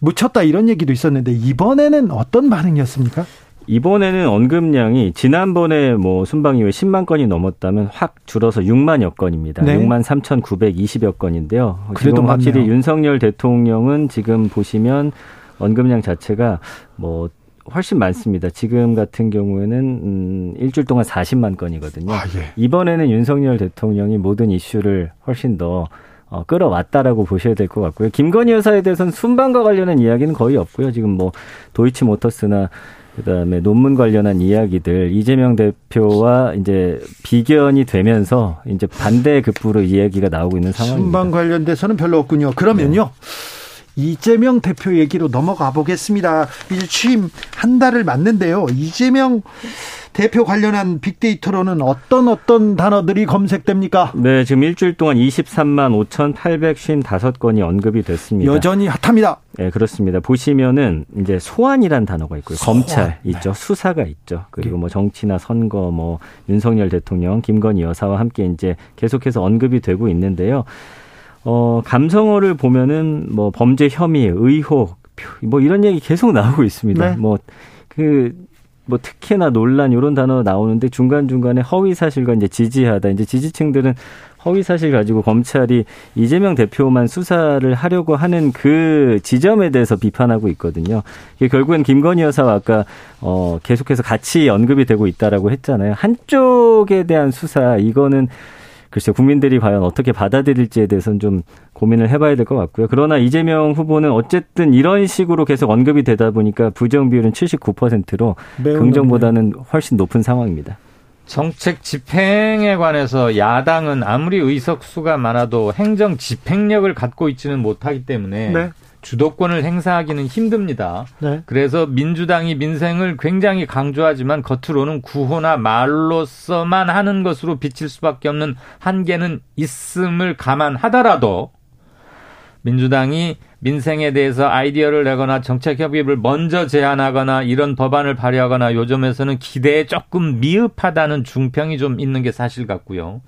묻혔다 이런 얘기도 있었는데 이번에는 어떤 반응이었습니까? 이번에는 언급량이 지난번에 뭐 순방 이후에 10만 건이 넘었다면 확 줄어서 6만여 건입니다. 네. 6만 3,920여 건인데요. 그래도 확실히 많네요. 윤석열 대통령은 지금 보시면 언급량 자체가 뭐 훨씬 많습니다. 지금 같은 경우에는 일주일 동안 40만 건이거든요. 아, 예. 이번에는 윤석열 대통령이 모든 이슈를 훨씬 더 끌어왔다라고 보셔야 될 것 같고요. 김건희 여사에 대해서는 순방과 관련한 이야기는 거의 없고요. 지금 뭐 도이치모터스나 그다음에 논문 관련한 이야기들 이재명 대표와 이제 비견이 되면서 이제 반대 급부로 이야기가 나오고 있는 상황입니다. 순방 관련돼서는 별로 없군요. 그러면요. 네. 이재명 대표 얘기로 넘어가 보겠습니다. 이제 취임 한 달을 맞는데요. 이재명 대표 관련한 빅데이터로는 어떤 단어들이 검색됩니까? 네, 지금 일주일 동안 23만 5,855건이 언급이 됐습니다. 여전히 핫합니다. 네, 그렇습니다. 보시면은 이제 소환이란 단어가 있고요. 소환. 검찰 있죠. 네. 수사가 있죠. 그리고 뭐 정치나 선거 뭐 윤석열 대통령, 김건희 여사와 함께 이제 계속해서 언급이 되고 있는데요. 감성어를 보면은 뭐 범죄 혐의, 의혹, 뭐 이런 얘기 계속 나오고 있습니다. 네. 뭐 특히나 논란 이런 단어 나오는데 중간에 허위 사실과 이제 지지하다 이제 지지층들은 허위 사실 가지고 검찰이 이재명 대표만 수사를 하려고 하는 그 지점에 대해서 비판하고 있거든요. 이게 결국엔 김건희 여사와 아까 계속해서 같이 언급이 되고 있다라고 했잖아요. 한쪽에 대한 수사 이거는 글쎄 국민들이 과연 어떻게 받아들일지에 대해서는 좀 고민을 해봐야 될 것 같고요. 그러나 이재명 후보는 어쨌든 이런 식으로 계속 언급이 되다 보니까 부정 비율은 79%로 긍정보다는 높네요. 훨씬 높은 상황입니다. 정책 집행에 관해서 야당은 아무리 의석수가 많아도 행정 집행력을 갖고 있지는 못하기 때문에 네. 주도권을 행사하기는 힘듭니다. 네. 그래서 민주당이 민생을 굉장히 강조하지만 겉으로는 구호나 말로서만 하는 것으로 비칠 수밖에 없는 한계는 있음을 감안하더라도 민주당이 민생에 대해서 아이디어를 내거나 정책 협의를 먼저 제안하거나 이런 법안을 발의하거나 요즘에서는 기대에 조금 미흡하다는 중평이 좀 있는 게 사실 같고요.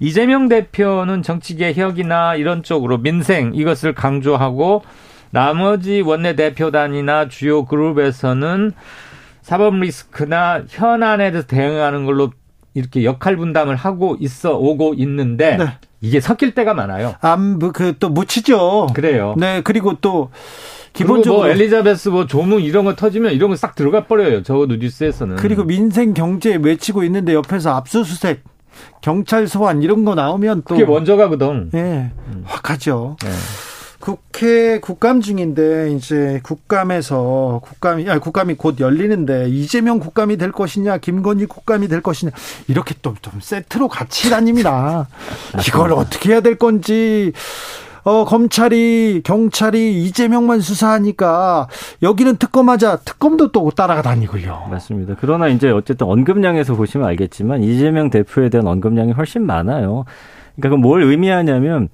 이재명 대표는 정치개혁이나 이런 쪽으로 민생 이것을 강조하고 나머지 원내대표단이나 주요 그룹에서는 사법 리스크나 현안에 대해서 대응하는 걸로 이렇게 역할 분담을 하고 있어 오고 있는데 네. 이게 섞일 때가 많아요. 또 묻히죠. 그래요. 네, 그리고 또 기본적으로 뭐 엘리자베스 뭐 조문 이런 거 터지면 이런 거 싹 들어가 버려요. 적어도 뉴스에서는. 그리고 민생 경제 외치고 있는데 옆에서 압수수색. 경찰 소환 이런 거 나오면 또 그게 먼저 가거든. 예, 확 가죠. 네. 국회 국감 중인데 이제 국감에서 국감이 곧 열리는데 이재명 국감이 될 것이냐 김건희 국감이 될 것이냐 이렇게 또 세트로 같이 다닙니다. 이걸 어떻게 해야 될 건지. 검찰이 경찰이 이재명만 수사하니까 여기는 특검하자 특검도 또 따라가 다니고요. 맞습니다. 그러나 이제 어쨌든 언급량에서 보시면 알겠지만 이재명 대표에 대한 언급량이 훨씬 많아요. 그러니까 뭘 의미하냐면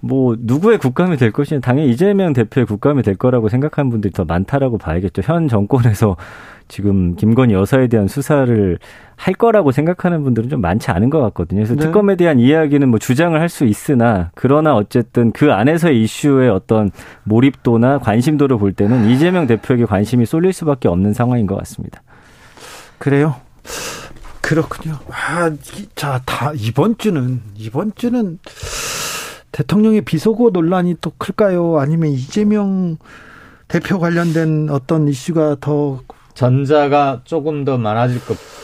뭐 누구의 국감이 될 것이냐 당연히 이재명 대표의 국감이 될 거라고 생각하는 분들이 더 많다라고 봐야겠죠. 현 정권에서 지금 김건희 여사에 대한 수사를 할 거라고 생각하는 분들은 좀 많지 않은 것 같거든요. 그래서 네. 특검에 대한 이야기는 뭐 주장을 할 수 있으나 그러나 어쨌든 그 안에서의 이슈의 어떤 몰입도나 관심도를 볼 때는 이재명 대표에게 관심이 쏠릴 수밖에 없는 상황인 것 같습니다. 그래요? 그렇군요. 이번 주는 대통령의 비속어 논란이 또 클까요? 아니면 이재명 대표 관련된 어떤 이슈가 더 전자가 조금 더 많아질 것 같습니다.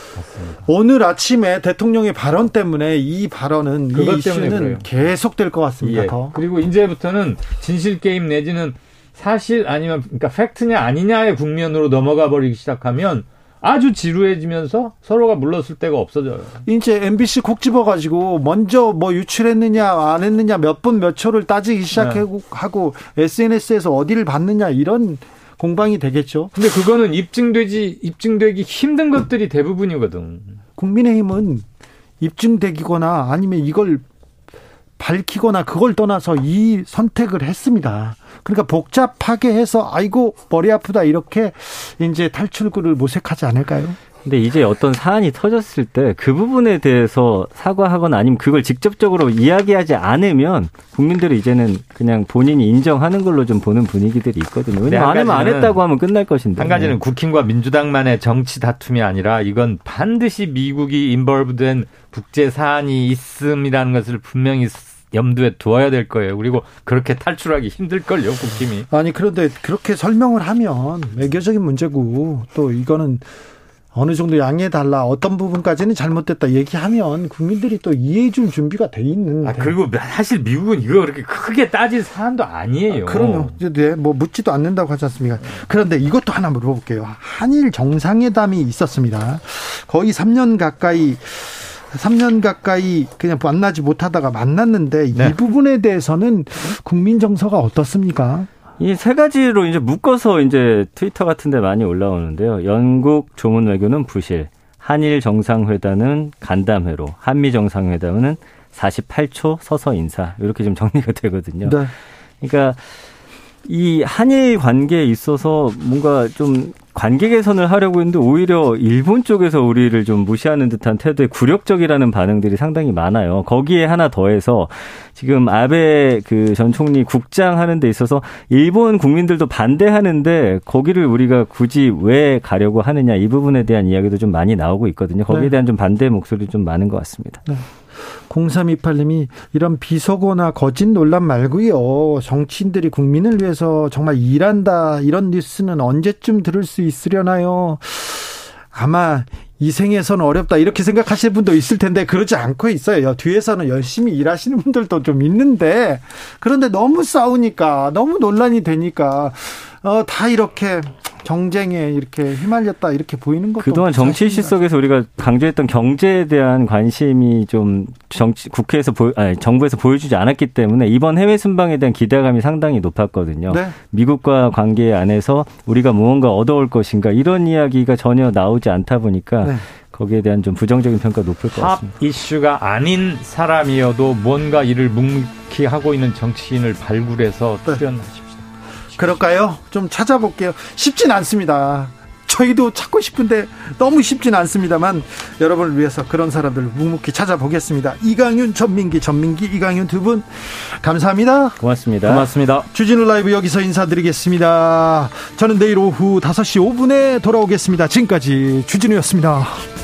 오늘 아침에 대통령의 발언 때문에 이 발언은 이 이슈는 계속될 것 같습니다. 예. 더. 그리고 이제부터는 진실 게임 내지는 사실 아니면 그러니까 팩트냐 아니냐의 국면으로 넘어가 버리기 시작하면 아주 지루해지면서 서로가 물렀을 데가 없어져요. 이제 MBC 콕 집어가지고 먼저 뭐 유출했느냐 안 했느냐 몇 분 몇 초를 따지기 시작하고 네. SNS에서 어디를 봤느냐 이런 공방이 되겠죠. 근데 그거는 입증되기 힘든 것들이 대부분이거든. 국민의힘은 입증되기거나 아니면 이걸 밝히거나 그걸 떠나서 이 선택을 했습니다. 그러니까 복잡하게 해서 아이고 머리 아프다 이렇게 이제 탈출구를 모색하지 않을까요? 근데 이제 어떤 사안이 터졌을 때 그 부분에 대해서 사과하거나 아니면 그걸 직접적으로 이야기하지 않으면 국민들은 이제는 그냥 본인이 인정하는 걸로 좀 보는 분위기들이 있거든요. 왜냐하면 안 하면 안 했다고 하면 끝날 것인데. 한 가지는 국힘과 민주당만의 정치 다툼이 아니라 이건 반드시 미국이 인벌브된 국제 사안이 있음이라는 것을 분명히 염두에 두어야 될 거예요. 그리고 그렇게 탈출하기 힘들걸요, 국힘이. 아니 그런데 그렇게 설명을 하면 외교적인 문제고 또 이거는 어느 정도 양해해달라. 어떤 부분까지는 잘못됐다 얘기하면 국민들이 또 이해해 줄 준비가 돼 있는데. 그리고 사실 미국은 이거 그렇게 크게 따질 사안도 아니에요. 그럼요. 네, 뭐 묻지도 않는다고 하지 않습니까? 그런데 이것도 하나 물어볼게요. 한일 정상회담이 있었습니다. 거의 3년 가까이 그냥 만나지 못하다가 만났는데 네. 이 부분에 대해서는 국민 정서가 어떻습니까? 이 세 가지로 이제 묶어서 이제 트위터 같은 데 많이 올라오는데요. 영국 조문 외교는 부실, 한일 정상회담은 간담회로, 한미 정상회담은 48초 서서 인사. 이렇게 좀 정리가 되거든요. 네. 그러니까 이 한일 관계에 있어서 뭔가 좀 관계 개선을 하려고 했는데 오히려 일본 쪽에서 우리를 좀 무시하는 듯한 태도에 굴욕적이라는 반응들이 상당히 많아요. 거기에 하나 더해서 지금 아베 그 전 총리 국장 하는 데 있어서 일본 국민들도 반대하는데 거기를 우리가 굳이 왜 가려고 하느냐 이 부분에 대한 이야기도 좀 많이 나오고 있거든요. 거기에 대한 좀 반대 목소리 좀 많은 것 같습니다. 네. 0328님이 이런 비속어나 거짓 논란 말고요. 정치인들이 국민을 위해서 정말 일한다. 이런 뉴스는 언제쯤 들을 수 있으려나요? 아마 이 생에서는 어렵다 이렇게 생각하시는 분도 있을 텐데 그러지 않고 있어요. 뒤에서는 열심히 일하시는 분들도 좀 있는데, 그런데 너무 싸우니까, 너무 논란이 되니까 다 이렇게 경쟁에 이렇게 휘말렸다 이렇게 보이는 것도. 그동안 정치 이슈 속에서 우리가 강조했던 경제에 대한 관심이 좀 국회에서 정부에서 보여주지 않았기 때문에 이번 해외 순방에 대한 기대감이 상당히 높았거든요. 네. 미국과 관계 안에서 우리가 무언가 얻어올 것인가 이런 이야기가 전혀 나오지 않다 보니까 네. 거기에 대한 좀 부정적인 평가 높을 것 같습니다. 탑 이슈가 아닌 사람이어도 뭔가 일을 묵묵히 하고 있는 정치인을 발굴해서 출연하십시오. 그럴까요? 좀 찾아볼게요. 쉽진 않습니다. 저희도 찾고 싶은데 너무 쉽진 않습니다만 여러분을 위해서 그런 사람들을 묵묵히 찾아보겠습니다. 이강윤, 전민기, 이강윤 두 분 감사합니다. 고맙습니다. 고맙습니다. 주진우 라이브 여기서 인사드리겠습니다. 저는 내일 오후 5시 5분에 돌아오겠습니다. 지금까지 주진우였습니다.